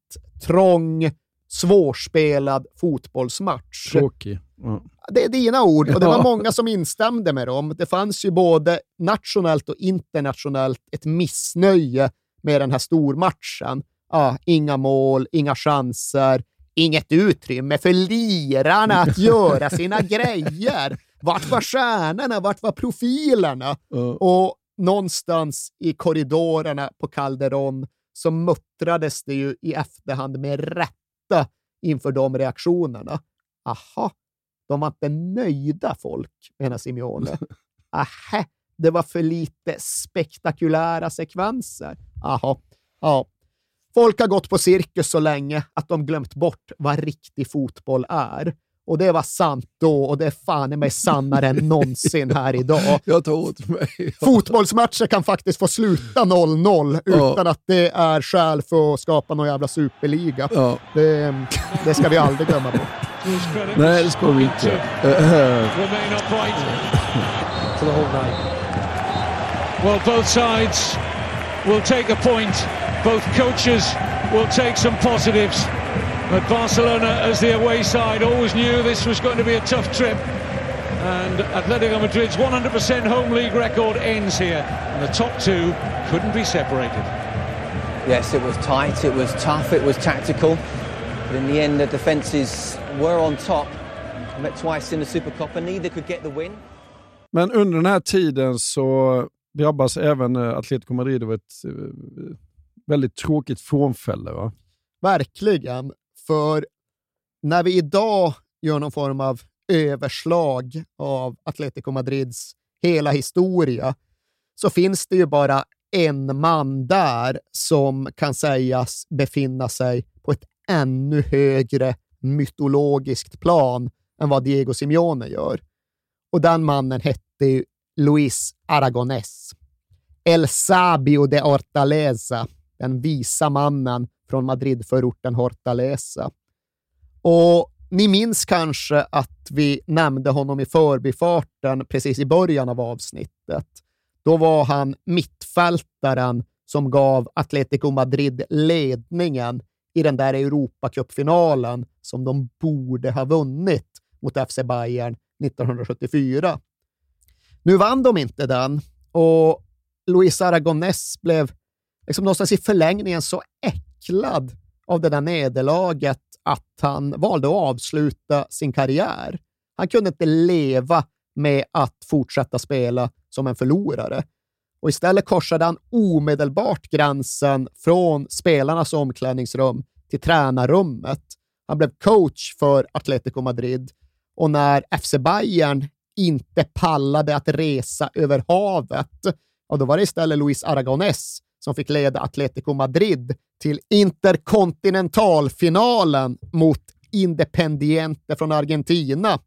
trång, svårspelad fotbollsmatch. Tråkig. Mm. Det är dina ord och det var många som instämde med dem. Det fanns ju både nationellt och internationellt ett missnöje med den här stormatchen. Ja, inga mål, inga chanser, inget utrymme för lirarna att göra sina grejer. Vart var stjärnorna? Vart var profilerna? Och någonstans i korridorerna på Calderón så muttrades det ju i efterhand med rätta inför de reaktionerna. Aha, de var inte nöjda folk, menar Simeone. Aha, det var för lite spektakulära sekvenser. Aha, ja. Folk har gått på cirkus så länge att de glömt bort vad riktig fotboll är. Och det var sant då och det är fan i mig sannare än någonsin här idag. Jag tar åt mig. Fotbollsmatcher kan faktiskt få sluta 0-0 utan att det är skäl för att skapa någon jävla superliga. Ja. Det ska vi aldrig glömma bort. Nej, det ska vi inte. Well, both sides will take a point. Both coaches will take some positives, but Barcelona as the away side always knew this was going to be a tough trip, and Atletico Madrid's 100% home league record ends here, and the top two couldn't be separated. Yes, it was tight, it was tough, it was tactical, but in the end the defences were on top. Met twice in the Supercup and neither could get the win. Men under den här tiden så drabbas även Atletico Madrid av ett väldigt tråkigt frånfälle, va? Verkligen, för när vi idag gör någon form av överslag av Atletico Madrids hela historia så finns det ju bara en man där som kan sägas befinna sig på ett ännu högre mytologiskt plan än vad Diego Simeone gör. Och den mannen hette ju Luis Aragonés. El Sabio de Hortaleza. Den visa mannen från Madridförorten Hortaleza. Och ni minns kanske att vi nämnde honom i förbifarten precis i början av avsnittet. Då var han mittfältaren som gav Atletico Madrid ledningen i den där Europacupfinalen som de borde ha vunnit mot FC Bayern 1974. Nu vann de inte den och Luis Aragonés blev liksom någonstans i förlängningen så äcklad av det där nederlaget att han valde att avsluta sin karriär. Han kunde inte leva med att fortsätta spela som en förlorare. Och istället korsade han omedelbart gränsen från spelarnas omklädningsrum till tränarrummet. Han blev coach för Atletico Madrid. Och när FC Bayern inte pallade att resa över havet, och då var det istället Luis Aragonés som fick leda Atletico Madrid till interkontinentalfinalen mot Independiente från Argentina.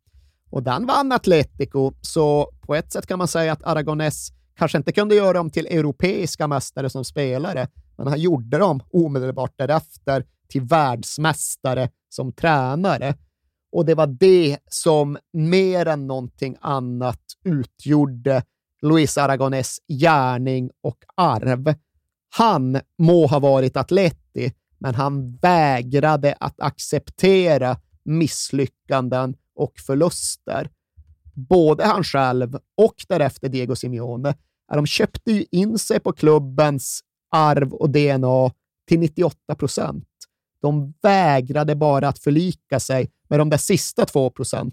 och den vann Atletico, så på ett sätt kan man säga att Aragonés kanske inte kunde göra dem till europeiska mästare som spelare, men han gjorde dem omedelbart därefter till världsmästare som tränare. Och det var det som mer än någonting annat utgjorde Luis Aragonés gärning och arv. Han må ha varit Atleti, men han vägrade att acceptera misslyckanden och förluster. Både han själv och därefter Diego Simeone. De köpte ju in sig på klubbens arv och DNA till 98%. De vägrade bara att förlika sig med de där sista 2%.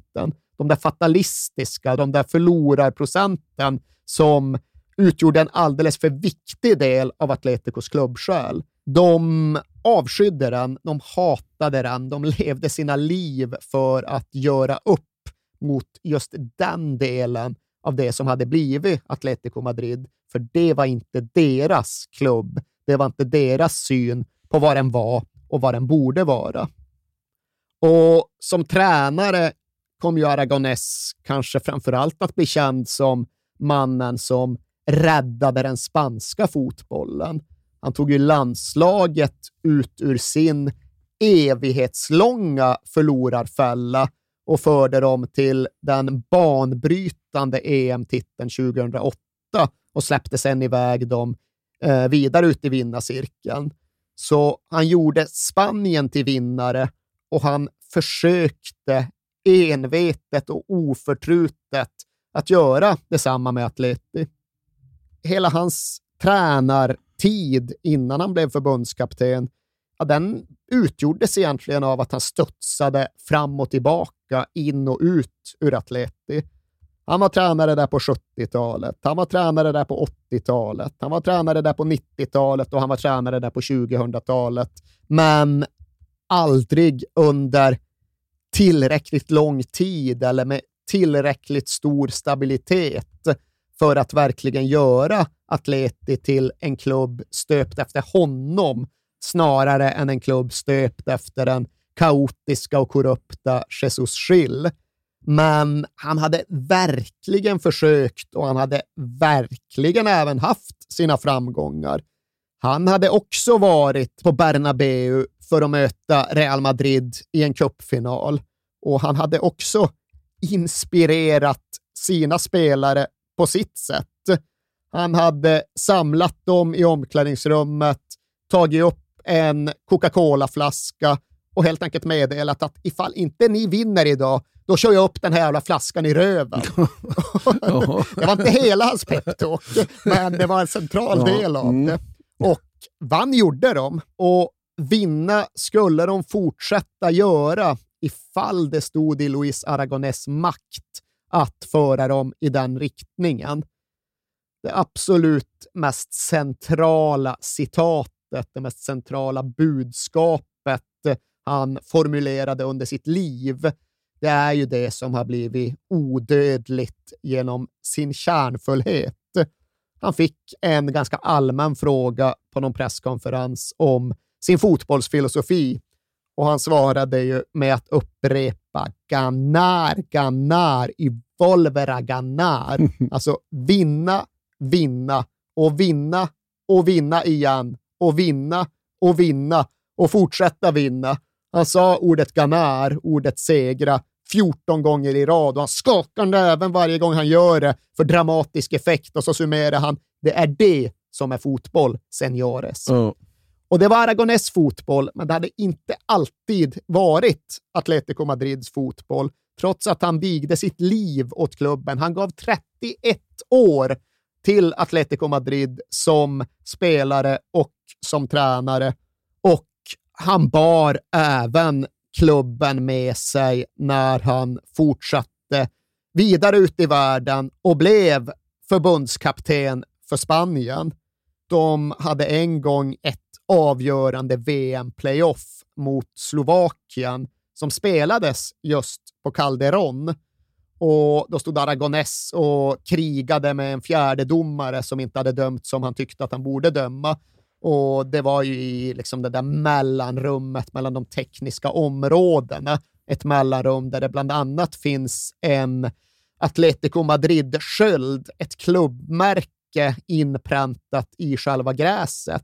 De där fatalistiska, de där förlorarprocenten som utgjorde en alldeles för viktig del av Atleticos klubbsjäl. De avskydde den, de hatade den, de levde sina liv för att göra upp mot just den delen av det som hade blivit Atletico Madrid. För det var inte deras klubb, det var inte deras syn på vad den var och vad den borde vara. Och som tränare kom ju Aragonés kanske framförallt att bli känd som mannen som räddade den spanska fotbollen. Han tog ju landslaget ut ur sin evighetslånga förlorarfälla och förde dem till den banbrytande EM-titeln 2008 och släppte sedan iväg dem vidare ut i vinnarcirkeln. Så han gjorde Spanien till vinnare och han försökte envetet och oförtrutet att göra detsamma med Atleti. Hela hans tränartid innan han blev förbundskapten, ja, den utgjordes egentligen av att han studsade fram och tillbaka, in och ut ur Atleti. Han var tränare där på 70-talet, han var tränare där på 80-talet, han var tränare där på 90-talet och han var tränare där på 2000-talet. Men aldrig under tillräckligt lång tid eller med tillräckligt stor stabilitet för att verkligen göra Atleti till en klubb stöpt efter honom snarare än en klubb stöpt efter den kaotiska och korrupta Jesús Gil. Men han hade verkligen försökt och han hade verkligen även haft sina framgångar. Han hade också varit på Bernabeu för att möta Real Madrid i en cupfinal. Och han hade också inspirerat sina spelare på sitt sätt. Han hade samlat dem i omklädningsrummet, tagit upp en Coca-Cola-flaska och helt enkelt meddelat att ifall inte ni vinner idag, då kör jag upp den här jävla flaskan i röven. Det var inte hela hans peptalk, men det var en central del av det. Och vann gjorde de. Och vinna skulle de fortsätta göra ifall det stod i Luis Aragonés makt att föra dem i den riktningen. Det absolut mest centrala citatet, det mest centrala budskapet han formulerade under sitt liv, det är ju det som har blivit odödligt genom sin kärnfullhet. Han fick en ganska allmän fråga på någon presskonferens om sin fotbollsfilosofi och han svarade ju med att upprepa ganar, ganar, evolvera ganar. Alltså vinna, vinna och vinna och vinna igen och vinna och vinna och fortsätta vinna. Han sa ordet ganar, ordet segra, 14 gånger i rad och han skakade även varje gång han gör det för dramatisk effekt och så summerar han, det är det som är fotboll, seniores. Och det var Aragonés fotboll, men det hade inte alltid varit Atletico Madrids fotboll, trots att han vigde sitt liv åt klubben. Han gav 31 år till Atletico Madrid som spelare och som tränare och han bar även klubben med sig när han fortsatte vidare ut i världen och blev förbundskapten för Spanien. De hade en gång ett avgörande VM-playoff mot Slovakien som spelades just på Calderón och då stod Aragonés och krigade med en fjärdedomare som inte hade dömt som han tyckte att han borde döma. Och det var ju i liksom det där mellanrummet mellan de tekniska områdena ett mellanrum där det bland annat finns en Atletico Madrid-sköld, ett klubbmärke inpräntat i själva gräset.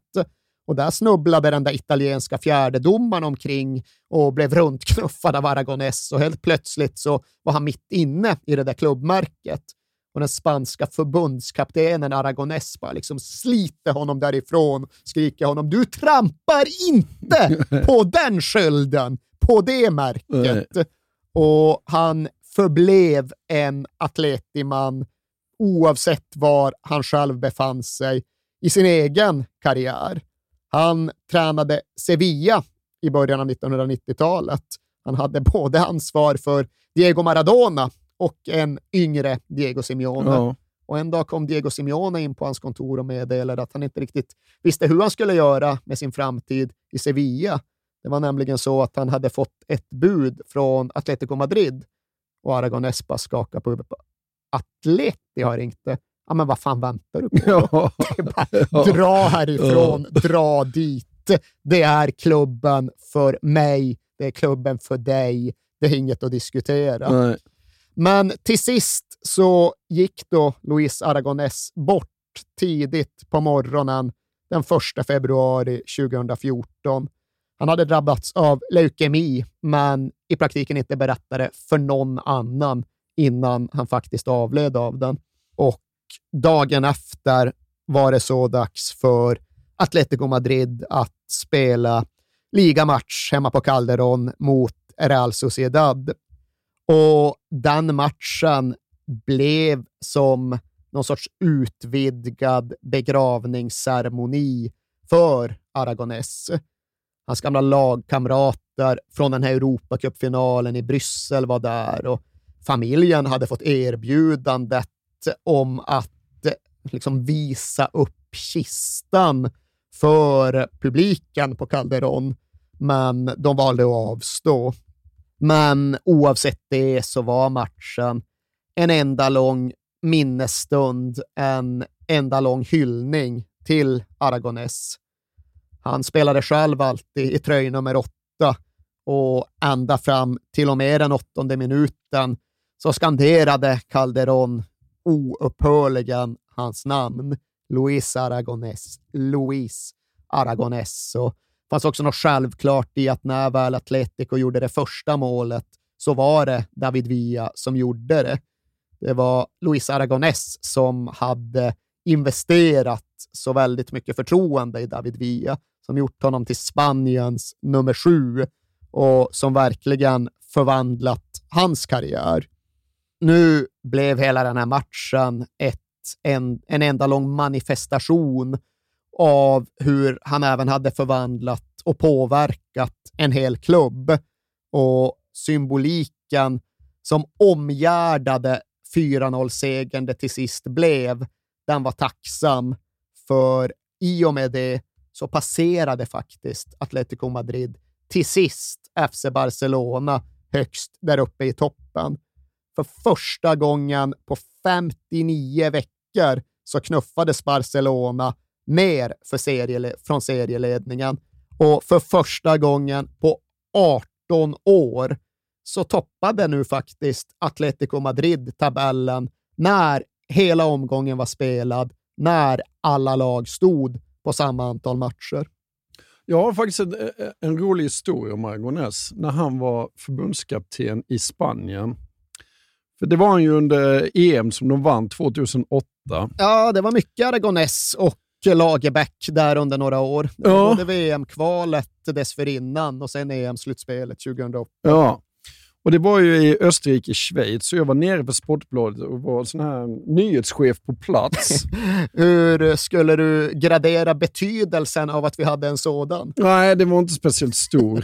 Och där snubblade den där italienska fjärdedomaren omkring och blev runtknuffad av Aragonés, och helt plötsligt så var han mitt inne i det där klubbmärket. Och den spanska förbundskaptenen Aragonés bara liksom sliter honom därifrån, skriker honom: du trampar inte på den skölden, på det märket. Och han förblev en atletiman oavsett var han själv befann sig i sin egen karriär. Han tränade Sevilla i början av 1990-talet. Han hade både ansvar för Diego Maradona och en yngre Diego Simeone. Ja. Och en dag kom Diego Simeone in på hans kontor och meddelade att han inte riktigt visste hur han skulle göra med sin framtid i Sevilla. Det var nämligen så att han hade fått ett bud från Atletico Madrid, och Aragonés bara skakade på huvudet. Atleti har ringt det. Ja, men vad fan väntar du på? Ja. Dra härifrån, dra dit. Det är klubben för mig, det är klubben för dig. Det är inget att diskutera. Nej. Men till sist så gick då Luis Aragonés bort tidigt på morgonen den 1 februari 2014. Han hade drabbats av leukemi, men i praktiken inte berättade för någon annan innan han faktiskt avled av den. Och dagen efter var det så dags för Atletico Madrid att spela ligamatch hemma på Calderón mot Real Sociedad. Och den matchen blev som någon sorts utvidgad begravningsceremoni för Aragonés. Hans gamla lagkamrater från den här Europacup-finalen i Bryssel var där, och familjen hade fått erbjudandet om att liksom visa upp kistan för publiken på Calderón, men de valde att avstå. Men oavsett det så var matchen en enda lång minnesstund, en enda lång hyllning till Aragonés. Han spelade själv alltid i tröj nummer 8, och ända fram till och med den 8:e minuten så skanderade Calderón oupphörligen hans namn: Luis Aragonés, Luis Aragonés. Och det fanns också något självklart i att när väl Atletico gjorde det första målet så var det David Villa som gjorde det. Det var Luis Aragonés som hade investerat så väldigt mycket förtroende i David Villa, som gjort honom till Spaniens nummer 7 och som verkligen förvandlat hans karriär. Nu blev hela den här matchen en enda lång manifestation av hur han även hade förvandlat och påverkat en hel klubb. Och symboliken som omgärdade 4-0-segern det till sist blev, den var tacksam, för i och med det så passerade faktiskt Atletico Madrid till sist FC Barcelona högst där uppe i toppen. För första gången på 59 veckor så knuffades Barcelona ner för från serieledningen, och för första gången på 18 år så toppade nu faktiskt Atletico Madrid tabellen när hela omgången var spelad, när alla lag stod på samma antal matcher. Jag har faktiskt en rolig historia om Aragonés när han var förbundskapten i Spanien. För det var han ju under EM som de vann 2008. Ja, det var mycket Aragonés och Lagerbäck där under några år. Det var både VM-kvalet dessförinnan och sen EM-slutspelet 2008. Ja, och det var ju i Österrike, Schweiz. Så jag var nere på Sportbladet och var sån här nyhetschef på plats. Hur skulle du gradera betydelsen av att vi hade en sådan? Nej, det var inte speciellt stor.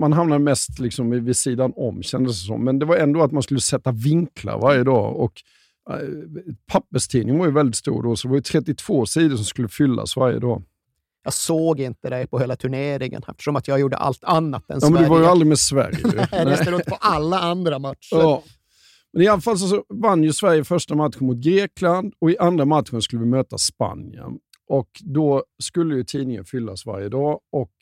Man hamnade mest liksom vid sidan om, kändes det som. Men det var ändå att man skulle sätta vinklar varje dag, och papperstidningen var ju väldigt stor då, så det var ju 32 sidor som skulle fyllas varje dag. Jag såg inte dig på hela turneringen eftersom att jag gjorde allt annat än Sverige. Men du var ju aldrig med Sverige. Nej, det stod på alla andra matcher. Ja. Men i alla fall så vann ju Sverige första matchen mot Grekland, och i andra matchen skulle vi möta Spanien. Och då skulle ju tidningen fyllas varje dag, och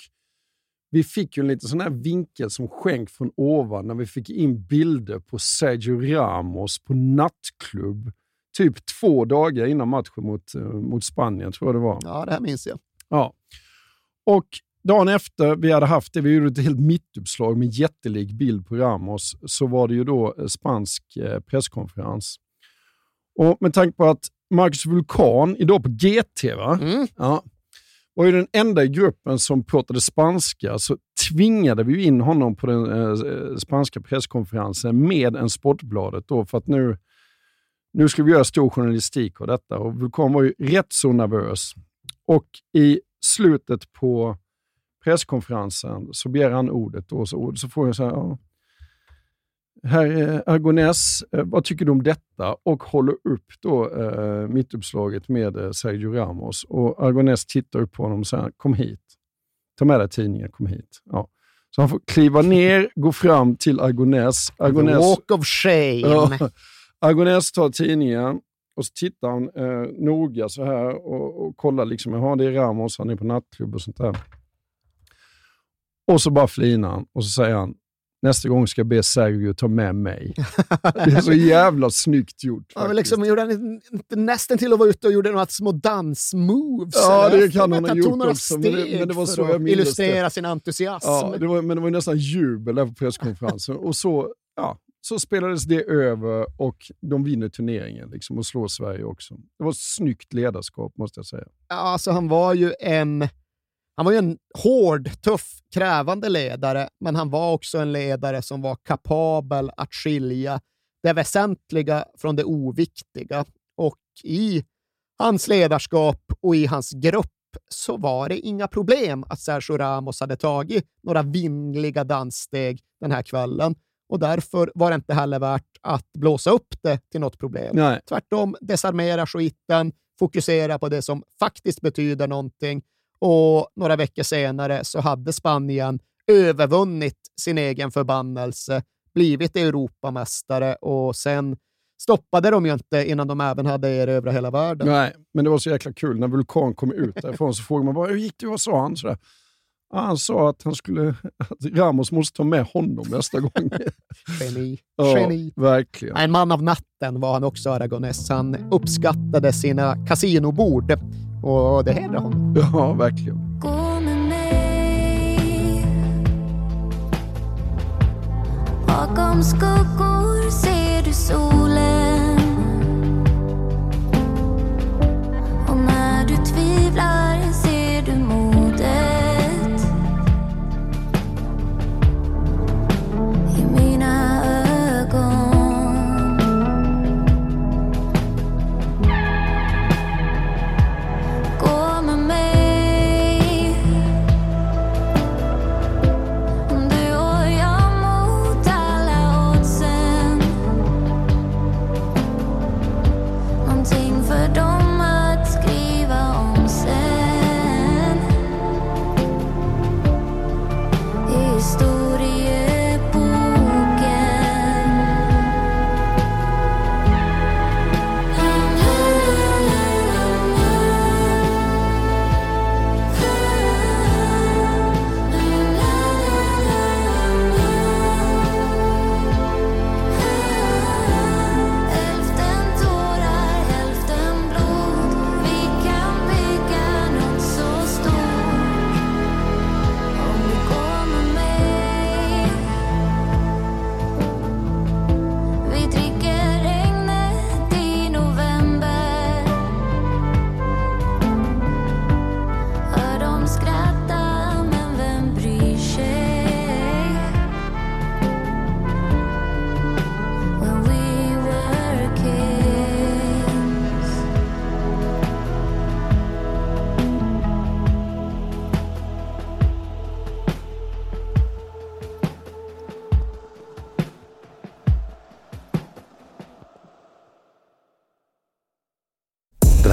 vi fick ju en liten sån här vinkel som skänk från ovan när vi fick in bilder på Sergio Ramos på nattklubb typ 2 dagar innan matchen mot Spanien, tror jag det var. Ja, det här minns jag. Ja. Och dagen efter vi hade haft det, vi gjorde ett helt mittuppslag med en jättelik bild på Ramos, så var det ju då spansk presskonferens. Och med tanke på att Marcus Vulkan idag på GT, va? Mm. Ja. Var ju den enda i gruppen som pratade spanska, så tvingade vi in honom på den spanska presskonferensen med en Sportbladet då, för att nu ska vi göra stor journalistik av detta. Och Vulkan var ju rätt så nervös. Och i slutet på presskonferensen så begär han ordet och så får jag så här: ja, herr Aragonés, vad tycker du om detta? Och håller upp då mittuppslaget med Sergio Ramos. Och Aragonés tittar upp på honom och säger: kom hit. Ta med dig tidningen, kom hit. Ja. Så han får kliva ner, gå fram till Aragonés. Walk of shame. Ja, Aragonés tar tidningen och så tittar han noga så här och kollar liksom, jaha, det är Ramos, han är på nattklubb och sånt där. Och så bara flinar han och så säger han: nästa gång ska jag be Sergio ta med mig. Det är så jävla snyggt gjort. Ja, men liksom gjorde han nästan till att vara ute och gjorde några små dansmoves. Ja, eller? Det kan han ha gjort också. Men det var så jag minns illustrera det. Sin entusiasm. Ja, det var nästan jubel där på presskonferensen. Och så, ja, så spelades det över och de vinner turneringen liksom, och slår Sverige också. Det var ett snyggt ledarskap, måste jag säga. Ja, alltså han var ju en hård, tuff, krävande ledare, men han var också en ledare som var kapabel att skilja det väsentliga från det oviktiga. Och i hans ledarskap och i hans grupp så var det inga problem att Sergio Ramos hade tagit några vingliga danssteg den här kvällen. Och därför var det inte heller värt att blåsa upp det till något problem. Nej. Tvärtom, desarmera skiten, fokusera på det som faktiskt betyder någonting. Och några veckor senare så hade Spanien övervunnit sin egen förbannelse, blivit Europamästare, och sen stoppade de ju inte innan de även hade erövrat hela världen. Nej, men det var så jäkla kul. När Vulkan kom ut därifrån så frågade man bara: hur gick det? Vad sa han? Sådär. Han sa att att Ramos måste ta med honom nästa gång. Geni. Ja, verkligen. En man av natten var han också, Aragonés. Han uppskattade sina kasinobord. Och det hedrar honom. Ja, verkligen. Gå med mig bakom skuggor, ser du solen. Och när du tvivlar ser du modet. I mina ögon. Den